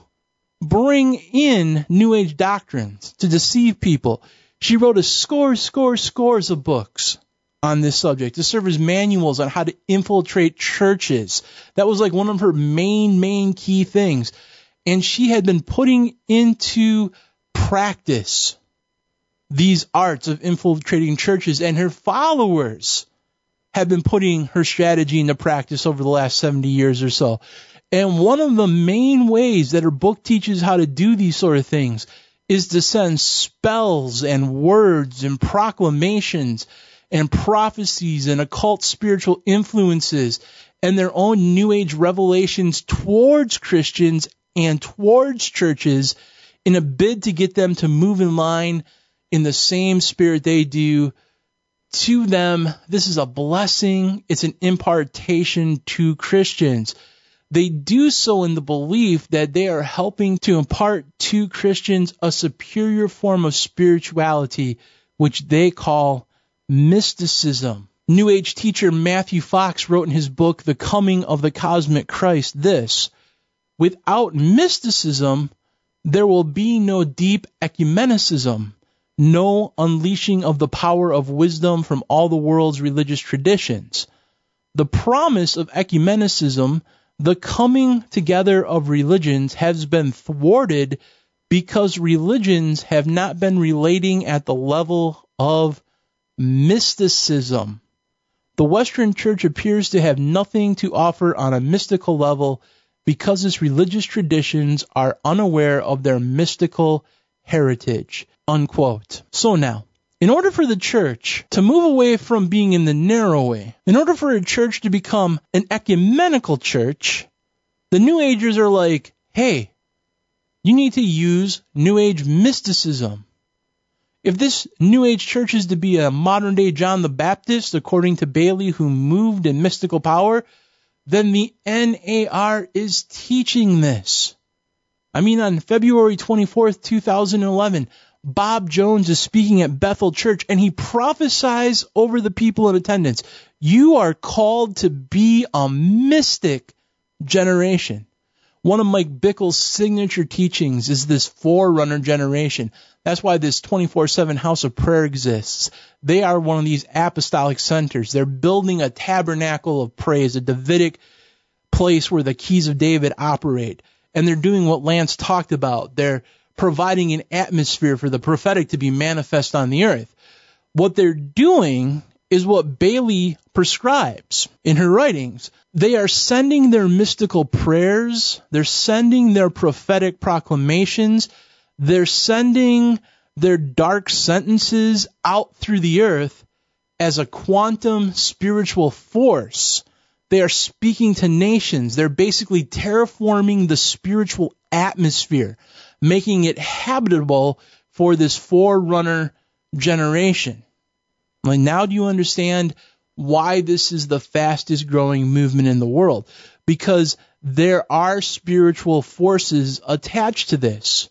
bring in New Age doctrines, to deceive people. She wrote a scores of books on this subject to serve as manuals on how to infiltrate churches. That was like one of her main key things. And she had been putting into practice these arts of infiltrating churches, and her followers have been putting her strategy into practice over the last 70 years or so. And one of the main ways that her book teaches how to do these sort of things is to send spells and words and proclamations and prophecies and occult spiritual influences and their own New Age revelations towards Christians and towards churches in a bid to get them to move in line in the same spirit they do to them. This is a blessing. It's an impartation to Christians. They do so in the belief that they are helping to impart to Christians a superior form of spirituality, which they call mysticism. New Age teacher Matthew Fox wrote in his book, The Coming of the Cosmic Christ, this, "Without mysticism, there will be no deep ecumenicism, no unleashing of the power of wisdom from all the world's religious traditions. The promise of ecumenicism, the coming together of religions, has been thwarted because religions have not been relating at the level of mysticism. The Western Church appears to have nothing to offer on a mystical level because its religious traditions are unaware of their mystical heritage," unquote. So now, in order for the church to move away from being in the narrow way, in order for a church to become an ecumenical church, the New Agers are like, hey, you need to use New Age mysticism. If this New Age church is to be a modern-day John the Baptist, according to Bailey, who moved in mystical power, then the NAR is teaching this. I mean, on February 24th, 2011, Bob Jones is speaking at Bethel Church, and he prophesies over the people in attendance. You are called to be a mystic generation. One of Mike Bickle's signature teachings is this forerunner generation. That's why this 24/7 house of prayer exists. They are one of these apostolic centers. They're building a tabernacle of praise, a Davidic place where the keys of David operate. And they're doing what Lance talked about. They're providing an atmosphere for the prophetic to be manifest on the earth. What they're doing is what Bailey prescribes in her writings. They are sending their mystical prayers. They're sending their prophetic proclamations. They're sending their dark sentences out through the earth as a quantum spiritual force. They are speaking to nations. They're basically terraforming the spiritual atmosphere, making it habitable for this forerunner generation. Like, now do you understand why this is the fastest growing movement in the world? Because there are spiritual forces attached to this.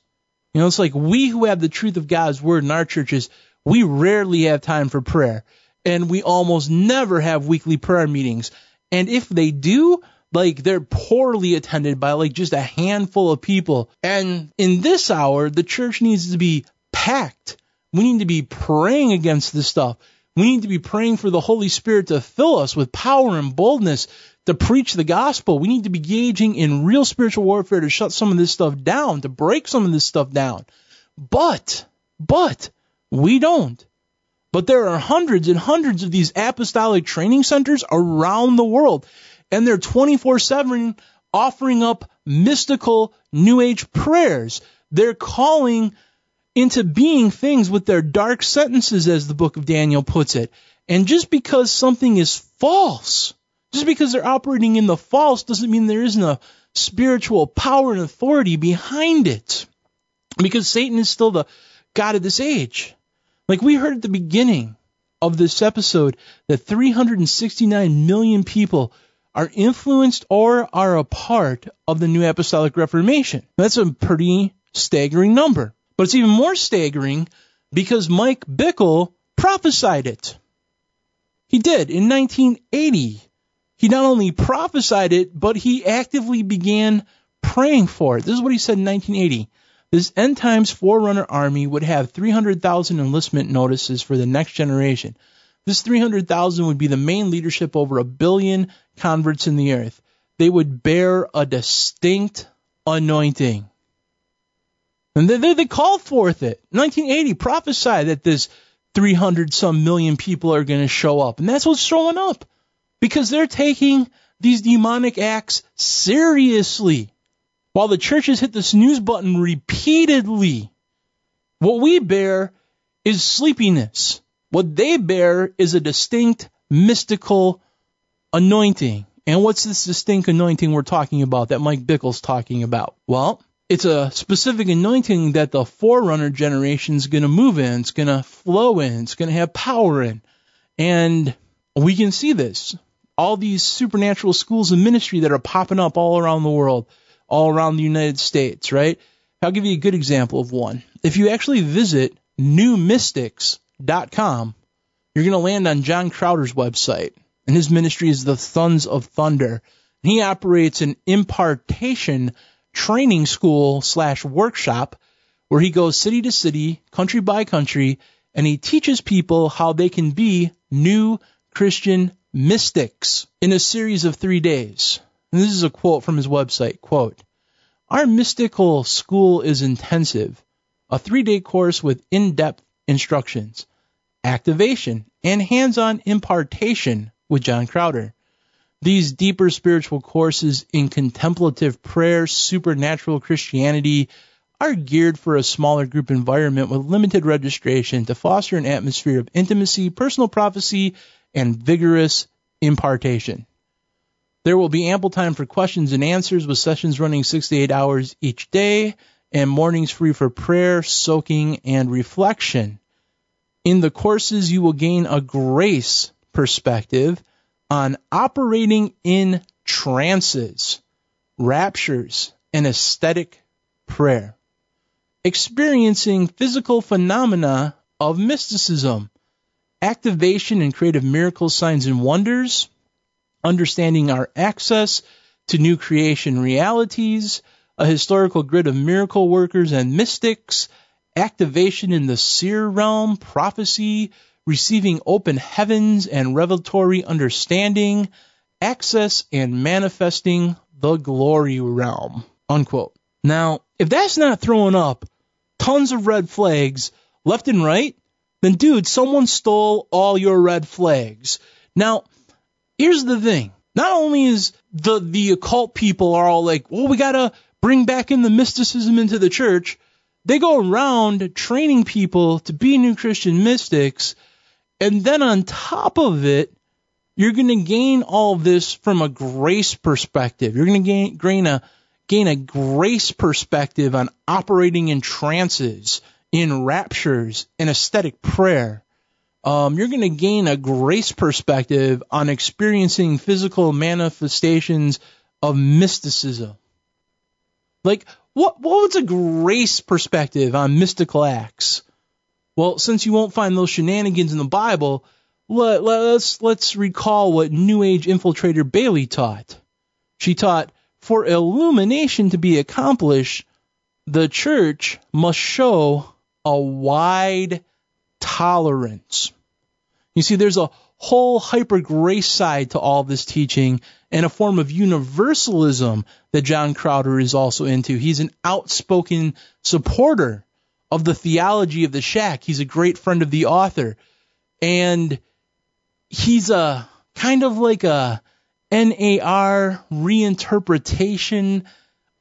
You know, it's like we who have the truth of God's word in our churches, we rarely have time for prayer. And we almost never have weekly prayer meetings. And if they do, like, they're poorly attended by like just a handful of people. And in this hour, the church needs to be packed. We need to be praying against this stuff. We need to be praying for the Holy Spirit to fill us with power and boldness to preach the gospel. We need to be engaging in real spiritual warfare to shut some of this stuff down, to break some of this stuff down. But we don't. But there are hundreds and hundreds of these apostolic training centers around the world, and they're 24/7 offering up mystical New Age prayers. They're calling into being things with their dark sentences, as the book of Daniel puts it. And just because something is false, just because they're operating in the false, doesn't mean there isn't a spiritual power and authority behind it. Because Satan is still the god of this age. Like we heard at the beginning of this episode that 369 million people are influenced or are a part of the New Apostolic Reformation. That's a pretty staggering number. But it's even more staggering because Mike Bickle prophesied it. He did in 1980. He not only prophesied it, but he actively began praying for it. This is what he said in 1980. This end times forerunner army would have 300,000 enlistment notices for the next generation. This 300,000 would be the main leadership over 1 billion converts in the earth. They would bear a distinct anointing. And they called forth it. 1980 prophesied that this 300-some million people are going to show up. And that's what's showing up. Because they're taking these demonic acts seriously. While the church has hit the snooze button repeatedly, what we bear is sleepiness. What they bear is a distinct mystical anointing. And what's this distinct anointing we're talking about that Mike Bickle's talking about? Well, it's a specific anointing that the forerunner generation is going to move in. It's going to flow in. It's going to have power in. And we can see this. All these supernatural schools of ministry that are popping up all around the world, all around the United States, right? I'll give you a good example of one. If you actually visit newmystics.com, you're going to land on John Crowder's website, and his ministry is the Sons of Thunder. He operates an impartation training school / workshop where he goes city to city, country by country, and he teaches people how they can be new Christian mystics in a series of 3 days. And this is a quote from his website, quote, "Our mystical school is intensive, a 3-day course with in-depth instructions, activation, and hands-on impartation with John Crowder. These deeper spiritual courses in contemplative prayer, supernatural Christianity are geared for a smaller group environment with limited registration to foster an atmosphere of intimacy, personal prophecy, and vigorous impartation. There will be ample time for questions and answers with sessions running 6 to 8 hours each day and mornings free for prayer, soaking, and reflection. In the courses, you will gain a grace perspective on operating in trances, raptures, and aesthetic prayer, experiencing physical phenomena of mysticism, activation and creative miracles, signs, and wonders, understanding our access to new creation realities, a historical grid of miracle workers and mystics, activation in the seer realm, prophecy, receiving open heavens and revelatory understanding, access and manifesting the glory realm," unquote. Now, if that's not throwing up tons of red flags left and right, then dude, someone stole all your red flags. Now, here's the thing. Not only is the occult people are all like, well, we got to bring back in the mysticism into the church. They go around training people to be new Christian mystics. And then on top of it, you're going to gain all this from a grace perspective. You're going to gain a grace perspective on operating in trances, in raptures, in ecstatic prayer. You're going to gain a grace perspective on experiencing physical manifestations of mysticism. Like, what's a grace perspective on mystical acts? Well, since you won't find those shenanigans in the Bible, let's recall what New Age infiltrator Bailey taught. She taught, for illumination to be accomplished, the church must show a wide tolerance. You see, there's a whole hyper-grace side to all this teaching and a form of universalism that John Crowder is also into. He's an outspoken supporter of the theology of the shack. He's a great friend of the author. And he's a kind of like a NAR reinterpretation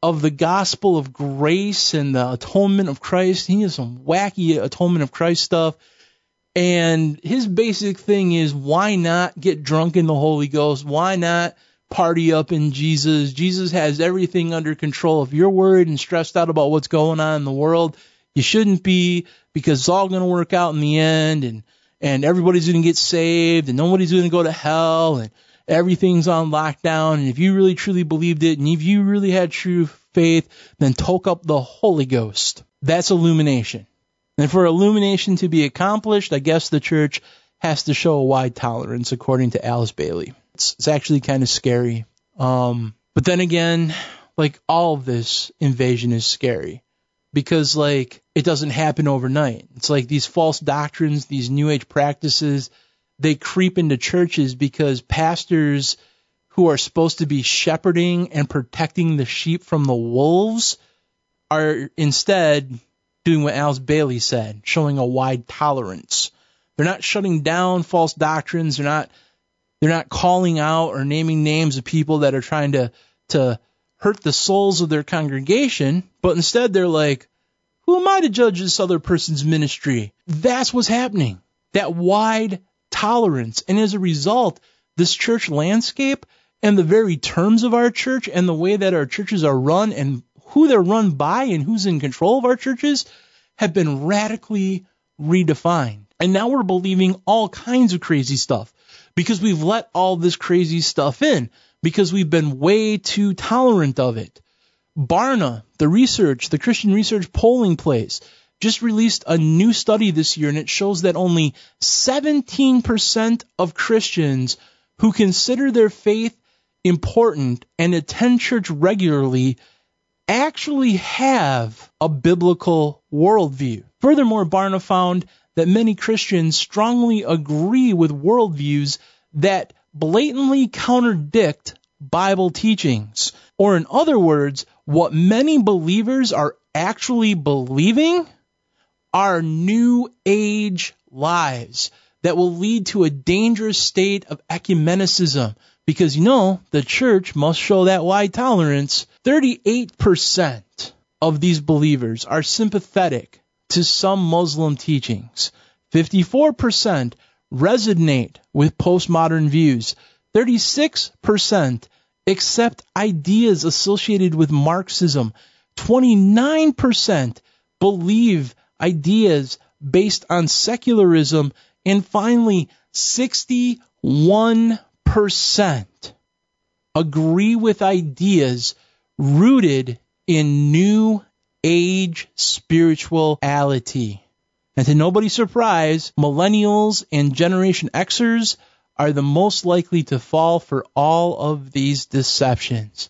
of the gospel of grace and the atonement of Christ. He has some wacky atonement of Christ stuff. And his basic thing is, why not get drunk in the Holy Ghost? Why not party up in Jesus? Jesus has everything under control. If you're worried and stressed out about what's going on in the world, you shouldn't be, because it's all going to work out in the end, and everybody's going to get saved, and nobody's going to go to hell, and everything's on lockdown. And if you really truly believed it, and if you really had true faith, then toke up the Holy Ghost. That's illumination. And for illumination to be accomplished, I guess the church has to show a wide tolerance, according to Alice Bailey. It's actually kind of scary. But then again, like, all of this invasion is scary because, like, it doesn't happen overnight. It's like these false doctrines, these New Age practices, they creep into churches because pastors who are supposed to be shepherding and protecting the sheep from the wolves are instead doing what Alice Bailey said, showing a wide tolerance. They're not shutting down false doctrines. They're not calling out or naming names of people that are trying to hurt the souls of their congregation, but instead they're like, who am I to judge this other person's ministry? That's what's happening. That wide tolerance. And as a result, this church landscape and the very terms of our church and the way that our churches are run and who they're run by and who's in control of our churches have been radically redefined. And now we're believing all kinds of crazy stuff because we've let all this crazy stuff in, because we've been way too tolerant of it. Barna, the Christian research polling place, just released a new study this year, and it shows that only 17% of Christians who consider their faith important and attend church regularly actually have a biblical worldview. Furthermore, Barna found that many Christians strongly agree with worldviews that blatantly contradict Bible teachings. Or in other words, what many believers are actually believing are New Age lies that will lead to a dangerous state of ecumenicism. Because, you know, the church must show that wide tolerance. 38% of these believers are sympathetic to some Muslim teachings. 54% resonate with postmodern views. 36% accept ideas associated with Marxism. 29% believe ideas based on secularism. And finally, 61% agree with ideas rooted in New Age spirituality. And to nobody's surprise, millennials and Generation Xers are the most likely to fall for all of these deceptions.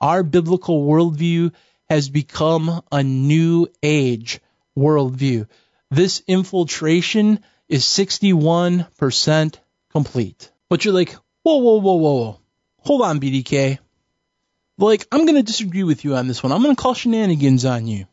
Our biblical worldview has become a New Age worldview. This infiltration is 61% complete. But you're like, whoa. Hold on, BDK. Like, I'm going to disagree with you on this one. I'm going to call shenanigans on you.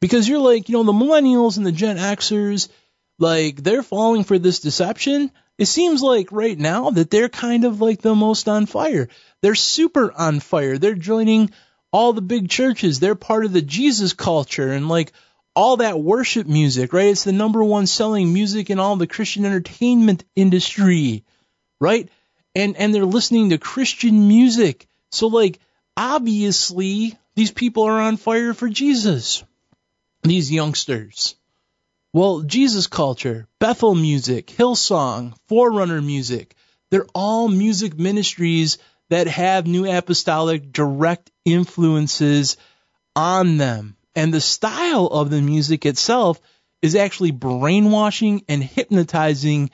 Because you're like, you know, the millennials and the Gen Xers, like they're falling for this deception. It seems like right now that they're kind of like the most on fire. They're super on fire. They're joining all the big churches. They're part of the Jesus culture and like all that worship music, right? It's the #1 selling music in all the Christian entertainment industry, right? And they're listening to Christian music. So like, obviously these people are on fire for Jesus, these youngsters. Well, Jesus culture, Bethel music, Hillsong, Forerunner music, they're all music ministries that have New Apostolic direct influences on them. And the style of the music itself is actually brainwashing and hypnotizing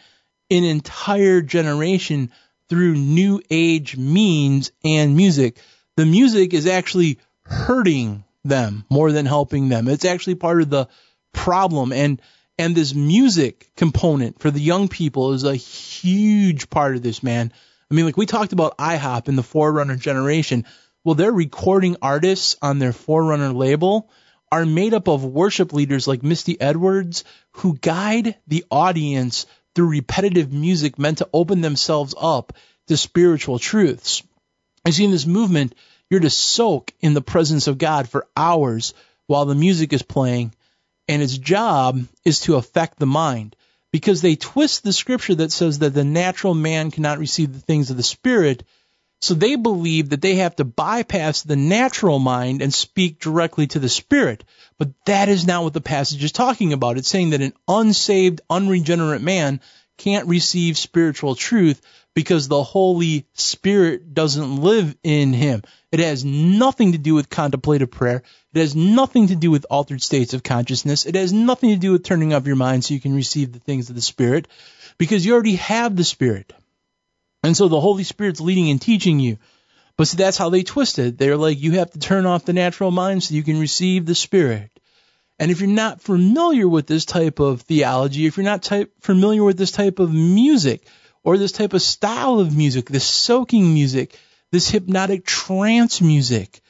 an entire generation through New Age means and music. The music is actually hurting them more than helping them. It's actually part of the problem. And this music component for the young people is a huge part of this, man. I mean, like we talked about IHOP in the Forerunner generation. Well, their recording artists on their Forerunner label are made up of worship leaders like Misty Edwards, who guide the audience through repetitive music meant to open themselves up to spiritual truths. You see, in this movement, you're to soak in the presence of God for hours while the music is playing, and its job is to affect the mind, because they twist the scripture that says that the natural man cannot receive the things of the Spirit. So they believe that they have to bypass the natural mind and speak directly to the Spirit. But that is not what the passage is talking about. It's saying that an unsaved, unregenerate man can't receive spiritual truth because the Holy Spirit doesn't live in him. It has nothing to do with contemplative prayer. It has nothing to do with altered states of consciousness. It has nothing to do with turning up your mind so you can receive the things of the Spirit, because you already have the Spirit. And so the Holy Spirit's leading and teaching you. But see, that's how they twist it. They're like, you have to turn off the natural mind so you can receive the Spirit. And if you're not familiar with this type of theology, if you're not familiar with this type of music or this type of style of music, this soaking music, this hypnotic trance music,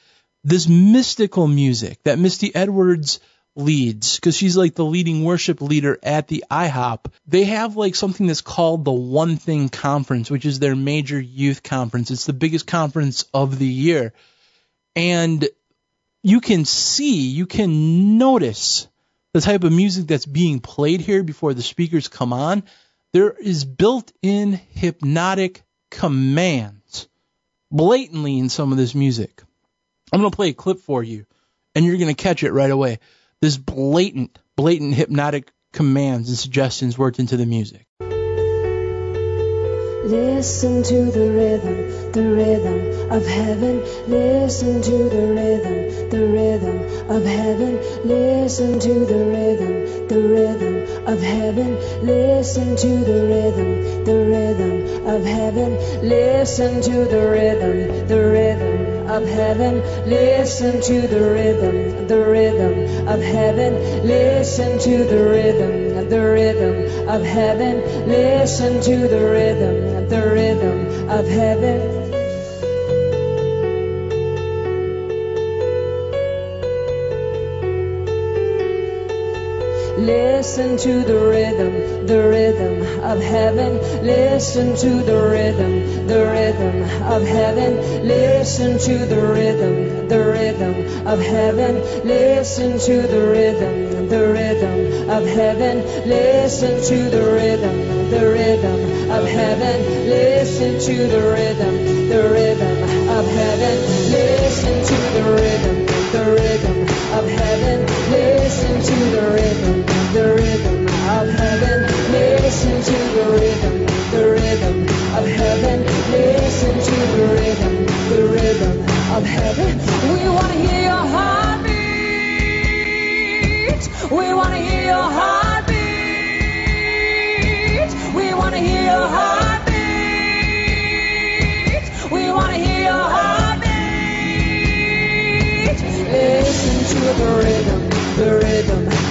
this mystical music that Misty Edwards leads, because she's like the leading worship leader at the IHOP. They have like something that's called the One Thing Conference, which is their major youth conference. It's the biggest conference of the year. And you can see, you can notice the type of music that's being played here before the speakers come on. There is built-in hypnotic commands blatantly in some of this music. I'm going to play a clip for you, and you're going to catch it right away. This blatant hypnotic commands and suggestions worked into the music. Listen to the rhythm of heaven. Listen to the rhythm of heaven. Listen to the rhythm of heaven. Listen to the rhythm of heaven. Listen to the rhythm of heaven. Listen to the rhythm of heaven. Listen to the rhythm of heaven. Listen to the rhythm of heaven. Listen to the rhythm of heaven. Listen to the rhythm of heaven. Listen to the rhythm of heaven. Listen to the rhythm of heaven. Listen to the rhythm of heaven. Listen to the rhythm of heaven. Listen to the rhythm of heaven. Listen to the rhythm of heaven. Listen to the rhythm of heaven. Listen to the rhythm of heaven. We want to hear your heartbeat. We want to hear your heartbeat. We want to hear your heartbeat. We want to hear your heartbeat. Listen to the rhythm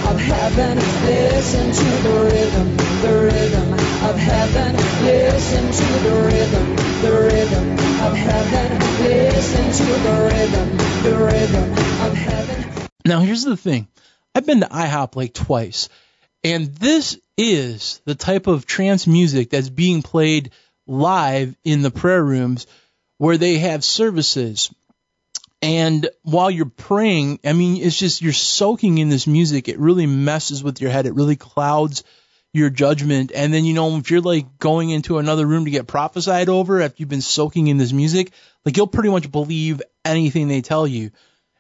of heaven. Listen to the rhythm of heaven. Listen to the rhythm of heaven. Listen to the rhythm of heaven. Now, here's the thing. I've been to IHOP like twice, And this is the type of trance music that's being played live in the prayer rooms where they have services. And while you're praying, I mean, it's just you're soaking in this music. It really messes with your head. It really clouds your judgment. And then, you know, if you're like going into another room to get prophesied over after you've been soaking in this music, like you'll pretty much believe anything they tell you.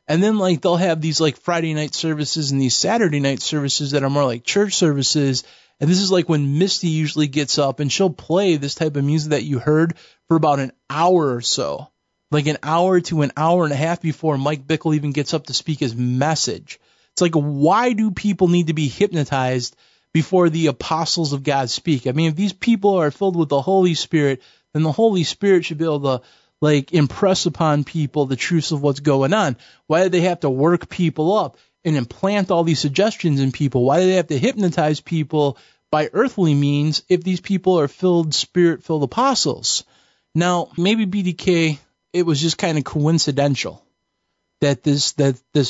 And then like they'll have these like Friday night services and these Saturday night services that are more like church services. And this is like when Misty usually gets up and she'll play this type of music that you heard for about an hour or so, like an hour to an hour and a half before Mike Bickle even gets up to speak his message. It's like, why do people need to be hypnotized before the apostles of God speak? I mean, if these people are filled with the Holy Spirit, then the Holy Spirit should be able to like impress upon people the truths of what's going on. Why do they have to work people up and implant all these suggestions in people? Why do they have to hypnotize people by earthly means if these people are filled, spirit-filled apostles? Now, maybe BDK, it was just kind of coincidental that this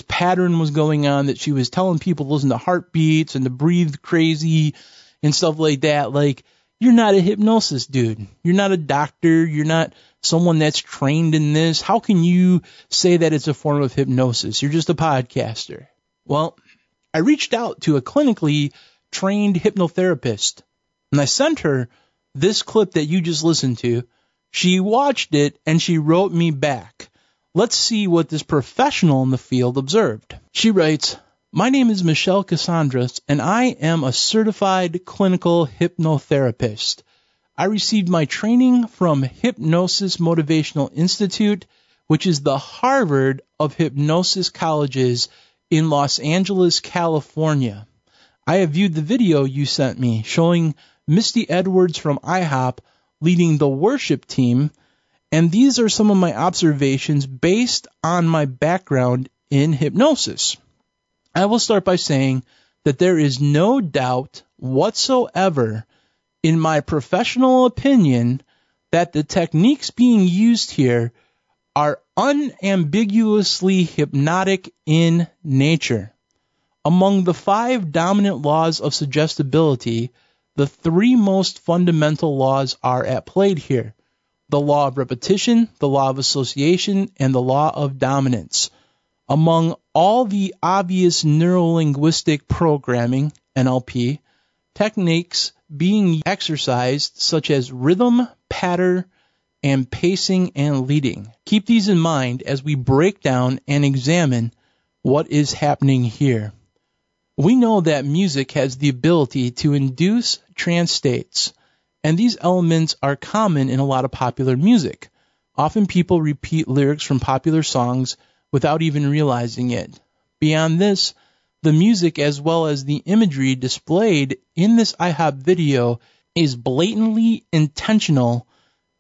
pattern was going on, that she was telling people to listen to heartbeats and to breathe crazy and stuff like that. Like, you're not a hypnosis dude. You're not a doctor. You're not someone that's trained in this. How can you say that it's a form of hypnosis? You're just a podcaster. Well, I reached out to a clinically trained hypnotherapist, and I sent her this clip that you just listened to. She watched it, and she wrote me back. Let's see what this professional in the field observed. She writes, "My name is Michelle Cassandras, and I am a certified clinical hypnotherapist. I received my training from Hypnosis Motivational Institute, which is the Harvard of hypnosis colleges in Los Angeles, California. I have viewed the video you sent me showing Misty Edwards from IHOP leading the worship team, and these are some of my observations based on my background in hypnosis. I will start by saying that there is no doubt whatsoever, in my professional opinion, that the techniques being used here are unambiguously hypnotic in nature. Among the 5 dominant laws of suggestibility, the 3 most fundamental laws are at play here: the law of repetition, the law of association, and the law of dominance. Among all the obvious neurolinguistic programming, NLP, techniques being exercised, such as rhythm, pattern, and pacing and leading. Keep these in mind as we break down and examine what is happening here. We know that music has the ability to induce trance states, and these elements are common in a lot of popular music. Often people repeat lyrics from popular songs without even realizing it. Beyond this, the music, as well as the imagery displayed in this IHOP video, is blatantly intentional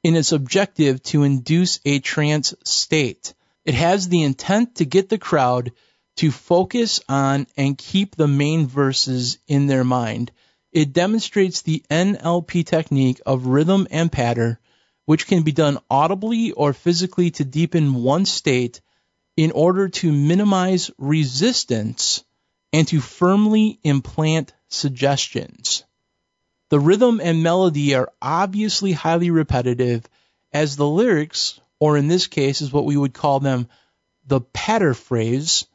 in its objective to induce a trance state. It has the intent to get the crowd to focus on and keep the main verses in their mind. It demonstrates the NLP technique of rhythm and pattern, which can be done audibly or physically to deepen one state in order to minimize resistance and to firmly implant suggestions. The rhythm and melody are obviously highly repetitive, as the lyrics, or in this case is what we would call them, the paterphrase,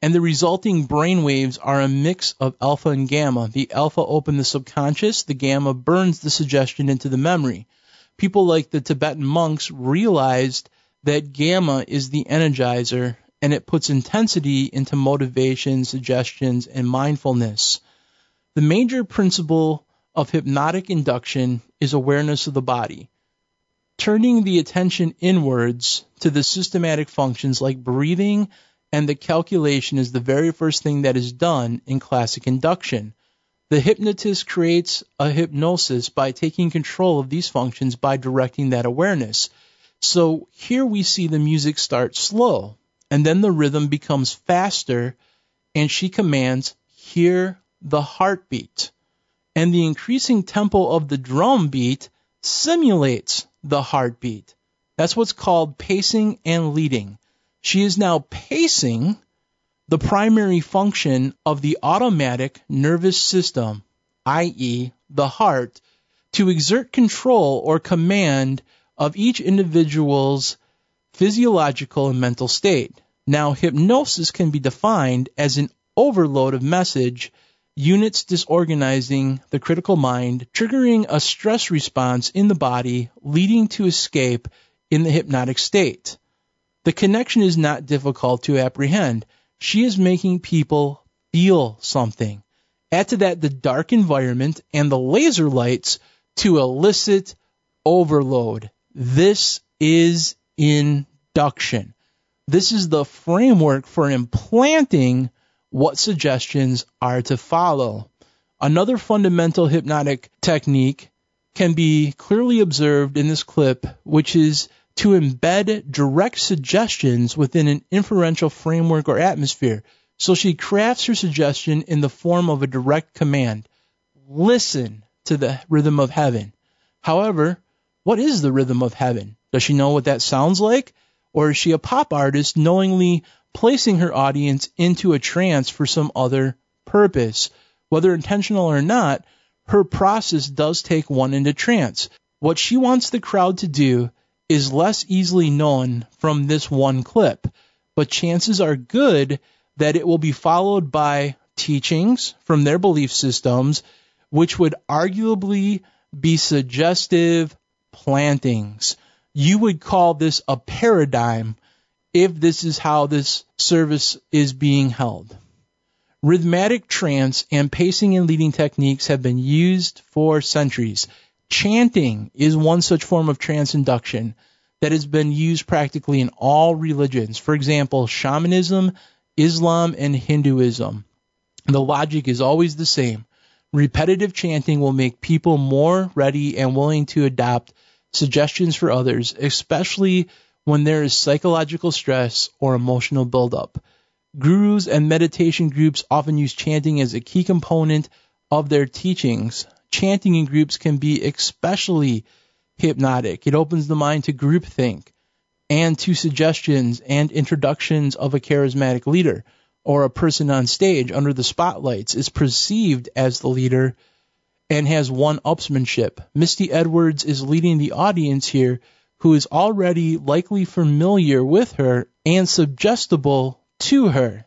and the resulting brainwaves are a mix of alpha and gamma. The alpha opens the subconscious, the gamma burns the suggestion into the memory. People like the Tibetan monks realized that gamma is the energizer, and it puts intensity into motivation, suggestions, and mindfulness. The major principle of hypnotic induction is awareness of the body, turning the attention inwards to the systematic functions like breathing, and the calculation is the very first thing that is done in classic induction. The hypnotist creates a hypnosis by taking control of these functions by directing that awareness. So here we see the music start slow, and then the rhythm becomes faster, and she commands, "Hear the heartbeat." And the increasing tempo of the drum beat simulates the heartbeat. That's what's called pacing and leading. She is now pacing the primary function of the automatic nervous system, i.e., the heart, to exert control or command of each individual's physiological and mental state. Now, hypnosis can be defined as an overload of message units disorganizing the critical mind, triggering a stress response in the body, leading to escape in the hypnotic state. The connection is not difficult to apprehend. She is making people feel something. Add to that the dark environment and the laser lights to elicit overload. This is induction. This is the framework for implanting what suggestions are to follow. Another fundamental hypnotic technique can be clearly observed in this clip, which is to embed direct suggestions within an inferential framework or atmosphere. So she crafts her suggestion in the form of a direct command. Listen to the rhythm of heaven. However, what is the rhythm of heaven? Does she know what that sounds like? Or is she a pop artist knowingly placing her audience into a trance for some other purpose? Whether intentional or not, her process does take one into trance. What she wants the crowd to do is less easily known from this one clip, but chances are good that it will be followed by teachings from their belief systems, which would arguably be suggestive plantings. You would call this a paradigm if this is how this service is being held. Rhythmic trance and pacing and leading techniques have been used for centuries. Chanting is one such form of trance induction that has been used practically in all religions. For example, shamanism, Islam, and Hinduism. The logic is always the same. Repetitive chanting will make people more ready and willing to adopt suggestions for others, especially when there is psychological stress or emotional buildup. Gurus and meditation groups often use chanting as a key component of their teachings. Chanting in groups can be especially hypnotic. It opens the mind to groupthink and to suggestions and introductions of a charismatic leader or a person on stage under the spotlights is perceived as the leader and has one-upsmanship. Misty Edwards is leading the audience here, who is already likely familiar with her and suggestible to her.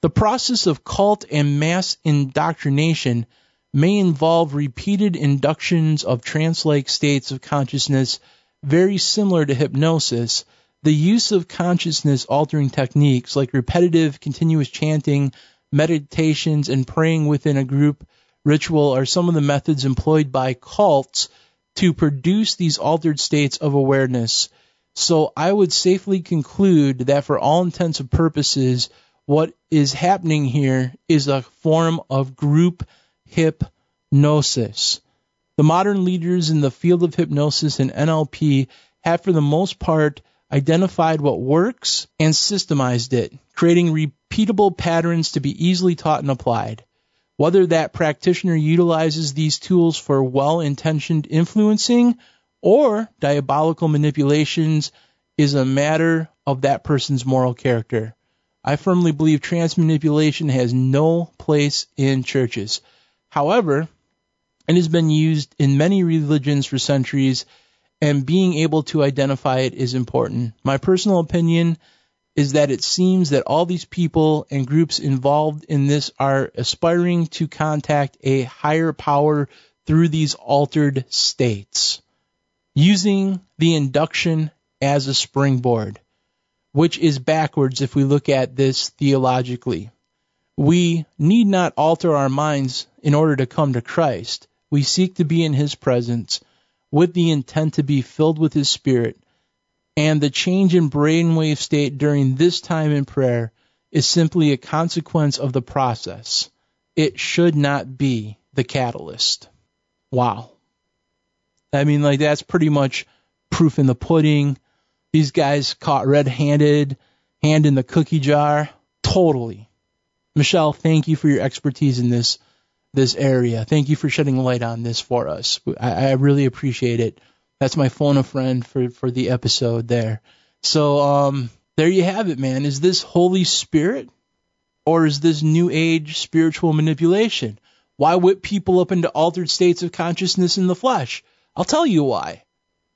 The process of cult and mass indoctrination may involve repeated inductions of trance-like states of consciousness very similar to hypnosis. The use of consciousness-altering techniques like repetitive, continuous chanting, meditations, and praying within a group ritual are some of the methods employed by cults to produce these altered states of awareness. So I would safely conclude that for all intents and purposes, what is happening here is a form of group hypnosis. The modern leaders in the field of hypnosis and NLP have, for the most part, identified what works and systemized it, creating repeatable patterns to be easily taught and applied. Whether that practitioner utilizes these tools for well-intentioned influencing or diabolical manipulations is a matter of that person's moral character. I firmly believe trance manipulation has no place in churches. However, it has been used in many religions for centuries, and being able to identify it is important. My personal opinion is that it seems that all these people and groups involved in this are aspiring to contact a higher power through these altered states, using the induction as a springboard, which is backwards if we look at this theologically. We need not alter our minds in order to come to Christ. We seek to be in His presence with the intent to be filled with His Spirit. And the change in brainwave state during this time in prayer is simply a consequence of the process. It should not be the catalyst. Wow. I mean, like, that's pretty much proof in the pudding. These guys caught red-handed, hand in the cookie jar. Totally. Michelle, thank you for your expertise in this area. Thank you for shedding light on this for us. I really appreciate it. That's my phone a friend for the episode there. So there you have it, man. Is this Holy Spirit Or is this new age spiritual manipulation? Why whip people up into altered states of consciousness in the flesh? I'll tell you why.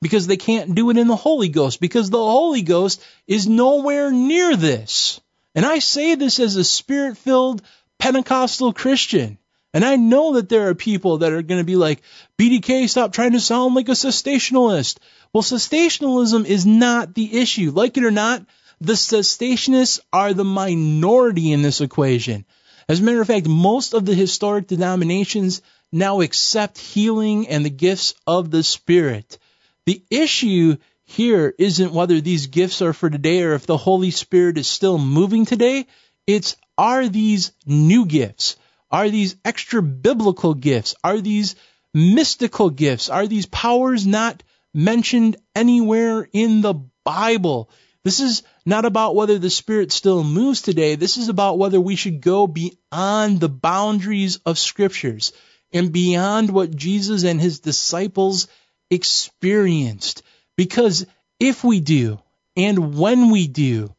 Because they can't do it in the Holy Ghost, because the Holy Ghost is nowhere near this. And I say this as a spirit-filled Pentecostal Christian. And I know that there are people that are going to be like, BDK, stop trying to sound like a cessationalist. Well, cessationalism is not the issue. Like it or not, the cessationists are the minority in this equation. As a matter of fact, most of the historic denominations now accept healing and the gifts of the Spirit. The issue here isn't whether these gifts are for today or if the Holy Spirit is still moving today. It's, are these new gifts? Are these extra biblical gifts? Are these mystical gifts? Are these powers not mentioned anywhere in the Bible? This is not about whether the Spirit still moves today. This is about whether we should go beyond the boundaries of Scriptures and beyond what Jesus and his disciples experienced. Because if we do, and when we do,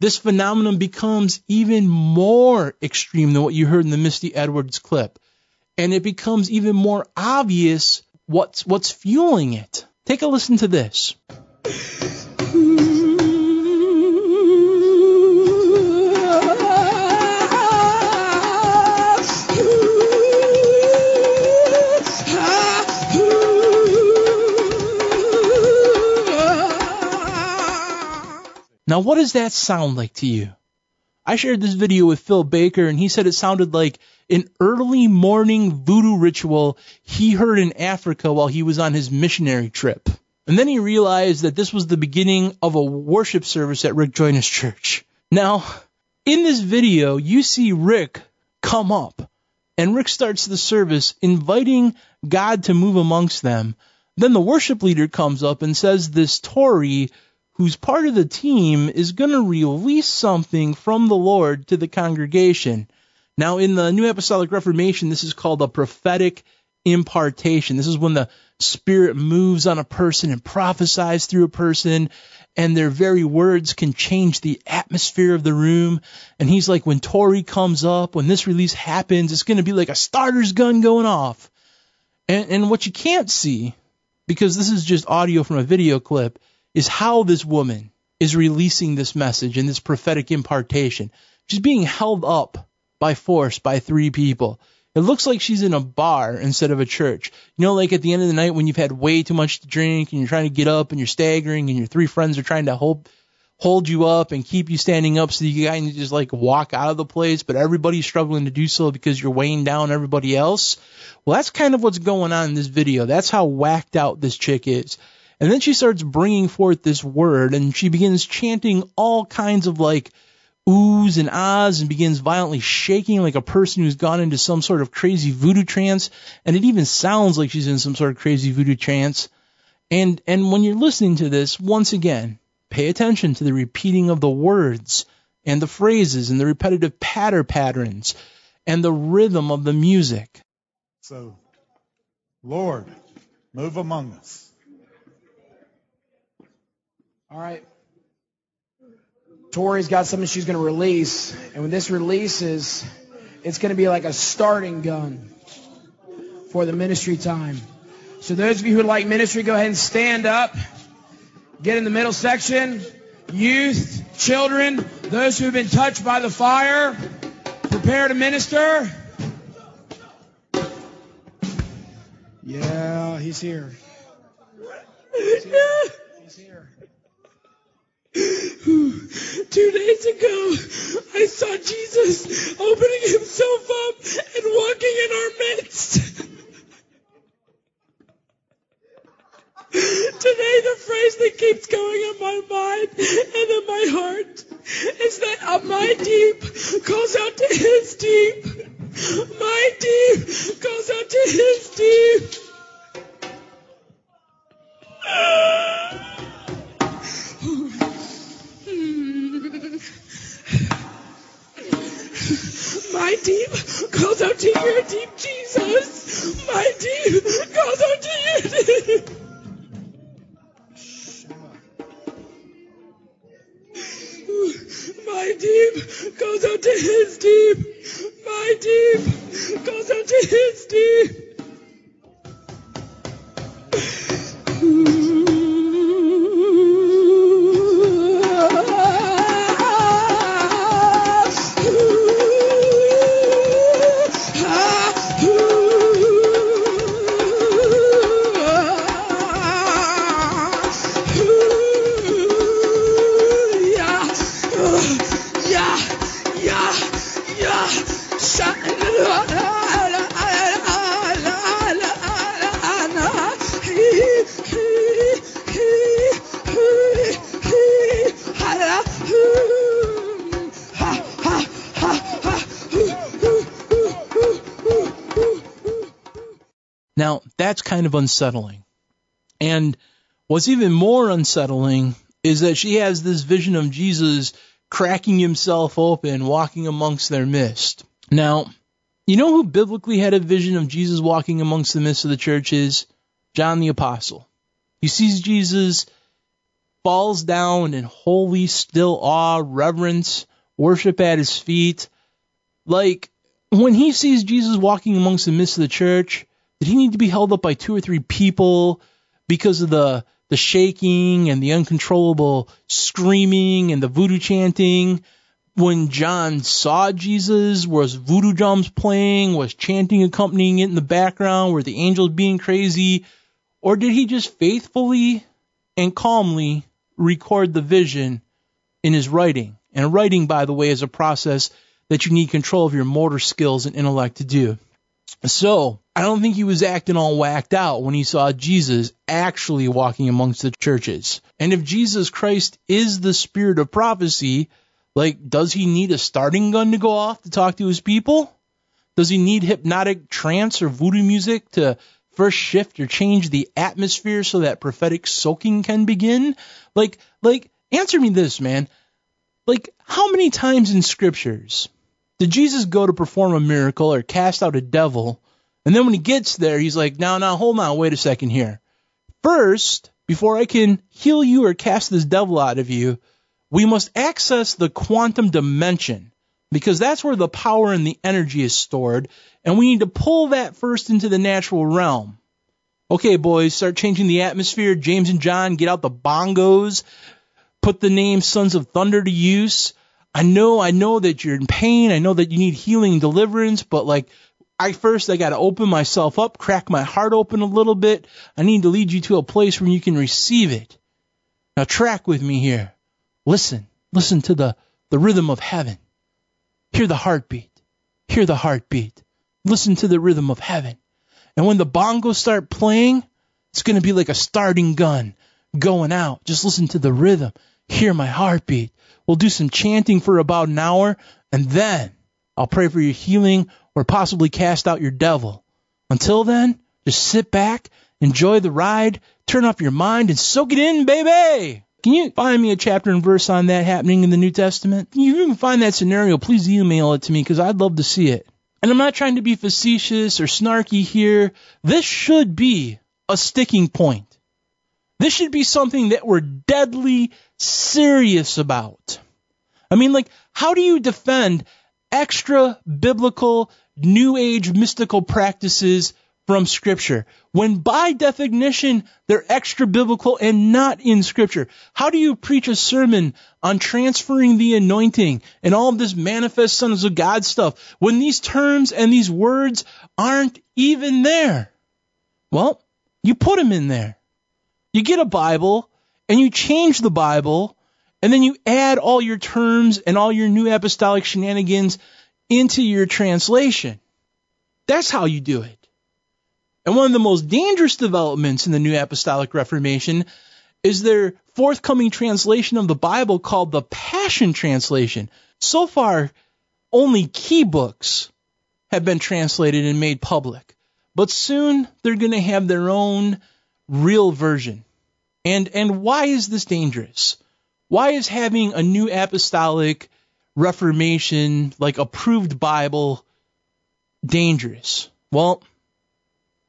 this phenomenon becomes even more extreme than what you heard in the Misty Edwards clip. And it becomes even more obvious what's fueling it. Take a listen to this. Now, what does that sound like to you? I shared this video with Phil Baker, and he said it sounded like an early morning voodoo ritual he heard in Africa while he was on his missionary trip. And then he realized that this was the beginning of a worship service at Rick Joyner's church. Now, in this video, you see Rick come up, and Rick starts the service inviting God to move amongst them. Then the worship leader comes up and says this Tory, who's part of the team, is going to release something from the Lord to the congregation. Now, in the New Apostolic Reformation, this is called a prophetic impartation. This is when the Spirit moves on a person and prophesies through a person, and their very words can change the atmosphere of the room. And he's like, when Tori comes up, when this release happens, it's going to be like a starter's gun going off. And what you can't see, because this is just audio from a video clip, is how this woman is releasing this message and this prophetic impartation. She's being held up by force by three people. It looks like she's in a bar instead of a church. You know, like at the end of the night when you've had way too much to drink and you're trying to get up and you're staggering and your three friends are trying to hold you up and keep you standing up so you can just like walk out of the place, but everybody's struggling to do so because you're weighing down everybody else. Well, that's kind of what's going on in this video. That's how whacked out this chick is. And then she starts bringing forth this word, and she begins chanting all kinds of like oohs and ahs and begins violently shaking like a person who's gone into some sort of crazy voodoo trance. And it even sounds like she's in some sort of crazy voodoo trance. And when you're listening to this, once again, pay attention to the repeating of the words and the phrases and the repetitive patterns and the rhythm of the music. So, Lord, move among us. All right, Tori's got something she's going to release, and when this releases, it's going to be like a starting gun for the ministry time. So those of you who would like ministry, go ahead and stand up, get in the middle section, youth, children, those who have been touched by the fire, prepare to minister. Yeah, he's here. He's here. He's here. 2 days ago, I saw Jesus opening himself up and walking in our midst. Today, the phrase that keeps going in my mind and in my heart is that my deep calls out to his deep. My deep calls out to his deep. My deep calls out to your deep, Jesus. My deep calls out to your deep. My team goes out to his team. My team goes out to his team. Now, that's kind of unsettling. And what's even more unsettling is that she has this vision of Jesus cracking himself open, walking amongst their midst. Now, you know who biblically had a vision of Jesus walking amongst the midst of the churches? John the Apostle. He sees Jesus, falls down in holy, still awe, reverence, worship at his feet. Like, when he sees Jesus walking amongst the midst of the church, did he need to be held up by 2 or 3 people because of the shaking and the uncontrollable screaming and the voodoo chanting? When John saw Jesus, was voodoo drums playing? Was chanting accompanying it in the background? Were the angels being crazy? Or did he just faithfully and calmly record the vision in his writing? And writing, by the way, is a process that you need control of your motor skills and intellect to do. So, I don't think he was acting all whacked out when he saw Jesus actually walking amongst the churches. And if Jesus Christ is the spirit of prophecy, like, does he need a starting gun to go off to talk to his people? Does he need hypnotic trance or voodoo music to first shift or change the atmosphere so that prophetic soaking can begin? Like, answer me this, man. Like, how many times in scriptures did Jesus go to perform a miracle or cast out a devil, and then when he gets there, he's like, no, hold on, wait a second here. First, before I can heal you or cast this devil out of you, we must access the quantum dimension, because that's where the power and the energy is stored, and we need to pull that first into the natural realm. Okay, boys, start changing the atmosphere. James and John, get out the bongos. Put the name Sons of Thunder to use. I know that you're in pain. I know that you need healing and deliverance, but like, I got to open myself up, crack my heart open a little bit. I need to lead you to a place where you can receive it. Now track with me here. Listen to the rhythm of heaven. Hear the heartbeat. Listen to the rhythm of heaven. And when the bongos start playing, it's going to be like a starting gun going out. Just listen to the rhythm. Hear my heartbeat. We'll do some chanting for about an hour, and then I'll pray for your healing or possibly cast out your devil. Until then, just sit back, enjoy the ride, turn off your mind, and soak it in, baby. Can you find me a chapter and verse on that happening in the New Testament? If you can find that scenario, please email it to me, because I'd love to see it. And I'm not trying to be facetious or snarky here. This should be a sticking point. This should be something that we're deadly serious about. I mean, like, how do you defend extra-biblical, New Age, mystical practices from Scripture when, by definition, they're extra-biblical and not in Scripture? How do you preach a sermon on transferring the anointing and all of this manifest Sons of God stuff when these terms and these words aren't even there? Well, you put them in there. You get a Bible, and you change the Bible, and then you add all your terms and all your new apostolic shenanigans into your translation. That's how you do it. And one of the most dangerous developments in the New Apostolic Reformation is their forthcoming translation of the Bible called the Passion Translation. So far, only key books have been translated and made public. But soon, they're going to have their own real version. And why is this dangerous? Why is having a New Apostolic Reformation, like, approved Bible dangerous? Well,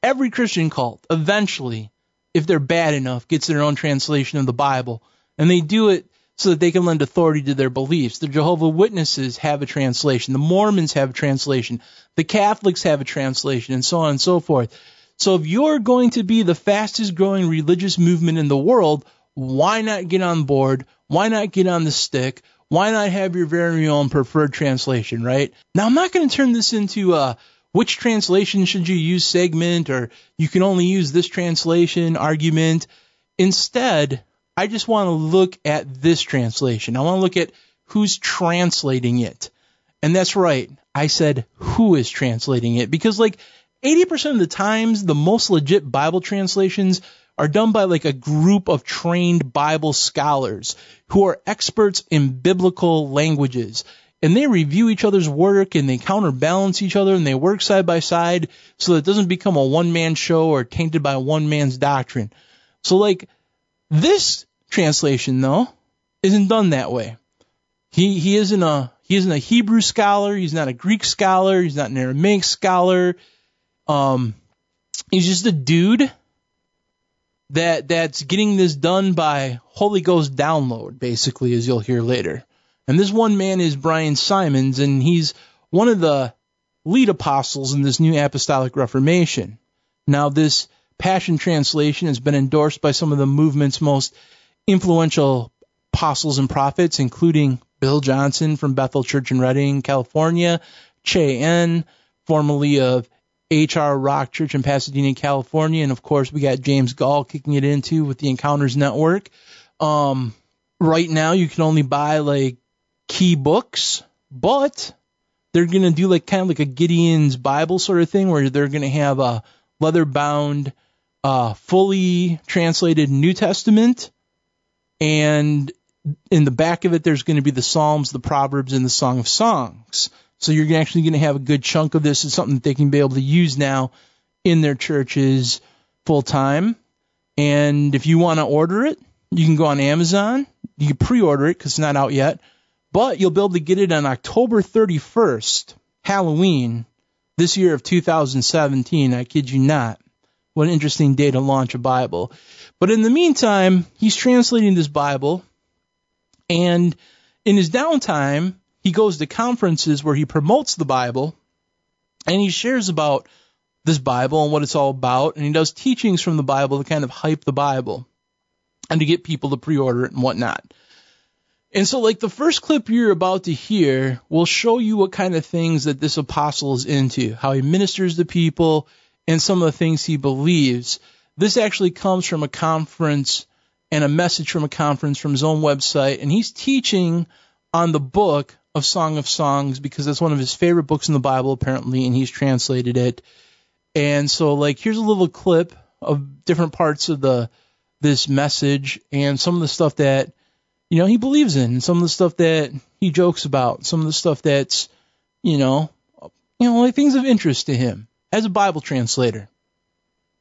every Christian cult eventually, if they're bad enough, gets their own translation of the Bible, and they do it so that they can lend authority to their beliefs. The Jehovah Witnesses have a translation. The Mormons have a translation. The Catholics have a translation, and so on and so forth. So if you're going to be the fastest growing religious movement in the world, why not get on board? Why not get on the stick? Why not have your very own preferred translation, right? Now, I'm not going to turn this into a which translation should you use segment, or you can only use this translation argument. Instead, I just want to look at this translation. I want to look at who's translating it. And that's right. I said who is translating it, because like 80% of the times, the most legit Bible translations are done by like a group of trained Bible scholars who are experts in biblical languages. And they review each other's work, and they counterbalance each other, and they work side by side so that it doesn't become a one-man show or tainted by one man's doctrine. So like this translation, though, isn't done that way. He isn't a Hebrew scholar. He's not a Greek scholar. He's not an Aramaic scholar. He's just a dude that's getting this done by Holy Ghost download, basically, as you'll hear later. And this one man is Brian Simmons, and he's one of the lead apostles in this New Apostolic Reformation. Now, this Passion Translation has been endorsed by some of the movement's most influential apostles and prophets, including Bill Johnson from Bethel Church in Redding, California, Che En, formerly of HR Rock Church in Pasadena, California, and of course, we got James Gall kicking it into with the Encounters Network. Right now, you can only buy like key books, but they're going to do like kind of like a Gideon's Bible sort of thing, where they're going to have a leather-bound, fully translated New Testament, and in the back of it, there's going to be the Psalms, the Proverbs, and the Song of Songs. So you're actually going to have a good chunk of this. It's something that they can be able to use now in their churches full time. And if you want to order it, you can go on Amazon. You can pre-order it because it's not out yet. But you'll be able to get it on October 31st, Halloween, this year of 2017. I kid you not. What an interesting day to launch a Bible. But in the meantime, he's translating this Bible. And in his downtime, he goes to conferences where he promotes the Bible, and he shares about this Bible and what it's all about, and he does teachings from the Bible to kind of hype the Bible and to get people to pre-order it and whatnot. And so, like, the first clip you're about to hear will show you what kind of things that this apostle is into, how he ministers to people, and some of the things he believes. This actually comes from a conference and a message from a conference from his own website, and he's teaching on the book of Song of Songs, because that's one of his favorite books in the Bible, apparently, and he's translated it. And so, like, here's a little clip of different parts of this message and some of the stuff that, you know, he believes in, and some of the stuff that he jokes about, some of the stuff that's, you know, like things of interest to him as a Bible translator.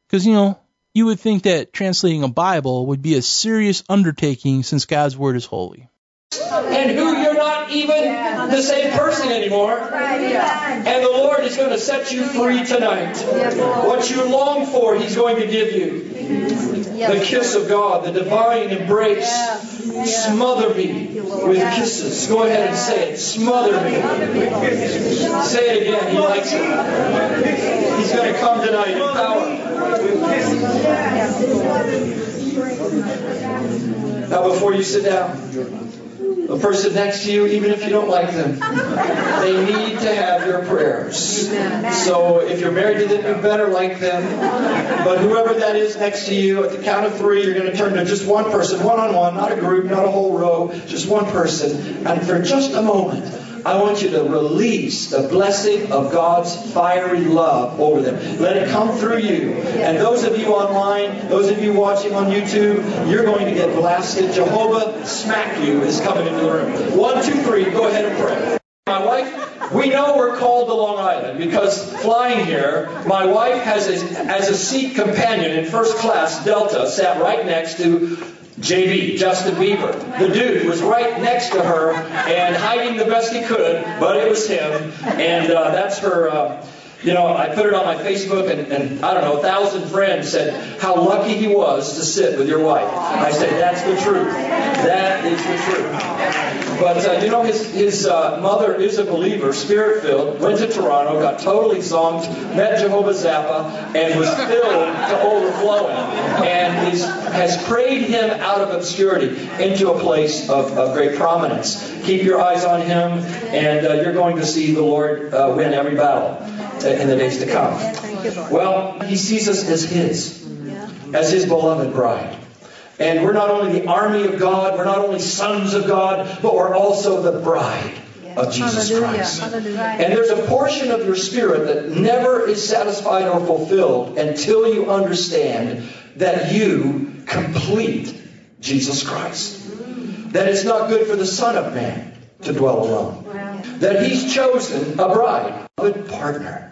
Because, you know, you would think that translating a Bible would be a serious undertaking since God's Word is holy. And who you're not even the same person anymore. And the Lord is going to set you free tonight. What you long for, He's going to give you. The kiss of God, the divine embrace. Smother me with kisses. Go ahead and say it. Smother me. Say it again. He likes it. He's going to come tonight in power. Now, before you sit down, the person next to you, even if you don't like them, they need to have your prayers. So if you're married to them, you better like them. But whoever that is next to you, at the count of three, you're going to turn to just one person, one-on-one, not a group, not a whole row, just one person. And for just a moment, I want you to release the blessing of God's fiery love over them. Let it come through you. And those of you online, those of you watching on YouTube, you're going to get blasted. Jehovah Smack You is coming into the room. 1, 2, 3, go ahead and pray. My wife, we know we're called to Long Island because flying here, my wife has as a seat companion in first class, Delta, sat right next to JB, Justin Bieber. The dude was right next to her and hiding the best he could, but it was him. And that's her You know, I put it on my Facebook, and I don't know, 1,000 friends said how lucky he was to sit with your wife. I said, that's the truth. That is the truth. But, you know, his mother is a believer, Spirit-filled, went to Toronto, got totally zonked, met Jehovah Zappa, and was filled to overflowing. And has prayed him out of obscurity into a place of great prominence. Keep your eyes on him, and you're going to see the Lord win every battle in the days to come. Well, he sees us as his beloved bride. And we're not only the army of God, we're not only sons of God, but we're also the bride of Jesus Christ. And there's a portion of your spirit that never is satisfied or fulfilled until you understand that you complete Jesus Christ. That it's not good for the Son of Man to dwell alone. That he's chosen a bride, a good partner,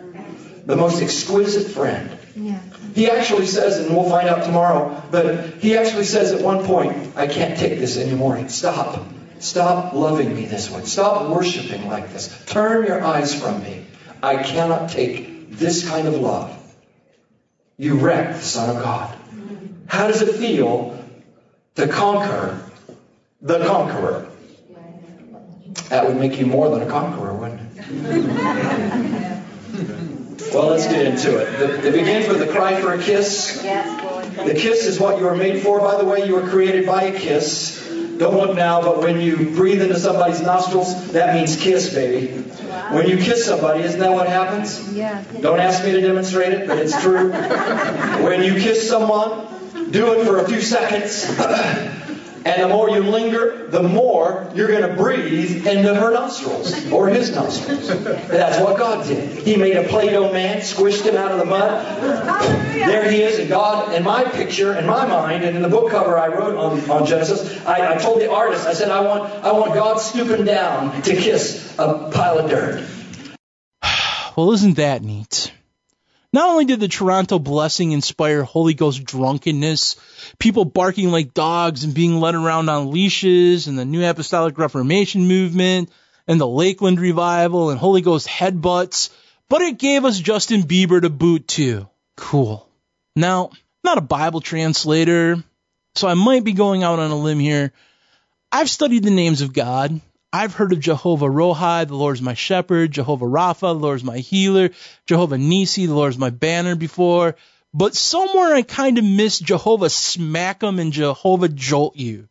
the most exquisite friend. He actually says, and we'll find out tomorrow, but he actually says at one point, I can't take this anymore. Stop. Stop loving me this way. Stop worshiping like this. Turn your eyes from me. I cannot take this kind of love. You wrecked the Son of God. How does it feel to conquer the conqueror? That would make you more than a conqueror, wouldn't it? Well, let's get into it. It begins with the cry for a kiss. The kiss is what you were made for. By the way, you were created by a kiss. Don't look now, but when you breathe into somebody's nostrils, that means kiss, baby. Wow. When you kiss somebody, isn't that what happens? Yeah. Don't ask me to demonstrate it, but it's true. When you kiss someone, do it for a few seconds. And the more you linger, the more you're going to breathe into her nostrils or his nostrils. And that's what God did. He made a Play-Doh man, squished him out of the mud. There he is, and God, in my picture, in my mind, and in the book cover I wrote on Genesis, I told the artist, I said, I want God stooping down to kiss a pile of dirt. Well, isn't that neat? Not only did the Toronto Blessing inspire Holy Ghost drunkenness, people barking like dogs and being led around on leashes, and the New Apostolic Reformation movement, and the Lakeland Revival, and Holy Ghost headbutts, but it gave us Justin Bieber to boot too. Cool. Now, not a Bible translator, so I might be going out on a limb here. I've studied the names of God. I've heard of Jehovah Rohi, the Lord is my shepherd, Jehovah Rapha, the Lord is my healer, Jehovah Nisi, the Lord is my banner before, but somewhere I kind of missed Jehovah Smack'em and Jehovah Jolt You.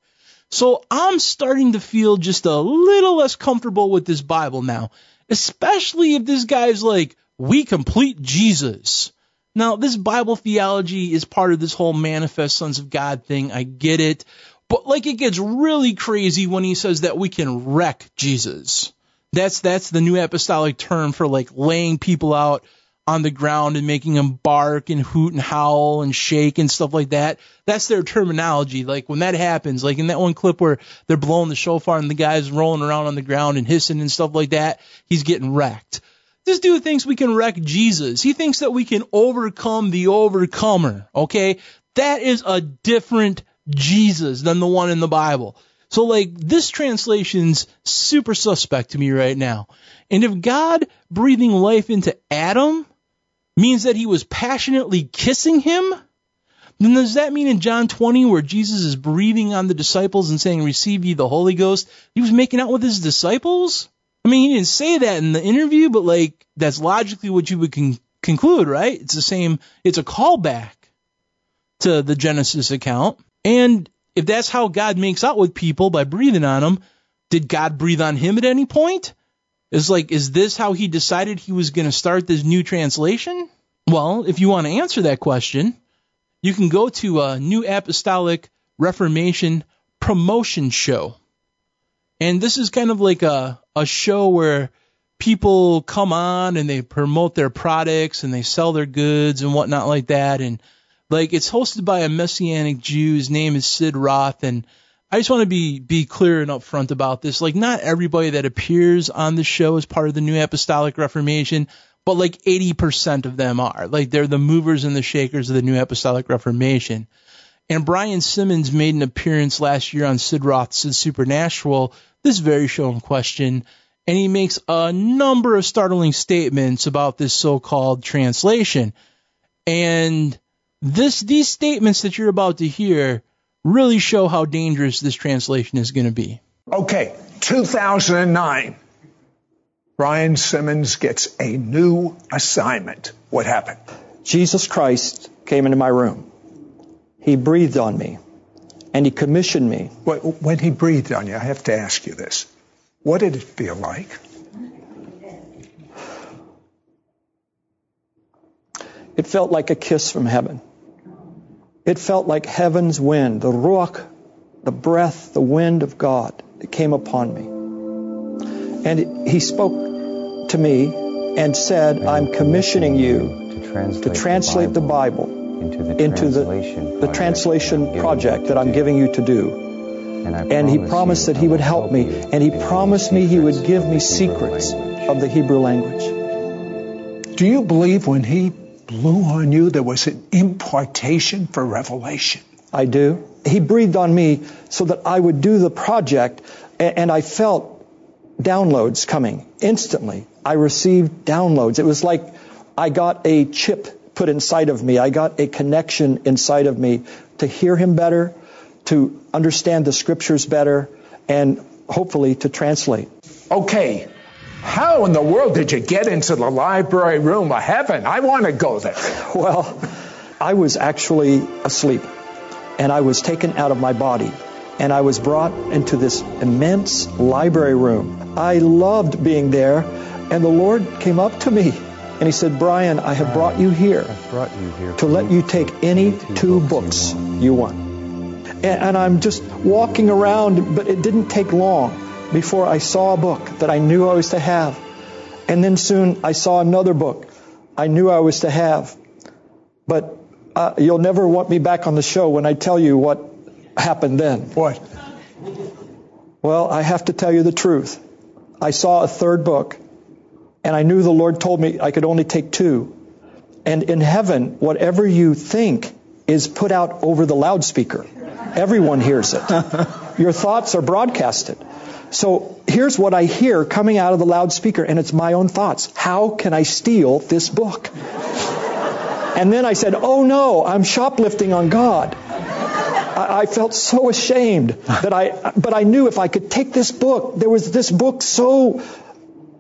So I'm starting to feel just a little less comfortable with this Bible now, especially if this guy's like, we complete Jesus. Now, this Bible theology is part of this whole manifest sons of God thing. I get it. But, like, it gets really crazy when he says that we can wreck Jesus. That's the New Apostolic term for, like, laying people out on the ground and making them bark and hoot and howl and shake and stuff like that. That's their terminology. Like, when that happens, like in that one clip where they're blowing the shofar and the guy's rolling around on the ground and hissing and stuff like that, he's getting wrecked. This dude thinks we can wreck Jesus. He thinks that we can overcome the overcomer, okay? That is a different Jesus than the one in the Bible. So, like, this translation's super suspect to me right now. And if God breathing life into Adam means that he was passionately kissing him, then does that mean in John 20 where Jesus is breathing on the disciples and saying, receive ye the Holy Ghost, he was making out with his disciples? I mean, he didn't say that in the interview, but, like, that's logically what you would conclude, right? It's the same, it's a callback to the Genesis account. And if that's how God makes out with people, by breathing on them, did God breathe on him at any point? It's like, is this how he decided he was going to start this new translation? Well, if you want to answer that question, you can go to a New Apostolic Reformation promotion show. And this is kind of like a show where people come on and they promote their products and they sell their goods and whatnot like that. And like, it's hosted by a Messianic Jew. His name is Sid Roth, and I just want to be clear and upfront about this. Like, not everybody that appears on the show is part of the New Apostolic Reformation, but like 80% of them are. Like, they're the movers and the shakers of the New Apostolic Reformation. And Brian Simmons made an appearance last year on Sid Roth's Supernatural, this very show in question, and he makes a number of startling statements about this so-called translation. And these statements that you're about to hear really show how dangerous this translation is going to be. Okay, 2009, Brian Simmons gets a new assignment. What happened? Jesus Christ came into my room. He breathed on me, and he commissioned me. When he breathed on you, I have to ask you this. What did it feel like? It felt like a kiss from heaven. It felt like heaven's wind, the ruach, the breath, the wind of God that came upon me. And he spoke to me and said, I'm commissioning you to translate the Bible into the translation project that I'm giving you to do. And he promised that he would help me. And he promised me he would give me secrets of the Hebrew language. Do you believe when he blew on you, there was an impartation for revelation? I do. He breathed on me so that I would do the project, and I felt downloads coming instantly. I received downloads. It was like I got a chip put inside of me. I got a connection inside of me to hear him better, to understand the scriptures better, and hopefully to translate. Okay. How in the world did you get into the library room of heaven? I want to go there. Well, I was actually asleep, and I was taken out of my body, and I was brought into this immense library room. I loved being there, and the Lord came up to me, and he said, Brian, I have brought you here to let you take any two books you want. And I'm just walking around, but it didn't take long before I saw a book that I knew I was to have. And then soon I saw another book I knew I was to have. But you'll never want me back on the show when I tell you what happened then. What? Well, I have to tell you the truth. I saw a third book, and I knew the Lord told me I could only take two. And in heaven, whatever you think is put out over the loudspeaker. Everyone hears it. Your thoughts are broadcasted. So here's what I hear coming out of the loudspeaker, and it's my own thoughts. How can I steal this book? And then I said, oh no, I'm shoplifting on God. I felt so ashamed but I knew if I could take this book, there was this book so,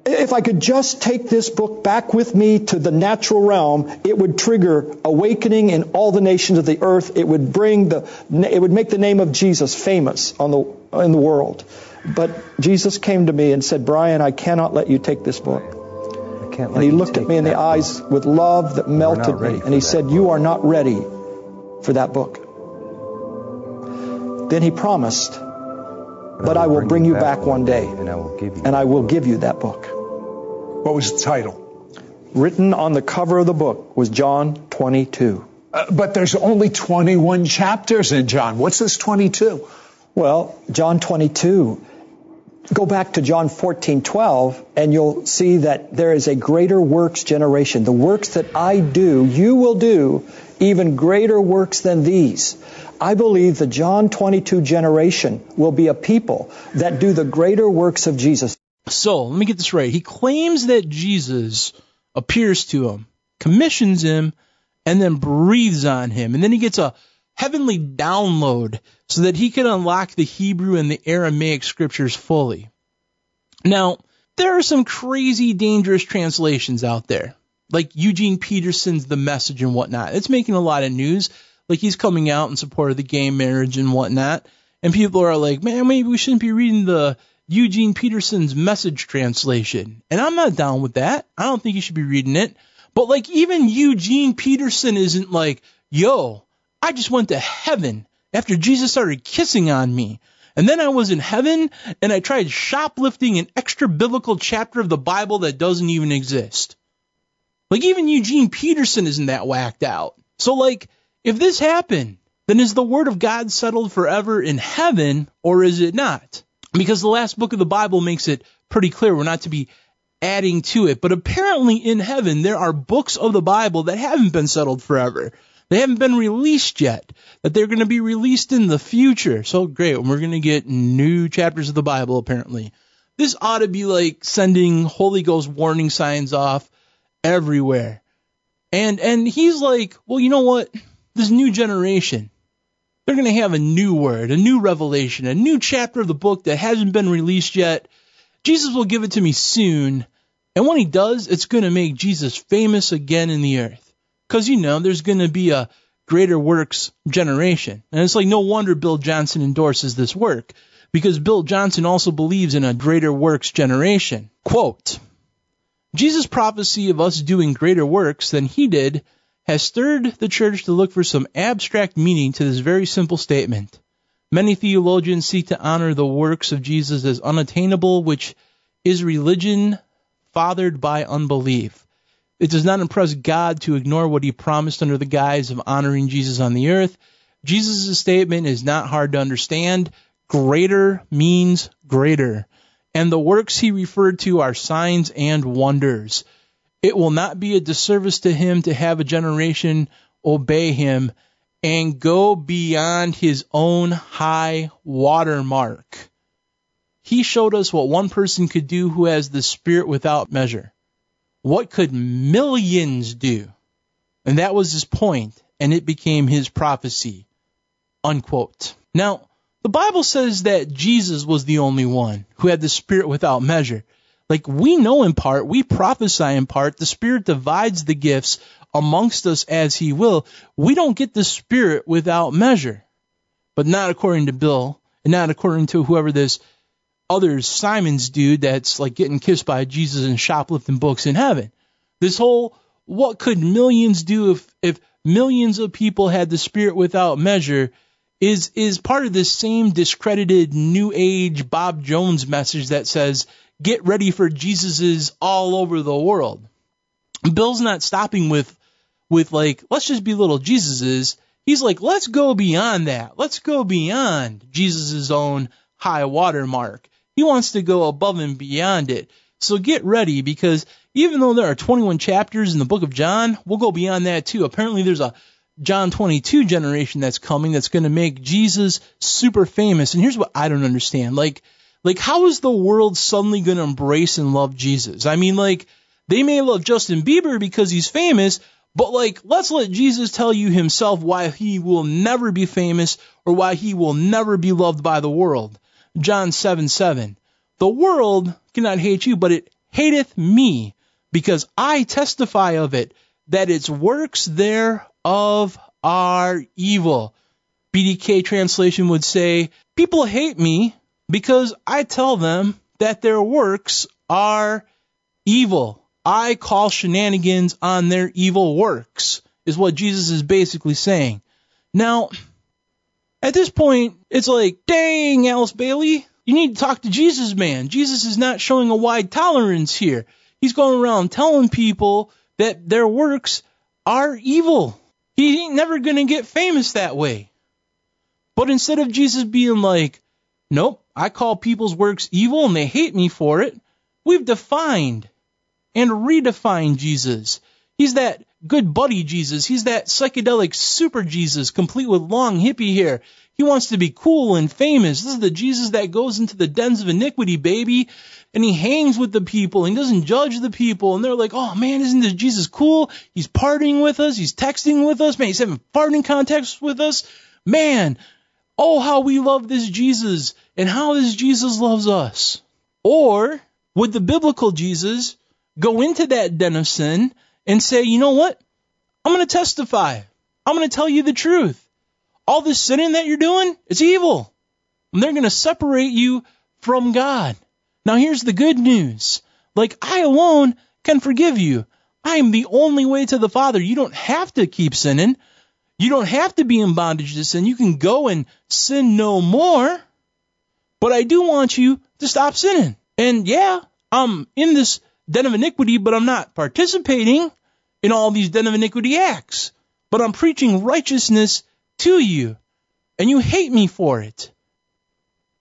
if I could just take this book back with me to the natural realm, it would trigger awakening in all the nations of the earth. It would make the name of Jesus famous in the world. But Jesus came to me and said, Brian, I cannot let you take this book. And he looked at me in the eyes with love that melted me. And he said, you are not ready for that book. Then he promised, but I will bring you back one day. And I will give you that book. What was the title? Written on the cover of the book was John 22. But there's only 21 chapters in John. What's this 22? Well, John 22, go back to John 14:12, and you'll see that there is a greater works generation. The works that I do, you will do even greater works than these. I believe the John 22 generation will be a people that do the greater works of Jesus. So, let me get this right. He claims that Jesus appears to him, commissions him, and then breathes on him. And then he gets a heavenly download so that he can unlock the Hebrew and the Aramaic scriptures fully. Now, there are some crazy, dangerous translations out there, like Eugene Peterson's The Message and whatnot. It's making a lot of news. Like, he's coming out in support of the gay marriage and whatnot. And people are like, man, maybe we shouldn't be reading the Eugene Peterson's Message translation. And I'm not down with that. I don't think you should be reading it. But, like, even Eugene Peterson isn't like, yo, I just went to heaven after Jesus started kissing on me. And then I was in heaven, and I tried shoplifting an extra-biblical chapter of the Bible that doesn't even exist. Like, even Eugene Peterson isn't that whacked out. So, like, if this happened, then is the Word of God settled forever in heaven, or is it not? Because the last book of the Bible makes it pretty clear we're not to be adding to it. But apparently in heaven, there are books of the Bible that haven't been settled forever. They haven't been released yet, that they're going to be released in the future. So great, we're going to get new chapters of the Bible, apparently. This ought to be like sending Holy Ghost warning signs off everywhere. And he's like, well, you know what? This new generation, they're going to have a new word, a new revelation, a new chapter of the book that hasn't been released yet. Jesus will give it to me soon. And when he does, it's going to make Jesus famous again in the earth. Because, you know, there's going to be a greater works generation. And it's like, no wonder Bill Johnson endorses this work, because Bill Johnson also believes in a greater works generation. Quote, Jesus' prophecy of us doing greater works than he did has stirred the church to look for some abstract meaning to this very simple statement. Many theologians seek to honor the works of Jesus as unattainable, which is religion fathered by unbelief. It does not impress God to ignore what he promised under the guise of honoring Jesus on the earth. Jesus' statement is not hard to understand. Greater means greater. And the works he referred to are signs and wonders. It will not be a disservice to him to have a generation obey him and go beyond his own high watermark. He showed us what one person could do who has the Spirit without measure. What could millions do? And that was his point, and it became his prophecy. Unquote. Now, the Bible says that Jesus was the only one who had the Spirit without measure. Like, we know in part, we prophesy in part, the Spirit divides the gifts amongst us as he will. We don't get the Spirit without measure. But not according to Bill, and not according to whoever this other Simon's dude that's like getting kissed by Jesus and shoplifting books in heaven. This whole, what could millions do if millions of people had the Spirit without measure is part of this same discredited New Age Bob Jones message that says, get ready for Jesus's all over the world. Bill's not stopping with like, let's just be little Jesus's. He's like, let's go beyond that. Let's go beyond Jesus's own high watermark. He wants to go above and beyond it. So get ready, because even though there are 21 chapters in the book of John, we'll go beyond that too. Apparently there's a John 22 generation that's coming that's going to make Jesus super famous. And here's what I don't understand. Like how is the world suddenly going to embrace and love Jesus? I mean, like, they may love Justin Bieber because he's famous, but like, let's let Jesus tell you himself why he will never be famous or why he will never be loved by the world. John 7:7, the world cannot hate you, but it hateth me, because I testify of it, that its works thereof are evil. BDK translation would say, people hate me because I tell them that their works are evil. I call shenanigans on their evil works, is what Jesus is basically saying. Now, at this point, it's like, dang, Alice Bailey, you need to talk to Jesus, man. Jesus is not showing a wide tolerance here. He's going around telling people that their works are evil. He ain't never going to get famous that way. But instead of Jesus being like, nope, I call people's works evil and they hate me for it, we've defined and redefined Jesus. He's that good buddy Jesus. He's that psychedelic super Jesus, complete with long hippie hair. He wants to be cool and famous. This is the Jesus that goes into the dens of iniquity, baby. And he hangs with the people. He doesn't judge the people. And they're like, oh, man, isn't this Jesus cool? He's partying with us. He's texting with us. Man, he's having farting contests with us. Man, oh, how we love this Jesus and how this Jesus loves us. Or would the biblical Jesus go into that den of sin and say, you know what? I'm going to testify. I'm going to tell you the truth. All this sinning that you're doing, it's evil. And they're going to separate you from God. Now, here's the good news. Like, I alone can forgive you. I am the only way to the Father. You don't have to keep sinning. You don't have to be in bondage to sin. You can go and sin no more. But I do want you to stop sinning. And yeah, I'm in this den of iniquity, but I'm not participating in all these den of iniquity acts, but I'm preaching righteousness to you, and you hate me for it,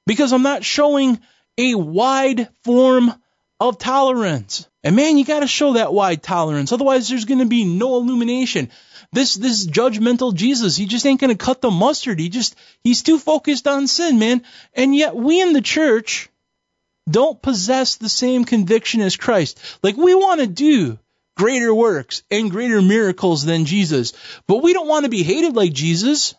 because I'm not showing a wide form of tolerance. And man, you got to show that wide tolerance, otherwise there's going to be no illumination. This judgmental Jesus, he just ain't going to cut the mustard. He's too focused on sin, man. And yet we in the church don't possess the same conviction as Christ. Like, we want to do greater works and greater miracles than Jesus, but we don't want to be hated like Jesus.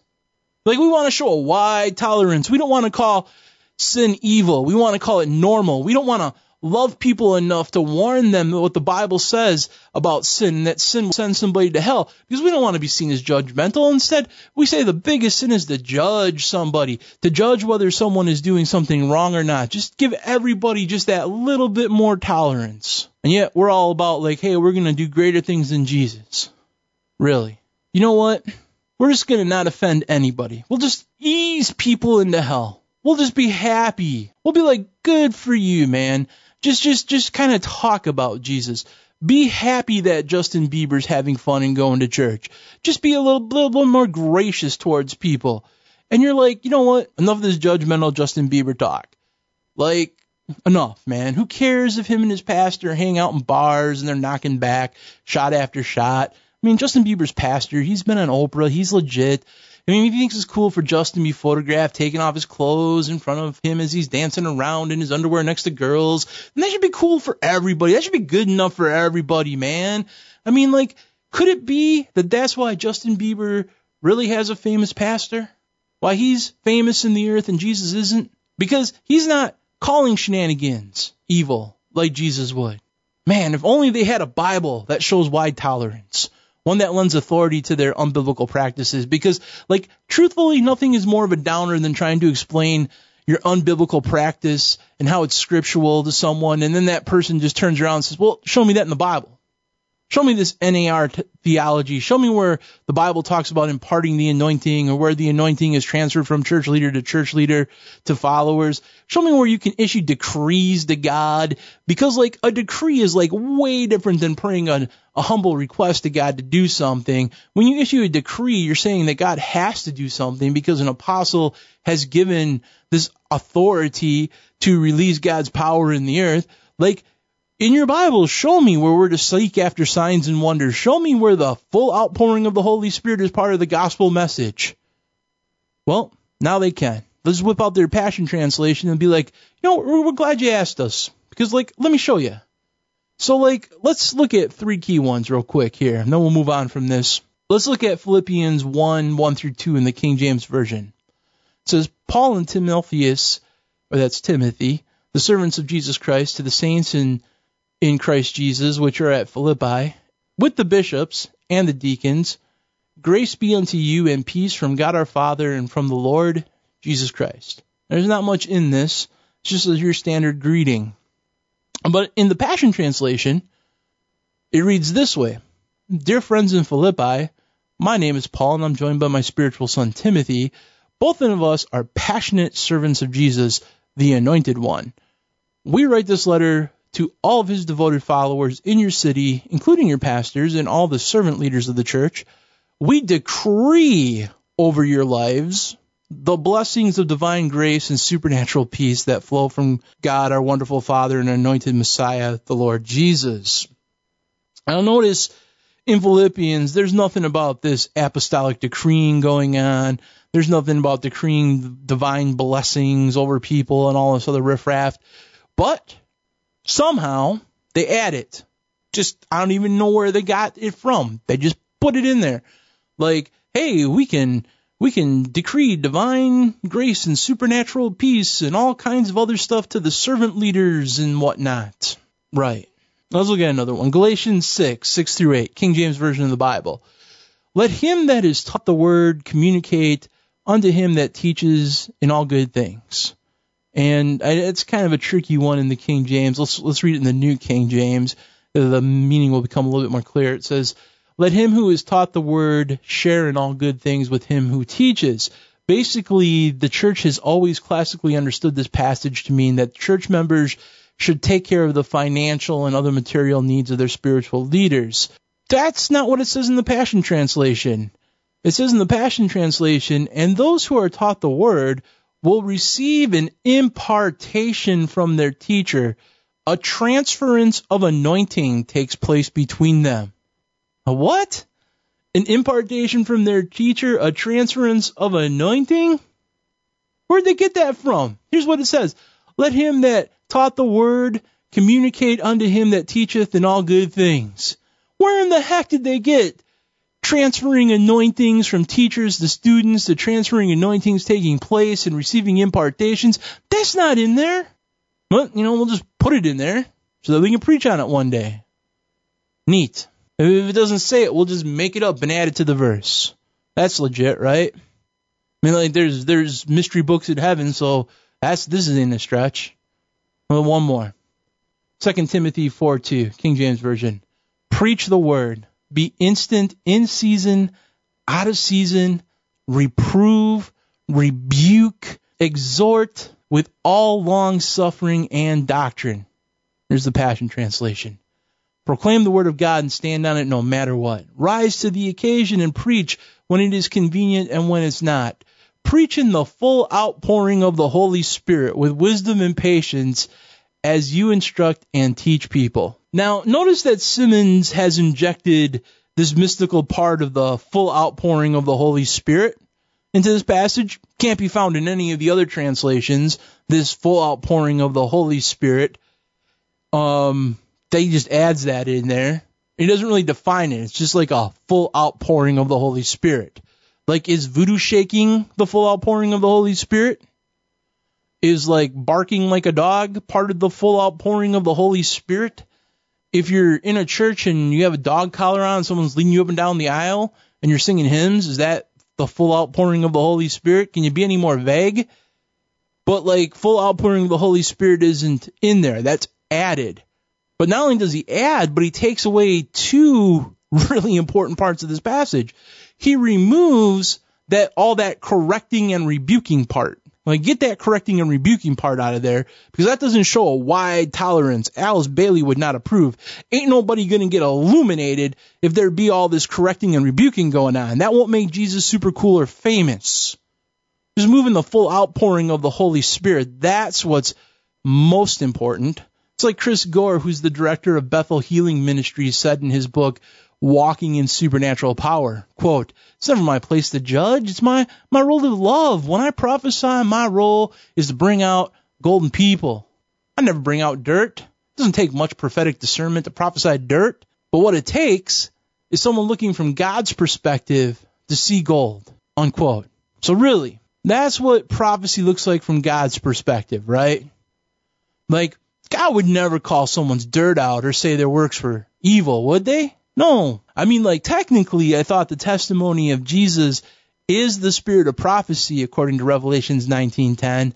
Like, we want to show a wide tolerance. We don't want to call sin evil. We want to call it normal. We don't want to love people enough to warn them what the Bible says about sin, and that sin will send somebody to hell, because we don't want to be seen as judgmental. Instead, we say the biggest sin is to judge somebody, to judge whether someone is doing something wrong or not. Just give everybody just that little bit more tolerance. And yet we're all about like, hey, we're going to do greater things than Jesus. Really? You know what? We're just going to not offend anybody. We'll just ease people into hell. We'll just be happy. We'll be like, good for you, man. Just kind of talk about Jesus. Be happy that Justin Bieber's having fun and going to church. Just be a little more gracious towards people. And you're like, you know what? Enough of this judgmental Justin Bieber talk. Like, enough, man. Who cares if him and his pastor hang out in bars and they're knocking back shot after shot? I mean, Justin Bieber's pastor, he's been on Oprah. He's legit. I mean, he thinks it's cool for Justin to be photographed taking off his clothes in front of him as he's dancing around in his underwear next to girls. And that should be cool for everybody. That should be good enough for everybody, man. I mean, like, could it be that that's why Justin Bieber really has a famous pastor? Why he's famous in the earth and Jesus isn't? Because he's not calling shenanigans evil like Jesus would. Man, if only they had a Bible that shows wide tolerance. One that lends authority to their unbiblical practices, because, like, truthfully, nothing is more of a downer than trying to explain your unbiblical practice and how it's scriptural to someone, and then that person just turns around and says, well, show me that in the Bible. Show me this NAR theology. Show me where the Bible talks about imparting the anointing, or where the anointing is transferred from church leader to followers. Show me where you can issue decrees to God, because, like, a decree is, like, way different than praying a humble request to God to do something. When you issue a decree, you're saying that God has to do something because an apostle has given this authority to release God's power in the earth. Like, in your Bible, show me where we're to seek after signs and wonders. Show me where the full outpouring of the Holy Spirit is part of the gospel message. Well, now they can. Let's whip out their Passion Translation and be like, you know, we're glad you asked us, because, like, let me show you. So, like, let's look at three key ones real quick here, and then we'll move on from this. Let's look at Philippians 1:1-2 in the King James Version. It says, Paul and Timotheus, or that's Timothy, the servants of Jesus Christ, to the saints in Christ Jesus, which are at Philippi, with the bishops and the deacons, grace be unto you and peace from God our Father and from the Lord Jesus Christ. There's not much in this. It's just your standard greeting. But in the Passion Translation, it reads this way. Dear friends in Philippi, my name is Paul, and I'm joined by my spiritual son, Timothy. Both of us are passionate servants of Jesus, the Anointed One. We write this letter to all of his devoted followers in your city, including your pastors and all the servant leaders of the church. We decree over your lives the blessings of divine grace and supernatural peace that flow from God, our wonderful Father, and anointed Messiah, the Lord Jesus. Now notice in Philippians, there's nothing about this apostolic decreeing going on. There's nothing about decreeing divine blessings over people and all this other riffraff. But somehow they add it. Just, I don't even know where they got it from. They just put it in there. Like, hey, we can decree divine grace and supernatural peace and all kinds of other stuff to the servant leaders and whatnot. Right. Let's look at another one. Galatians 6:6-8, King James Version of the Bible. Let him that is taught the word communicate unto him that teaches in all good things. And it's kind of a tricky one in the King James. Let's read it in the New King James. The meaning will become a little bit more clear. It says, let him who is taught the word share in all good things with him who teaches. Basically, the church has always classically understood this passage to mean that church members should take care of the financial and other material needs of their spiritual leaders. That's not what it says in the Passion Translation. It says in the Passion Translation, and those who are taught the word will receive an impartation from their teacher. A transference of anointing takes place between them. A what? An impartation from their teacher, a transference of anointing? Where'd they get that from? Here's what it says. Let him that taught the word communicate unto him that teacheth in all good things. Where in the heck did they get transferring anointings from teachers to students to transferring anointings taking place and receiving impartations? That's not in there. But, we'll just put it in there so that we can preach on it one day. Neat. If it doesn't say it, we'll just make it up and add it to the verse. That's legit, right? There's mystery books in heaven, so this isn't a stretch. Well, one more. 2 Timothy 4:2, King James Version. Preach the word. Be instant, in season, out of season. Reprove, rebuke, exhort with all long suffering and doctrine. There's the Passion Translation. Proclaim the word of God and stand on it no matter what. Rise to the occasion and preach when it is convenient and when it's not. Preach in the full outpouring of the Holy Spirit with wisdom and patience as you instruct and teach people. Now, notice that Simmons has injected this mystical part of the full outpouring of the Holy Spirit into this passage. Can't be found in any of the other translations, this full outpouring of the Holy Spirit. They just adds that in there. It doesn't really define it. It's just like a full outpouring of the Holy Spirit. Like, is voodoo shaking the full outpouring of the Holy Spirit? Is like barking like a dog part of the full outpouring of the Holy Spirit? If you're in a church and you have a dog collar on, someone's leading you up and down the aisle and you're singing hymns, is that the full outpouring of the Holy Spirit? Can you be any more vague? But like, full outpouring of the Holy Spirit isn't in there. That's added. But not only does he add, but he takes away two really important parts of this passage. He removes that all that correcting and rebuking part. Like, get that correcting and rebuking part out of there, because that doesn't show a wide tolerance. Alice Bailey would not approve. Ain't nobody going to get illuminated if there be all this correcting and rebuking going on. That won't make Jesus super cool or famous. Just moving the full outpouring of the Holy Spirit. That's what's most important. It's like Chris Gore, who's the director of Bethel Healing Ministries, said in his book, Walking in Supernatural Power, quote, "It's never my place to judge. It's my role to love. When I prophesy, my role is to bring out golden people. I never bring out dirt. It doesn't take much prophetic discernment to prophesy dirt. But what it takes is someone looking from God's perspective to see gold," unquote. So really, that's what prophecy looks like from God's perspective, right? Like, God would never call someone's dirt out or say their works were evil, would they? No. Technically, I thought the testimony of Jesus is the spirit of prophecy, according to Revelations 19:10.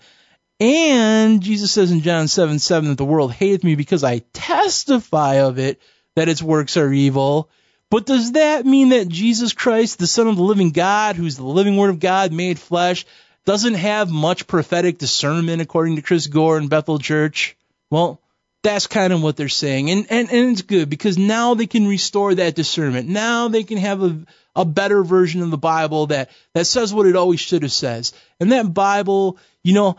And Jesus says in John 7:7 that the world hateth me because I testify of it, that its works are evil. But does that mean that Jesus Christ, the Son of the living God, who's the living word of God made flesh, doesn't have much prophetic discernment, according to Chris Gore and Bethel Church? Well, that's kind of what they're saying. And it's good, because now they can restore that discernment. Now they can have a better version of the Bible that says what it always should have says. And that Bible,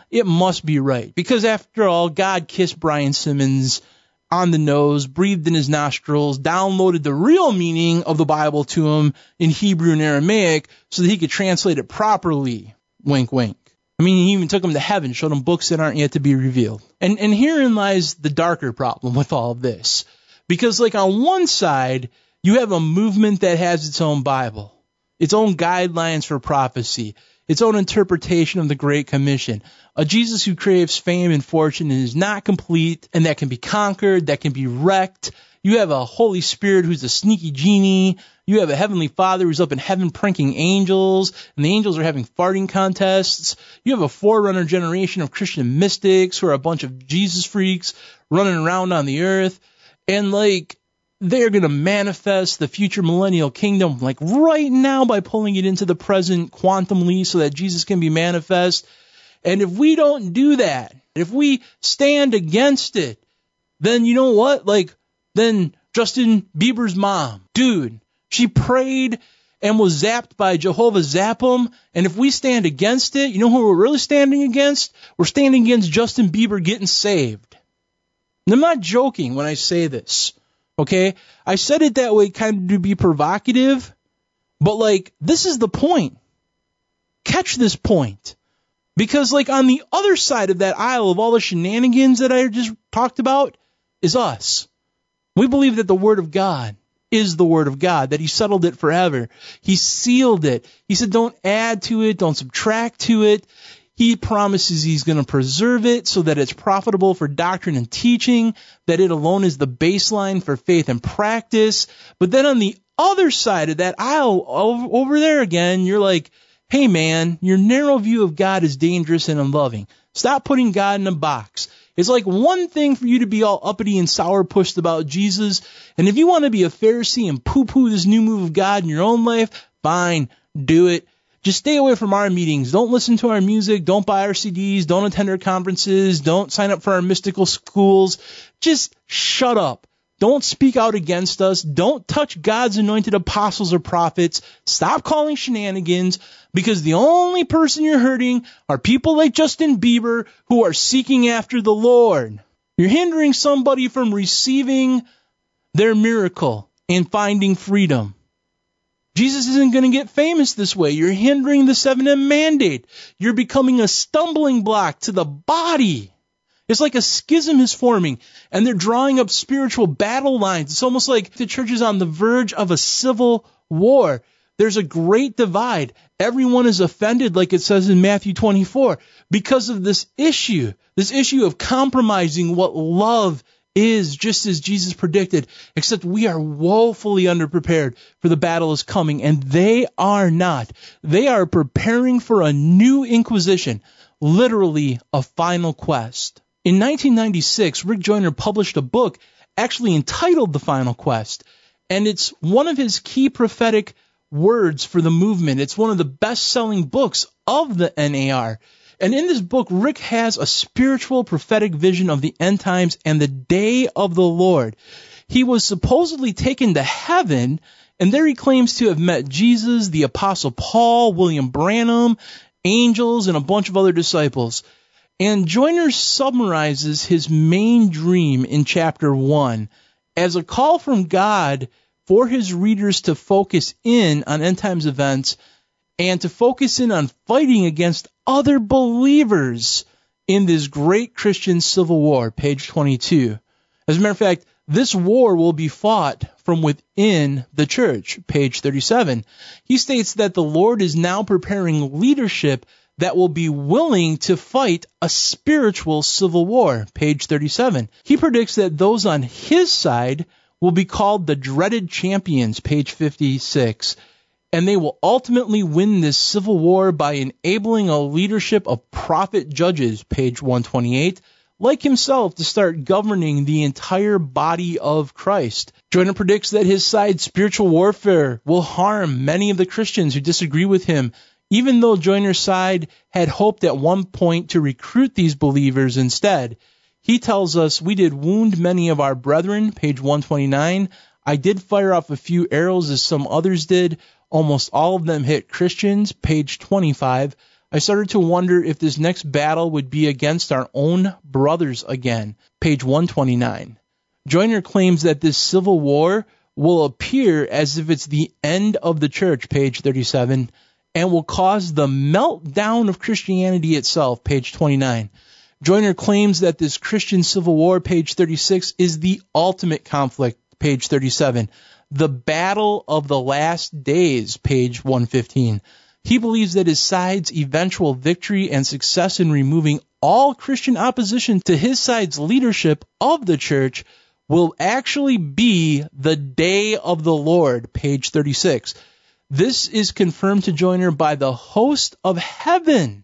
it must be right. Because after all, God kissed Brian Simmons on the nose, breathed in his nostrils, downloaded the real meaning of the Bible to him in Hebrew and Aramaic so that he could translate it properly. Wink, wink. He even took him to heaven, showed him books that aren't yet to be revealed. And herein lies the darker problem with all of this. Because, on one side, you have a movement that has its own Bible, its own guidelines for prophecy, its own interpretation of the Great Commission. A Jesus who craves fame and fortune and is not complete, and that can be conquered, that can be wrecked. You have a Holy Spirit who's a sneaky genie. You have a Heavenly Father who's up in heaven pranking angels, and the angels are having farting contests. You have a forerunner generation of Christian mystics who are a bunch of Jesus freaks running around on the earth. And, they're going to manifest the future millennial kingdom, right now by pulling it into the present quantumly so that Jesus can be manifest. And if we don't do that, if we stand against it, then you know what? Then Justin Bieber's mom, dude, she prayed and was zapped by Jehovah Zappum. And if we stand against it, you know who we're really standing against? We're standing against Justin Bieber getting saved. And I'm not joking when I say this, okay? I said it that way kind of to be provocative, but this is the point. Catch this point. Because, like, on the other side of that aisle of all the shenanigans that I just talked about is us. We believe that the Word of God is the Word of God, that He settled it forever. He sealed it. He said, don't add to it, don't subtract to it. He promises He's going to preserve it so that it's profitable for doctrine and teaching, that it alone is the baseline for faith and practice. But then on the other side of that aisle over there again, you're like, hey, man, your narrow view of God is dangerous and unloving. Stop putting God in a box. It's like one thing for you to be all uppity and sourpussed about Jesus. And if you want to be a Pharisee and poo-poo this new move of God in your own life, fine, do it. Just stay away from our meetings. Don't listen to our music. Don't buy our CDs. Don't attend our conferences. Don't sign up for our mystical schools. Just shut up. Don't speak out against us. Don't touch God's anointed apostles or prophets. Stop calling shenanigans, because the only person you're hurting are people like Justin Bieber who are seeking after the Lord. You're hindering somebody from receiving their miracle and finding freedom. Jesus isn't going to get famous this way. You're hindering the 7M mandate. You're becoming a stumbling block to the body. It's like a schism is forming, and they're drawing up spiritual battle lines. It's almost like the church is on the verge of a civil war. There's a great divide. Everyone is offended, like it says in Matthew 24, because of this issue of compromising what love is, just as Jesus predicted, except we are woefully underprepared, for the battle is coming, and they are not. They are preparing for a new inquisition, literally a final quest. In 1996, Rick Joyner published a book actually entitled The Final Quest, and it's one of his key prophetic words for the movement. It's one of the best-selling books of the NAR. And in this book, Rick has a spiritual prophetic vision of the end times and the day of the Lord. He was supposedly taken to heaven, and there he claims to have met Jesus, the Apostle Paul, William Branham, angels, and a bunch of other disciples. And Joyner summarizes his main dream in chapter 1 as a call from God for his readers to focus in on end times events and to focus in on fighting against other believers in this great Christian civil war, page 22. As a matter of fact, this war will be fought from within the church, page 37. He states that the Lord is now preparing leadership that will be willing to fight a spiritual civil war, page 37. He predicts that those on his side will be called the dreaded champions, page 56. And they will ultimately win this civil war by enabling a leadership of prophet judges, page 128, like himself, to start governing the entire body of Christ. Joyner predicts that his side's spiritual warfare will harm many of the Christians who disagree with him, even though Joyner's side had hoped at one point to recruit these believers instead. He tells us, we did wound many of our brethren, page 129. I did fire off a few arrows as some others did. Almost all of them hit Christians, page 25. I started to wonder if this next battle would be against our own brothers again, page 129. Joyner claims that this civil war will appear as if it's the end of the church, page 37, and will cause the meltdown of Christianity itself, page 29. Joyner claims that this Christian civil war, page 36, is the ultimate conflict, page 37. The battle of the last days, page 115. He believes that his side's eventual victory and success in removing all Christian opposition to his side's leadership of the church will actually be the day of the Lord, page 36. This is confirmed to Joyner by the host of heaven,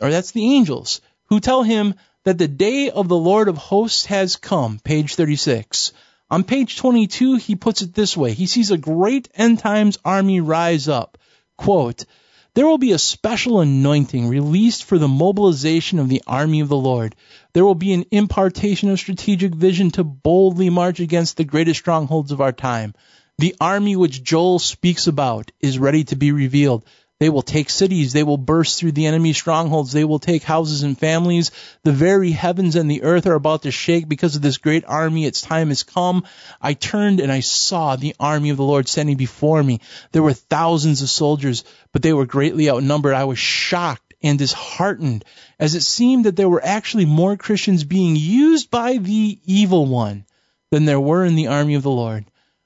or that's the angels, who tell him that the day of the Lord of hosts has come, page 36. On page 22, he puts it this way. He sees a great end times army rise up. Quote, there will be a special anointing released for the mobilization of the army of the Lord. There will be an impartation of strategic vision to boldly march against the greatest strongholds of our time. The army which Joel speaks about is ready to be revealed. They will take cities. They will burst through the enemy's strongholds. They will take houses and families. The very heavens and the earth are about to shake because of this great army. Its time has come. I turned and I saw the army of the Lord standing before me. There were thousands of soldiers, but they were greatly outnumbered. I was shocked and disheartened, as it seemed that there were actually more Christians being used by the evil one than there were in the army of the Lord.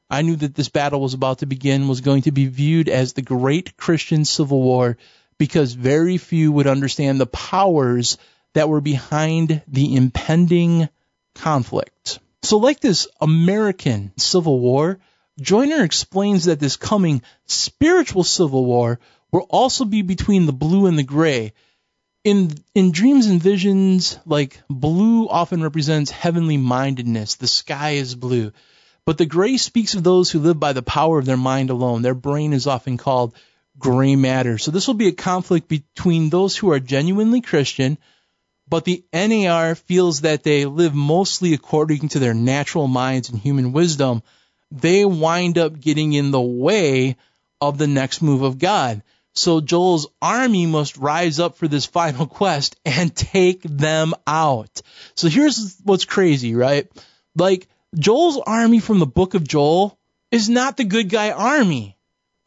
I knew that this battle was about to begin was going to be viewed as the great Christian civil war, because very few would understand the powers that were behind the impending conflict. So like this American civil war, Joyner explains that this coming spiritual civil war will also be between the blue and the gray. In dreams and visions, like, blue often represents heavenly mindedness. The sky is blue. But the gray speaks of those who live by the power of their mind alone. Their brain is often called gray matter. So this will be a conflict between those who are genuinely Christian, but the NAR feels that they live mostly according to their natural minds and human wisdom. They wind up getting in the way of the next move of God. So Joel's army must rise up for this final quest and take them out. So here's what's crazy, right? Like, Joel's army from the book of Joel is not the good guy army.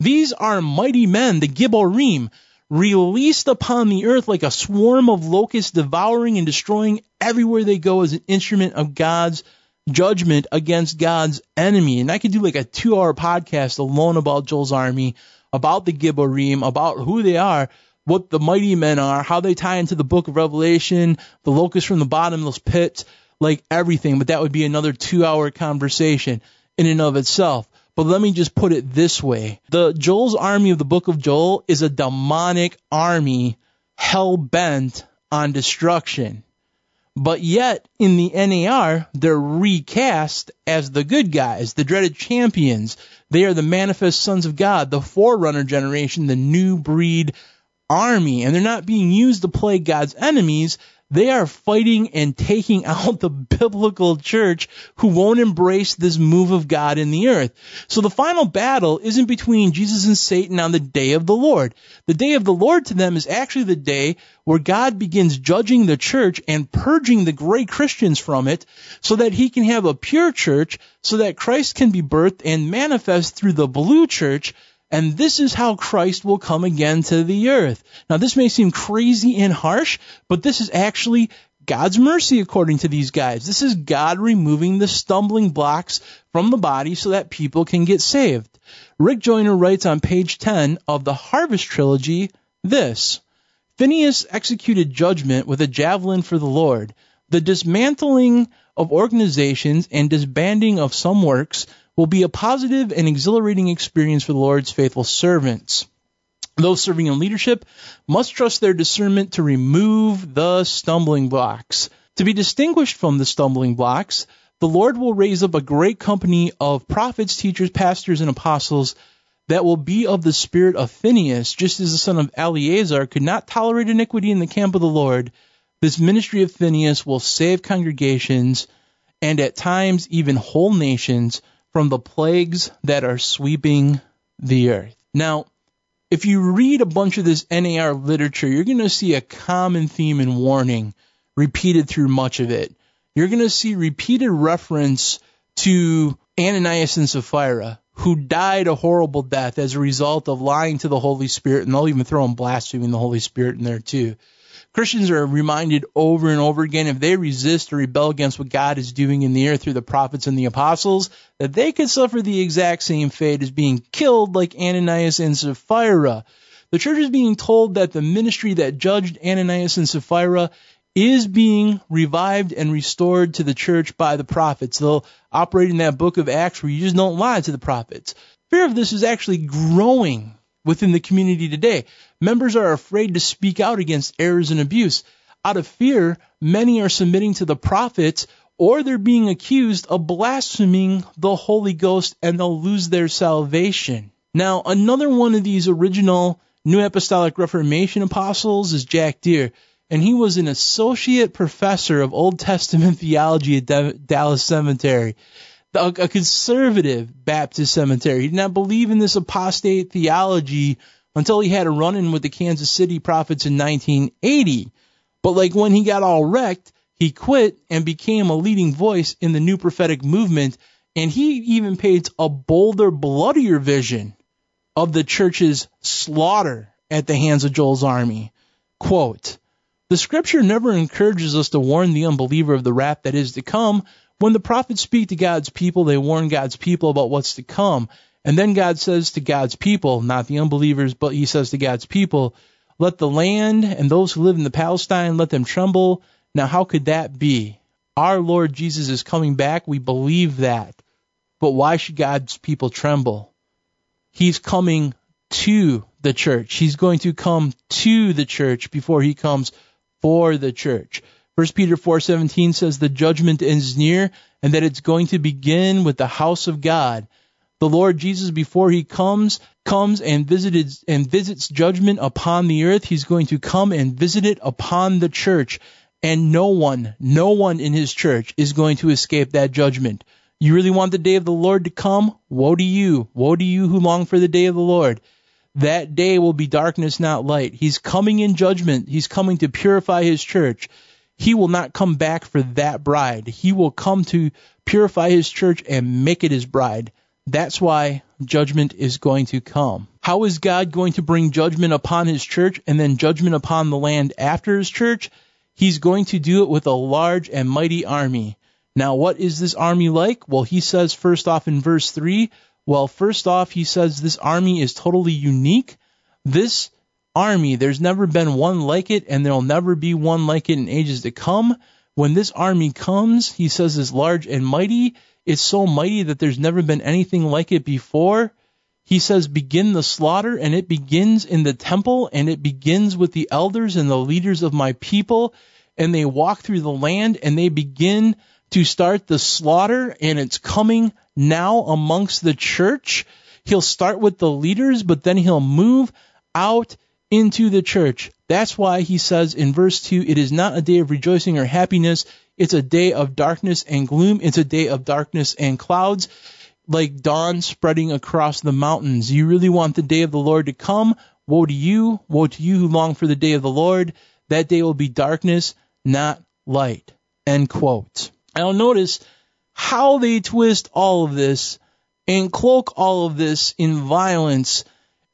These are mighty men, the Gibborim, released upon the earth like a swarm of locusts, devouring and destroying everywhere they go as an instrument of God's judgment against God's enemy. And I could do like a 2-hour podcast alone about Joel's army, about the Gibborim, about who they are, what the mighty men are, how they tie into the book of Revelation, the locusts from the bottomless pit, like everything. But that would be another 2-hour conversation in and of itself. But let me just put it this way. The Joel's army of the book of Joel is a demonic army hell-bent on destruction. But yet, in the NAR, they're recast as the good guys, the dreaded champions. They are the manifest sons of God, the forerunner generation, the new breed army. And they're not being used to play God's enemies. They are fighting and taking out the biblical church who won't embrace this move of God in the earth. So the final battle isn't between Jesus and Satan on the day of the Lord. The day of the Lord to them is actually the day where God begins judging the church and purging the gray Christians from it so that he can have a pure church, so that Christ can be birthed and manifest through the blue church. And this is how Christ will come again to the earth. Now, this may seem crazy and harsh, but this is actually God's mercy according to these guys. This is God removing the stumbling blocks from the body so that people can get saved. Rick Joyner writes on page 10 of the Harvest Trilogy this: Phinehas executed judgment with a javelin for the Lord. The dismantling of organizations and disbanding of some works will be a positive and exhilarating experience for the Lord's faithful servants. Those serving in leadership must trust their discernment to remove the stumbling blocks. To be distinguished from the stumbling blocks, the Lord will raise up a great company of prophets, teachers, pastors, and apostles that will be of the spirit of Phinehas, just as the son of Eleazar could not tolerate iniquity in the camp of the Lord. This ministry of Phinehas will save congregations and at times even whole nations from the plagues that are sweeping the earth. Now, if you read a bunch of this NAR literature, you're going to see a common theme and warning repeated through much of it. You're going to see repeated reference to Ananias and Sapphira, who died a horrible death as a result of lying to the Holy Spirit, and they'll even throw in blaspheming the Holy Spirit in there too. Christians are reminded over and over again, if they resist or rebel against what God is doing in the earth through the prophets and the apostles, that they could suffer the exact same fate as being killed like Ananias and Sapphira. The church is being told that the ministry that judged Ananias and Sapphira is being revived and restored to the church by the prophets. They'll operate in that book of Acts where you just don't lie to the prophets. Fear of this is actually growing within the community today. Members are afraid to speak out against errors and abuse. Out of fear, many are submitting to the prophets, or they're being accused of blaspheming the Holy Ghost, and they'll lose their salvation. Now, another one of these original New Apostolic Reformation apostles is Jack Deere, and he was an associate professor of Old Testament theology at Dallas Cemetery, a conservative Baptist cemetery. He did not believe in this apostate theology until he had a run-in with the Kansas City Prophets in 1980. But like when he got all wrecked, he quit and became a leading voice in the new prophetic movement, and he even paints a bolder, bloodier vision of the church's slaughter at the hands of Joel's army. Quote, "The scripture never encourages us to warn the unbeliever of the wrath that is to come. When the prophets speak to God's people, they warn God's people about what's to come. And then God says to God's people, not the unbelievers, but he says to God's people, let the land and those who live in the Palestine, let them tremble. Now, how could that be? Our Lord Jesus is coming back. We believe that. But why should God's people tremble? He's coming to the church. He's going to come to the church before he comes for the church. 1 Peter 4:17 says the judgment is near and that it's going to begin with the house of God. The Lord Jesus, before he comes and visits judgment upon the earth. He's going to come and visit it upon the church. And no one in his church is going to escape that judgment. You really want the day of the Lord to come? Woe to you who long for the day of the Lord. That day will be darkness, not light. He's coming in judgment. He's coming to purify his church. He will not come back for that bride. He will come to purify his church and make it his bride. That's why judgment is going to come. How is God going to bring judgment upon his church and then judgment upon the land after his church? He's going to do it with a large and mighty army. Now, what is this army like? Well, he says first off in verse 3, he says this army is totally unique. This army, there's never been one like it, and there'll never be one like it in ages to come. When this army comes, he says is large and mighty. It's so mighty that there's never been anything like it before. He says begin the slaughter, and it begins in the temple, and it begins with the elders and the leaders of my people, and they walk through the land, and they begin to start the slaughter, and it's coming now amongst the church. He'll start with the leaders, but then he'll move out into the church. That's why he says in verse 2, it is not a day of rejoicing or happiness. It's a day of darkness and gloom. It's a day of darkness and clouds, like dawn spreading across the mountains. You really want the day of the Lord to come? Woe to you who long for the day of the Lord. That day will be darkness, not light." End quote. Now notice how they twist all of this and cloak all of this in violence,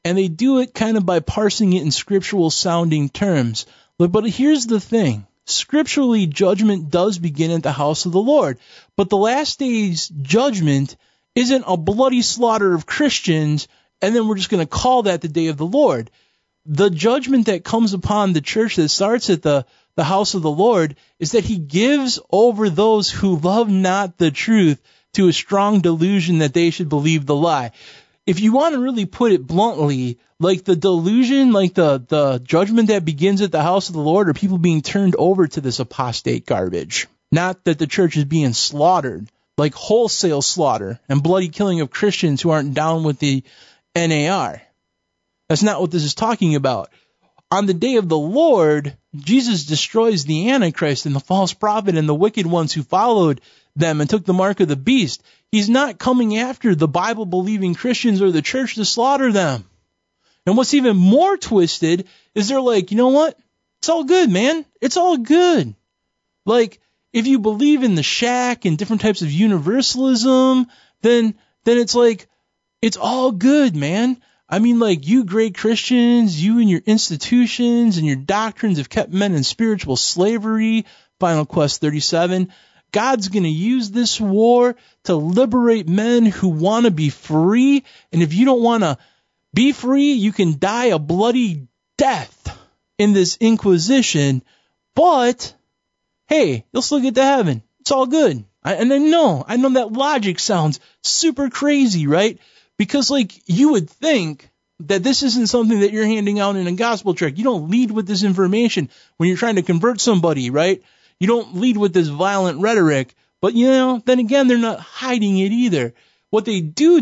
and they do it kind of by parsing it in scriptural-sounding terms. But here's the thing. Scripturally, judgment does begin at the house of the Lord, but the last day's judgment isn't a bloody slaughter of Christians, and then we're just going to call that the day of the Lord. The judgment that comes upon the church that starts at the house of the Lord is that he gives over those who love not the truth to a strong delusion that they should believe the lie. If you want to really put it bluntly, like the delusion, like the judgment that begins at the house of the Lord are people being turned over to this apostate garbage. Not that the church is being slaughtered, like wholesale slaughter and bloody killing of Christians who aren't down with the NAR. That's not what this is talking about. On the day of the Lord, Jesus destroys the Antichrist and the false prophet and the wicked ones who followed them and took the mark of the beast. He's not coming after the Bible-believing Christians or the church to slaughter them. And what's even more twisted is they're like, you know what? It's all good, man. It's all good. Like, if you believe in the shack and different types of universalism, then it's like, it's all good, man. I mean, like, you great Christians, you and your institutions and your doctrines have kept men in spiritual slavery, Final Quest 37. God's going to use this war to liberate men who want to be free. And if you don't want to be free, you can die a bloody death in this inquisition. But, hey, you'll still get to heaven. It's all good. I know that logic sounds super crazy, right? Because, like, you would think that this isn't something that you're handing out in a gospel tract. You don't lead with this information when you're trying to convert somebody, right? You don't lead with this violent rhetoric. But, you know, then again, they're not hiding it either. What they do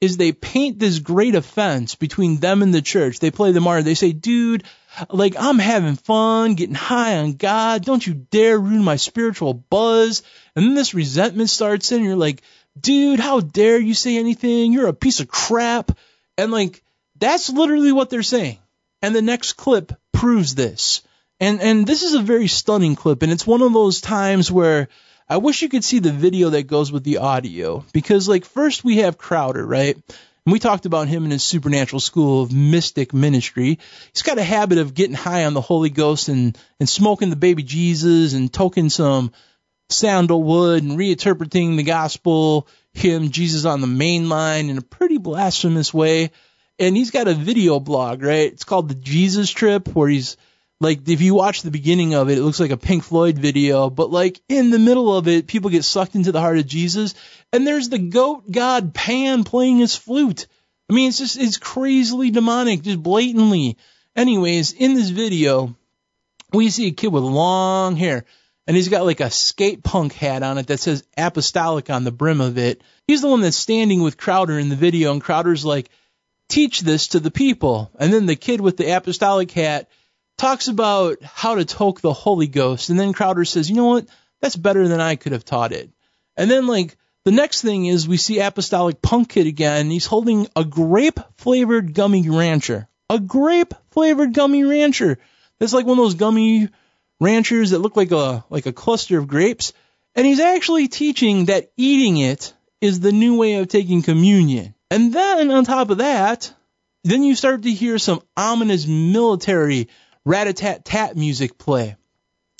is they paint this great offense between them and the church. They play the martyr. They say, dude, like, I'm having fun, getting high on God. Don't you dare ruin my spiritual buzz. And then this resentment starts in, and you're like, dude, how dare you say anything? You're a piece of crap. And, like, that's literally what they're saying. And the next clip proves this. And this is a very stunning clip. And it's one of those times where I wish you could see the video that goes with the audio. Because, like, first we have Crowder, right? And we talked about him in his supernatural school of mystic ministry. He's got a habit of getting high on the Holy Ghost and smoking the baby Jesus and toking some sandalwood and reinterpreting the gospel, Jesus on the main line in a pretty blasphemous way. And he's got a video blog, right? It's called The Jesus Trip, where he's like, if you watch the beginning of it, it looks like a Pink Floyd video, but like in the middle of it, people get sucked into the heart of Jesus, and there's the goat god Pan playing his flute. I mean, it's crazily demonic, just blatantly. Anyways, in this video, we see a kid with long hair, and he's got like a skate punk hat on it that says apostolic on the brim of it. He's the one that's standing with Crowder in the video, and Crowder's like, teach this to the people. And then the kid with the apostolic hat talks about how to toke the Holy Ghost. And then Crowder says, you know what? That's better than I could have taught it. And then like the next thing is we see apostolic punk kid again. He's holding a grape flavored gummy rancher, That's like one of those gummy ranchers that look like a cluster of grapes. And he's actually teaching that eating it is the new way of taking communion. And then on top of that, then you start to hear some ominous military rat-a-tat-tat music play.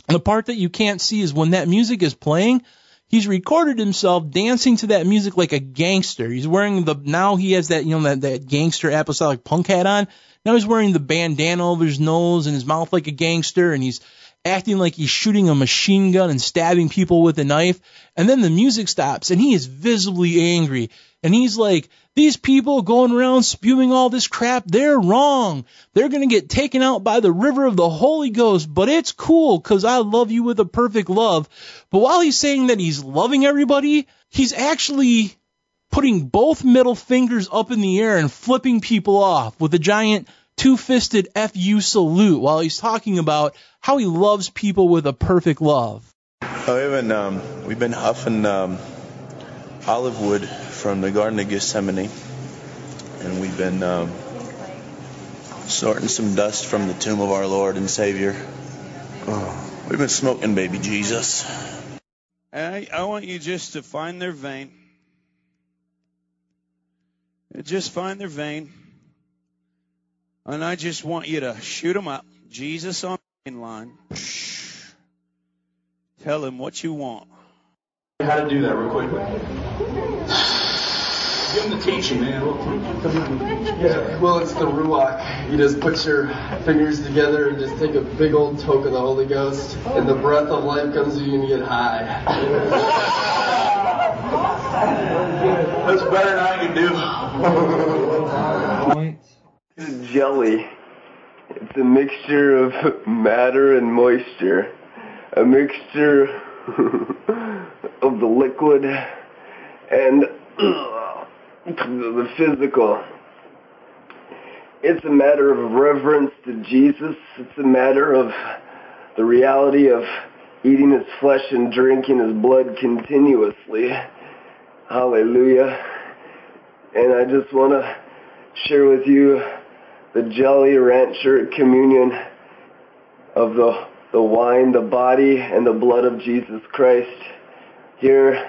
And the part that you can't see is when that music is playing, he's recorded himself dancing to that music like a gangster. He's wearing now he has that, you know, that gangster apostolic punk hat on. Now he's wearing the bandana over his nose and his mouth like a gangster, and he's acting like he's shooting a machine gun and stabbing people with a knife. And then the music stops, and he is visibly angry. And he's like, these people going around spewing all this crap, they're wrong. They're going to get taken out by the river of the Holy Ghost, but it's cool because I love you with a perfect love. But while he's saying that he's loving everybody, he's actually putting both middle fingers up in the air and flipping people off with a giant two-fisted F-U salute while he's talking about how he loves people with a perfect love. We've been huffing olive wood from the Garden of Gethsemane, and we've been sorting some dust from the tomb of our Lord and Savior. Oh, we've been smoking baby Jesus. I want you just to find their vein. Just find their vein. And I just want you to shoot them up. Jesus on the main line. Tell him what you want. How to do that real quickly. Give him the teaching, man. Yeah, well, it's the Ruach. You just put your fingers together and just take a big old toke of the Holy Ghost, and the breath of life comes to you and you get high. That's better than I can do. This is jelly. It's a mixture of matter and moisture. A mixture of the liquid and the physical. It's a matter of reverence to Jesus. It's a matter of the reality of eating his flesh and drinking his blood continuously. Hallelujah. And I just want to share with you the Jelly Rancher communion of the wine, the body, and the blood of Jesus Christ here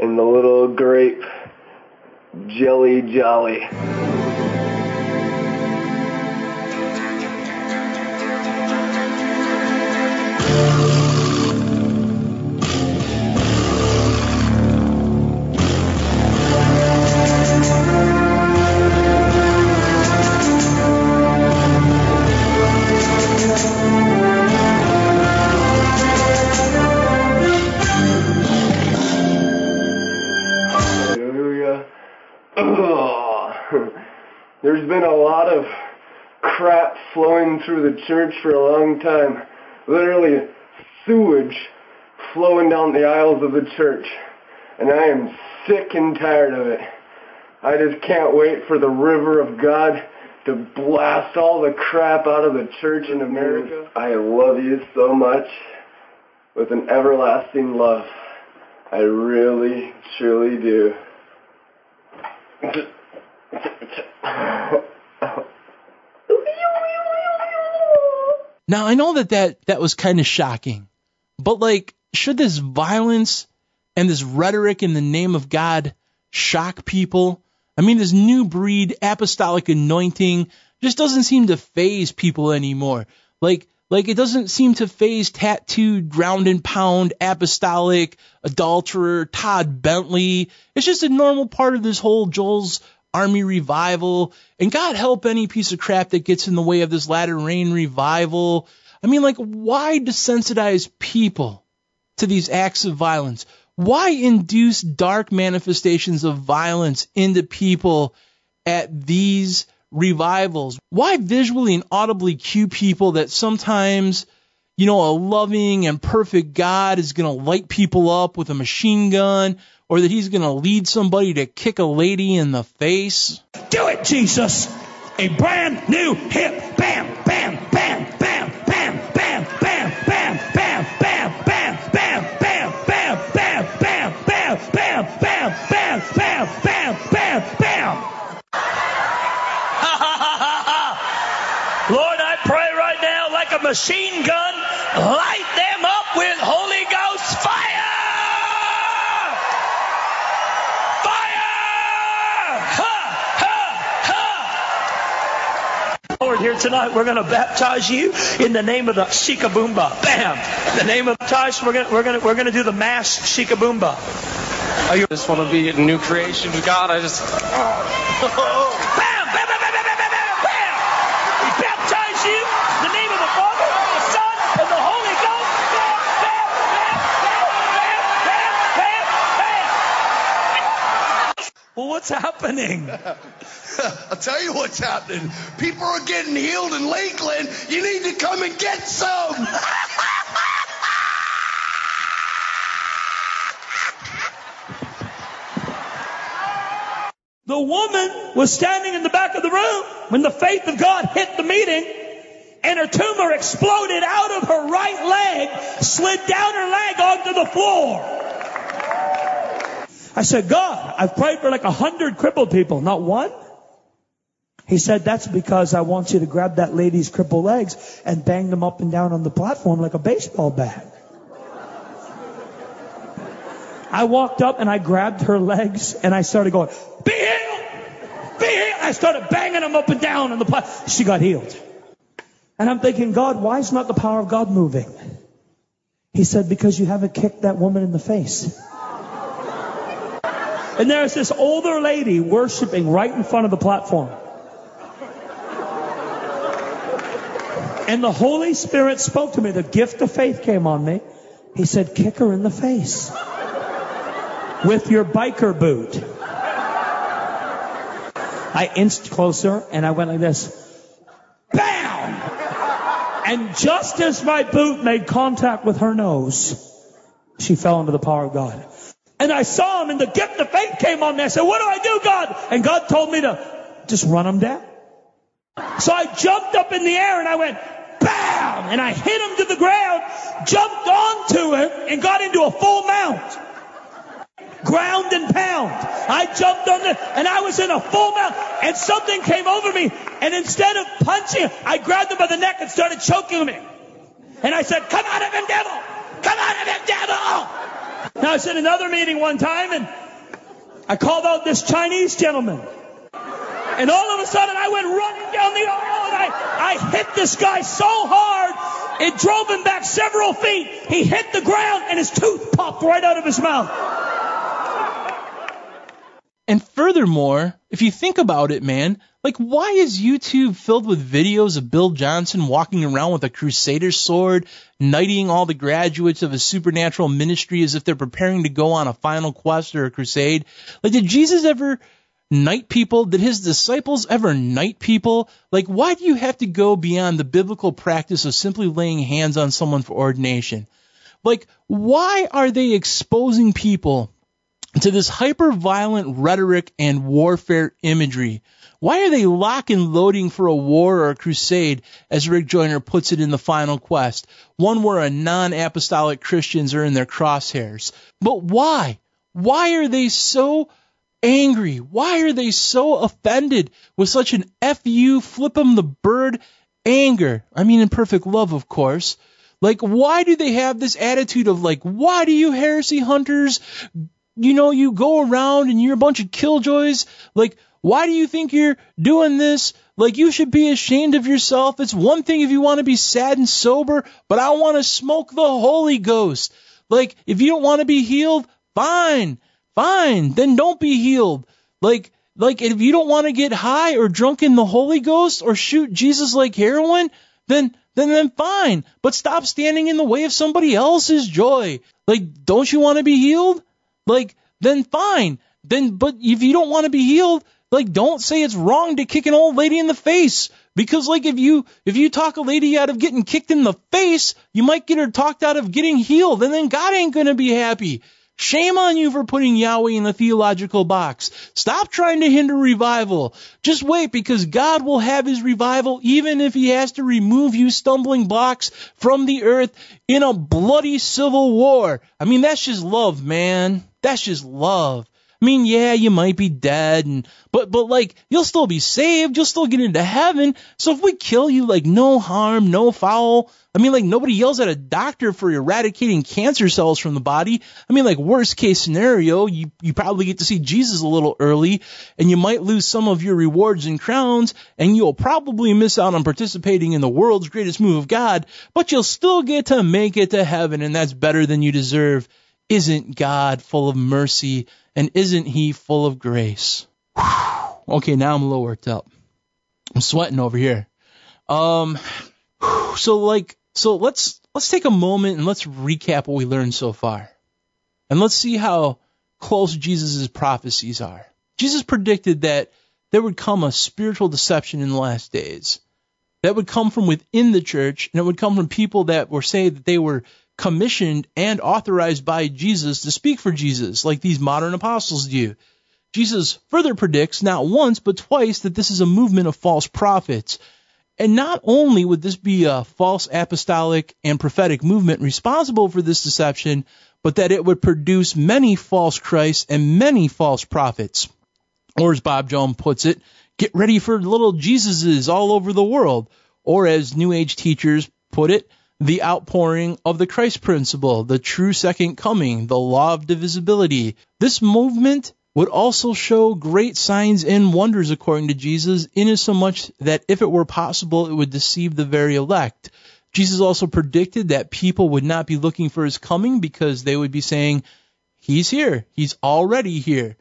in the little grape jelly jolly. There's been a lot of crap flowing through the church for a long time. Literally sewage flowing down the aisles of the church. And I am sick and tired of it. I just can't wait for the river of God to blast all the crap out of the church in America. I love you so much with an everlasting love. I really, truly do. Now, I know that was kind of shocking, but like, should this violence and this rhetoric in the name of God shock people? I mean, this new breed apostolic anointing just doesn't seem to faze people anymore. Like it doesn't seem to faze tattooed, ground and pound, apostolic, adulterer, Todd Bentley. It's just a normal part of this whole Joel's Army revival. And God help any piece of crap that gets in the way of this Latter Rain revival. I mean, like, why desensitize people to these acts of violence? Why induce dark manifestations of violence into people at these revivals? Why visually and audibly cue people that sometimes, you know, a loving and perfect God is going to light people up with a machine gun, or that he's going to lead somebody to kick a lady in the face? Do it, Jesus! A brand new hip! Bam! Bam! Bam! Bam! Bam! Bam! Bam! Bam! Bam! Bam! Bam! Bam! Bam! Bam! Bam! Bam! Bam! Bam! Bam! Bam! Bam! Bam! Bam! Bam! Lord, I pray right now, like a machine gun, light them up with Holy Ghost fire! Fire! Ha! Ha! Ha! Lord, here tonight, we're going to baptize you in the name of the Shikaboomba. Bam! In the name of Tash, we're going to do the mass Shikaboomba. I just want to be a new creation of God. I just... Oh. Bam! Well, what's happening? I'll tell you what's happening. People are getting healed in Lakeland. You need to come and get some. The woman was standing in the back of the room when the faith of God hit the meeting, and her tumor exploded out of her right leg, slid down her leg onto the floor. I said, God, I've prayed for like 100 crippled people, not one. He said, that's because I want you to grab that lady's crippled legs and bang them up and down on the platform like a baseball bat. I walked up and I grabbed her legs and I started going, be healed, be healed. I started banging them up and down on the platform. She got healed. And I'm thinking, God, why is not the power of God moving? He said, because you haven't kicked that woman in the face. And there's this older lady worshiping right in front of the platform. And the Holy Spirit spoke to me. The gift of faith came on me. He said, kick her in the face with your biker boot. I inched closer and I went like this. Bam! And just as my boot made contact with her nose, she fell under the power of God. And I saw him, and the gift of faith came on me. I said, what do I do, God? And God told me to just run him down. So I jumped up in the air, and I went, bam! And I hit him to the ground, jumped onto him, and got into a full mount. Ground and pound. I jumped on it, and I was in a full mount, and something came over me. And instead of punching him, I grabbed him by the neck and started choking him. And I said, come out of him, devil! Come out of him, devil! Now, I was in another meeting one time, and I called out this Chinese gentleman. And all of a sudden, I went running down the aisle, and I hit this guy so hard, it drove him back several feet. He hit the ground, and his tooth popped right out of his mouth. And furthermore, if you think about it, man, like, why is YouTube filled with videos of Bill Johnson walking around with a crusader sword, knighting all the graduates of a supernatural ministry as if they're preparing to go on a final quest or a crusade? Like, did Jesus ever knight people? Did his disciples ever knight people? Like, why do you have to go beyond the biblical practice of simply laying hands on someone for ordination? Like, why are they exposing people to this hyper-violent rhetoric and warfare imagery? Why are they lock and loading for a war or a crusade, as Rick Joyner puts it in The Final Quest, one where a non-apostolic Christians are in their crosshairs? But why? Why are they so angry? Why are they so offended with such an F-U, flip 'em the bird anger? I mean, in perfect love, of course. Like, why do they have this attitude of, like, why do you heresy hunters you know, you go around and you're a bunch of killjoys. Like, why do you think you're doing this? Like, you should be ashamed of yourself. It's one thing if you want to be sad and sober, but I want to smoke the Holy Ghost. Like, if you don't want to be healed, fine, then don't be healed. Like if you don't want to get high or drunk in the Holy Ghost or shoot Jesus like heroin, then fine. But stop standing in the way of somebody else's joy. Like, don't you want to be healed? Like, then fine. Then, but if you don't want to be healed, like, don't say it's wrong to kick an old lady in the face. Because, like, if you talk a lady out of getting kicked in the face, you might get her talked out of getting healed, and then God ain't going to be happy. Shame on you for putting Yahweh in the theological box. Stop trying to hinder revival. Just wait, because God will have his revival even if he has to remove you stumbling blocks from the earth in a bloody civil war. I mean, that's just love, man. That's just love. I mean, yeah, you might be dead, but like, you'll still be saved. You'll still get into heaven. So if we kill you, like, no harm, no foul. I mean, like, nobody yells at a doctor for eradicating cancer cells from the body. I mean, like, worst case scenario, you probably get to see Jesus a little early, and you might lose some of your rewards and crowns, and you'll probably miss out on participating in the world's greatest move of God, but you'll still get to make it to heaven, and that's better than you deserve. Isn't God full of mercy? And isn't he full of grace? Whew. Okay, now I'm a little worked up. I'm sweating over here. So let's take a moment and let's recap what we learned so far. And let's see how close Jesus' prophecies are. Jesus predicted that there would come a spiritual deception in the last days. That would come from within the church, and it would come from people that were saying that they were commissioned and authorized by Jesus to speak for Jesus, like these modern apostles do. Jesus further predicts not once but twice that this is a movement of false prophets. And not only would this be a false apostolic and prophetic movement responsible for this deception, but that it would produce many false Christs and many false prophets. Or as Bob Jones puts it, get ready for little Jesuses all over the world. Or as New Age teachers put it, the outpouring of the Christ principle, the true second coming, the law of divisibility. This movement would also show great signs and wonders, according to Jesus, inasmuch that if it were possible, it would deceive the very elect. Jesus also predicted that people would not be looking for his coming because they would be saying, he's here, he's already here,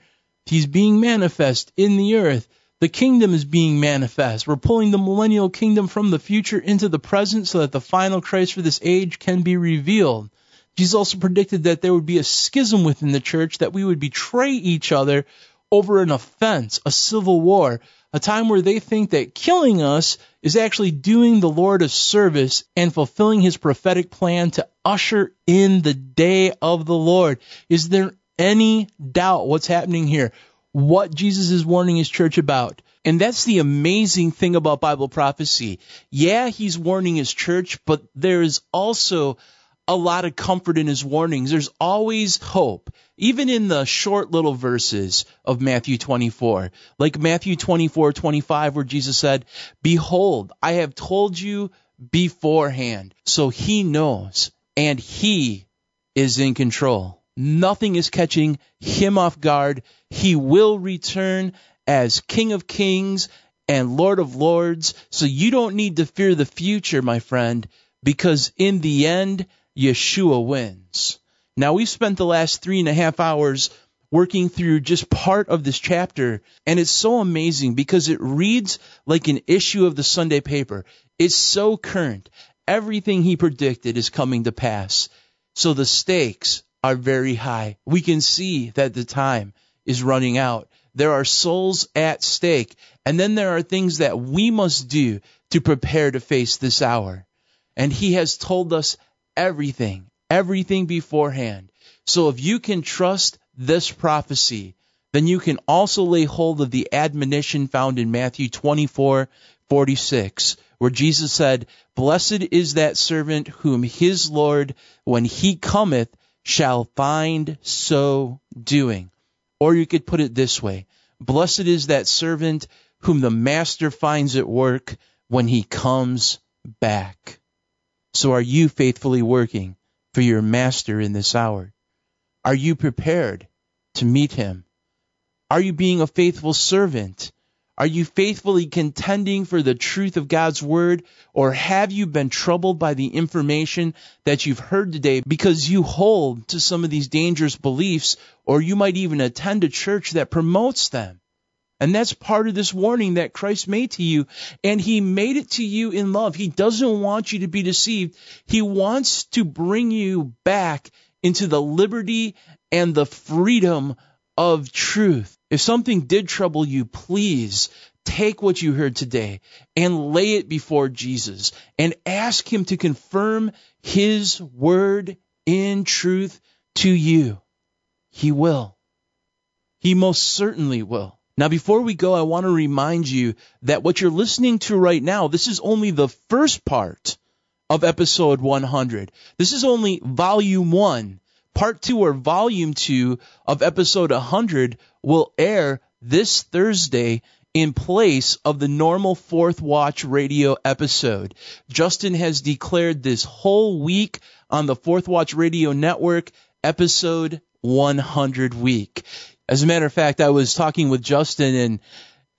he's being manifest in the earth. The kingdom is being manifest. We're pulling the millennial kingdom from the future into the present so that the final Christ for this age can be revealed. Jesus also predicted that there would be a schism within the church, that we would betray each other over an offense, a civil war, a time where they think that killing us is actually doing the Lord a service and fulfilling his prophetic plan to usher in the day of the Lord. Is there any doubt what's happening here? What Jesus is warning his church about. And that's the amazing thing about Bible prophecy. Yeah, he's warning his church, but there is also a lot of comfort in his warnings. There's always hope, even in the short little verses of Matthew 24, like Matthew 24:25, where Jesus said, "Behold, I have told you beforehand." So he knows, and he is in control. Nothing is catching him off guard. He will return as King of Kings and Lord of Lords. So you don't need to fear the future, my friend, because in the end, Yeshua wins. Now, we've spent the last 3.5 hours working through just part of this chapter, and it's so amazing because it reads like an issue of the Sunday paper. It's so current. Everything he predicted is coming to pass. So the stakes are very high. We can see that the time is running out. There are souls at stake. And then there are things that we must do to prepare to face this hour. And he has told us everything beforehand. So if you can trust this prophecy, then you can also lay hold of the admonition found in Matthew 24:46, where Jesus said, "Blessed is that servant whom his Lord, when he cometh, shall find so doing." Or you could put it this way: blessed is that servant whom the master finds at work when he comes back. So are you faithfully working for your master in this hour? Are you prepared to meet him? Are you being a faithful servant? Are you faithfully contending for the truth of God's word? Or have you been troubled by the information that you've heard today because you hold to some of these dangerous beliefs, or you might even attend a church that promotes them? And that's part of this warning that Christ made to you. And he made it to you in love. He doesn't want you to be deceived. He wants to bring you back into the liberty and the freedom of truth. If something did trouble you, please take what you heard today and lay it before Jesus and ask him to confirm his word in truth to you. He will. He most certainly will. Now, before we go, I want to remind you that what you're listening to right now, this is only the first part of episode 100. This is only volume 1. Part 2 or volume 2 of episode 100 will air this Thursday in place of the normal Fourth Watch Radio episode. Justin has declared this whole week on the Fourth Watch Radio Network episode 100 week. As a matter of fact, I was talking with Justin and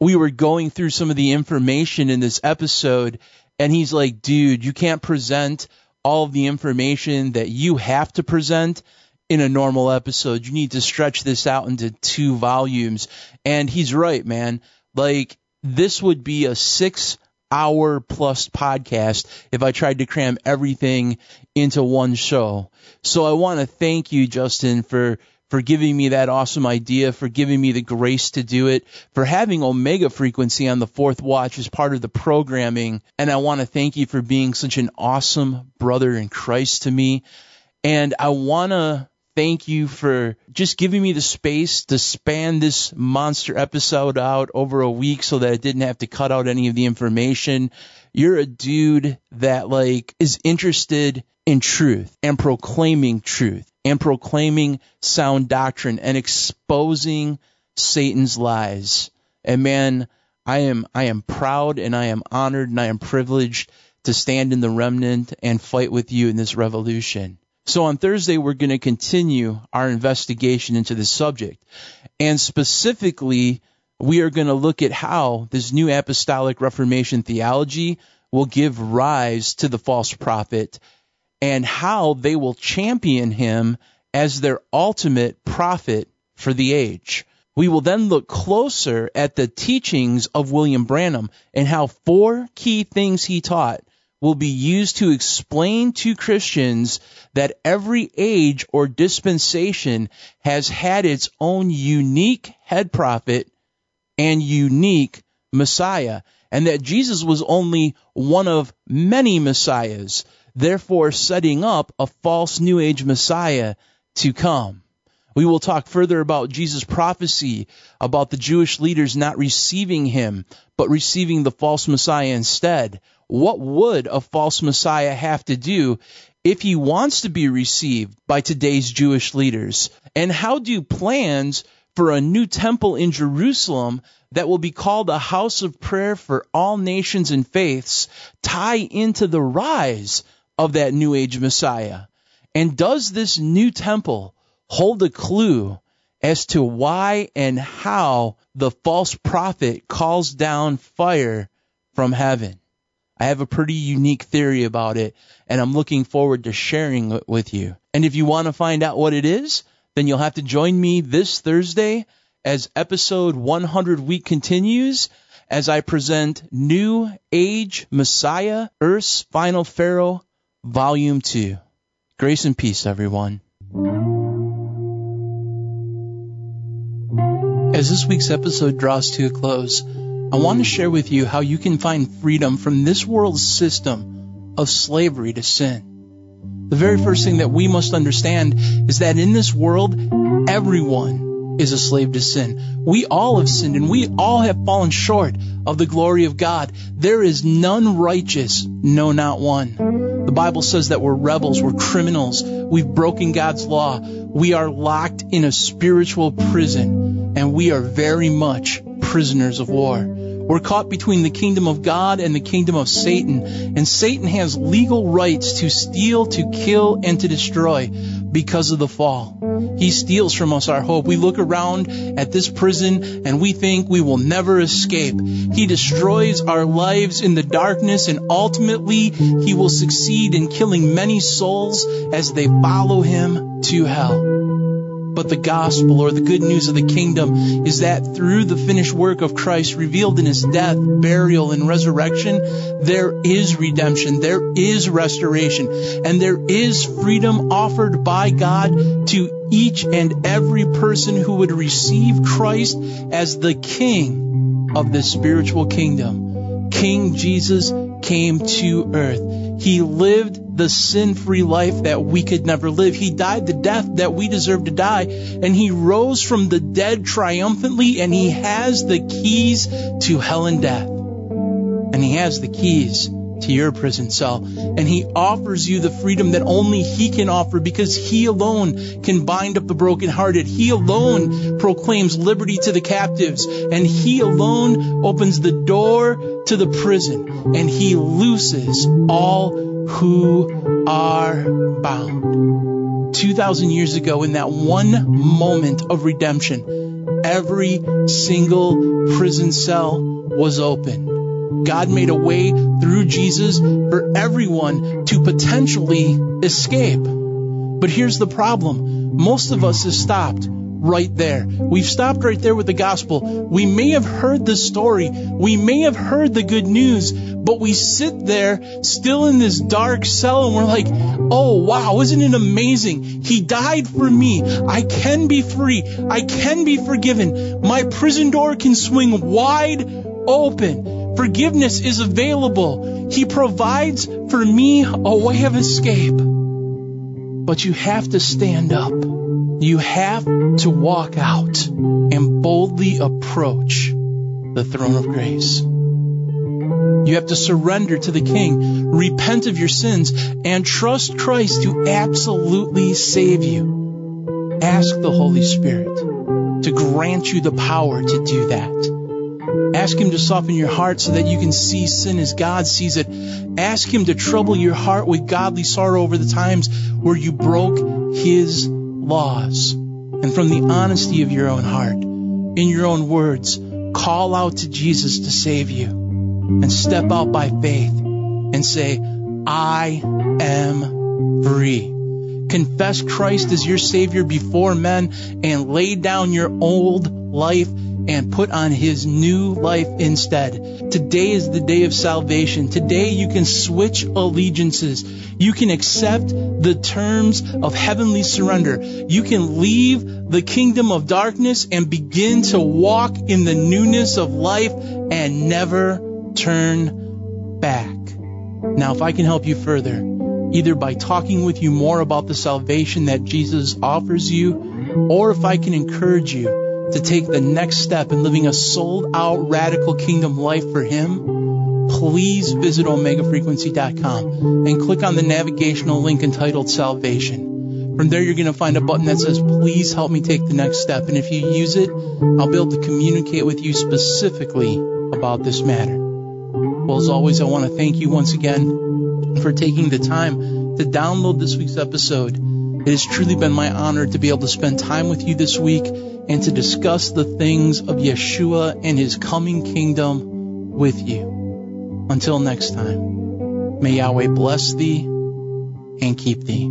we were going through some of the information in this episode, and he's like, dude, you can't present all of the information that you have to present in a normal episode. You need to stretch this out into 2 volumes. And he's right, man. Like, this would be a 6-hour plus podcast if I tried to cram everything into one show. So I want to thank you, Justin, for giving me that awesome idea, for giving me the grace to do it, for having Omega Frequency on the Fourth Watch as part of the programming. And I want to thank you for being such an awesome brother in Christ to me. And I want to thank you for just giving me the space to span this monster episode out over a week so that I didn't have to cut out any of the information. You're a dude that is interested in truth and proclaiming truth and proclaiming sound doctrine and exposing Satan's lies. And man, I am proud and I am honored and I am privileged to stand in the remnant and fight with you in this revolution. So on Thursday, we're going to continue our investigation into this subject. And specifically, we are going to look at how this New Apostolic Reformation theology will give rise to the false prophet and how they will champion him as their ultimate prophet for the age. We will then look closer at the teachings of William Branham and how 4 key things he taught will be used to explain to Christians that every age or dispensation has had its own unique head prophet and unique Messiah, and that Jesus was only one of many Messiahs, therefore setting up a false New Age Messiah to come. We will talk further about Jesus' prophecy, about the Jewish leaders not receiving him, but receiving the false Messiah instead. What would a false Messiah have to do if he wants to be received by today's Jewish leaders? And how do plans for a new temple in Jerusalem that will be called a house of prayer for all nations and faiths tie into the rise of that New Age Messiah? And does this new temple hold a clue as to why and how the false prophet calls down fire from heaven? I have a pretty unique theory about it, and I'm looking forward to sharing it with you. And if you want to find out what it is, then you'll have to join me this Thursday as episode 100 week continues, as I present New Age Messiah, Earth's Final Pharaoh, Volume 2. Grace and peace, everyone. As this week's episode draws to a close, I want to share with you how you can find freedom from this world's system of slavery to sin. The very first thing that we must understand is that in this world, everyone is a slave to sin. We all have sinned and we all have fallen short of the glory of God. There is none righteous, no, not one. The Bible says that we're rebels, we're criminals, we've broken God's law, we are locked in a spiritual prison, and we are very much prisoners of war. We're caught between the kingdom of God and the kingdom of Satan, and Satan has legal rights to steal, to kill, and to destroy. because of the fall. He steals from us our hope. We look around at this prison and we think we will never escape. He destroys our lives in the darkness, and ultimately he will succeed in killing many souls as they follow him to hell. But the gospel, or the good news of the kingdom, is that through the finished work of Christ revealed in his death, burial, and resurrection, there is redemption, there is restoration, and there is freedom offered by God to each and every person who would receive Christ as the King of the spiritual kingdom. King Jesus came to earth. He lived the sin-free life that we could never live. He died the death that we deserve to die, and he rose from the dead triumphantly, and he has the keys to hell and death. And he has the keys to your prison cell. And he offers you the freedom that only he can offer, because he alone can bind up the brokenhearted. He alone proclaims liberty to the captives. And he alone opens the door to the prison. And he looses all who are bound. 2,000 years ago, in that one moment of redemption, every single prison cell was opened. God made a way through Jesus for everyone to potentially escape. But here's the problem. Most of us have stopped right there. We've stopped right there with the gospel. We may have heard the story. We may have heard the good news, but we sit there still in this dark cell and we're like, oh wow, isn't it amazing? He died for me. I can be free. I can be forgiven. My prison door can swing wide open. Forgiveness is available. He provides for me a way of escape. But you have to stand up. You have to walk out and boldly approach the throne of grace. You have to surrender to the King, repent of your sins, and trust Christ to absolutely save you. Ask the Holy Spirit to grant you the power to do that. Ask him to soften your heart so that you can see sin as God sees it. Ask him to trouble your heart with godly sorrow over the times where you broke his laws. And from the honesty of your own heart, in your own words, call out to Jesus to save you. And step out by faith and say, I am free. Confess Christ as your Savior before men and lay down your old life and put on his new life instead. Today is the day of salvation. Today you can switch allegiances. You can accept the terms of heavenly surrender. You can leave the kingdom of darkness and begin to walk in the newness of life and never turn back. Now, if I can help you further, either by talking with you more about the salvation that Jesus offers you, or if I can encourage you to take the next step in living a sold-out radical kingdom life for him, please visit omegafrequency.com and click on the navigational link entitled Salvation. From there, you're going to find a button that says, please help me take the next step. And if you use it, I'll be able to communicate with you specifically about this matter. Well, as always, I want to thank you once again for taking the time to download this week's episode. It has truly been my honor to be able to spend time with you this week and to discuss the things of Yeshua and his coming kingdom with you. Until next time, may Yahweh bless thee and keep thee.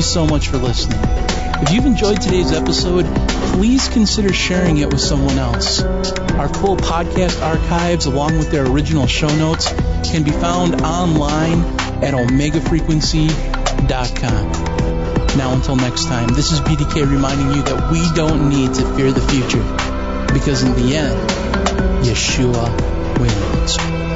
So much for listening. If you've enjoyed today's episode, please consider sharing it with someone else. Our full podcast archives, along with their original show notes, can be found online at omegafrequency.com. Now, until next time, this is BDK reminding you that we don't need to fear the future, because in the end, Yeshua wins.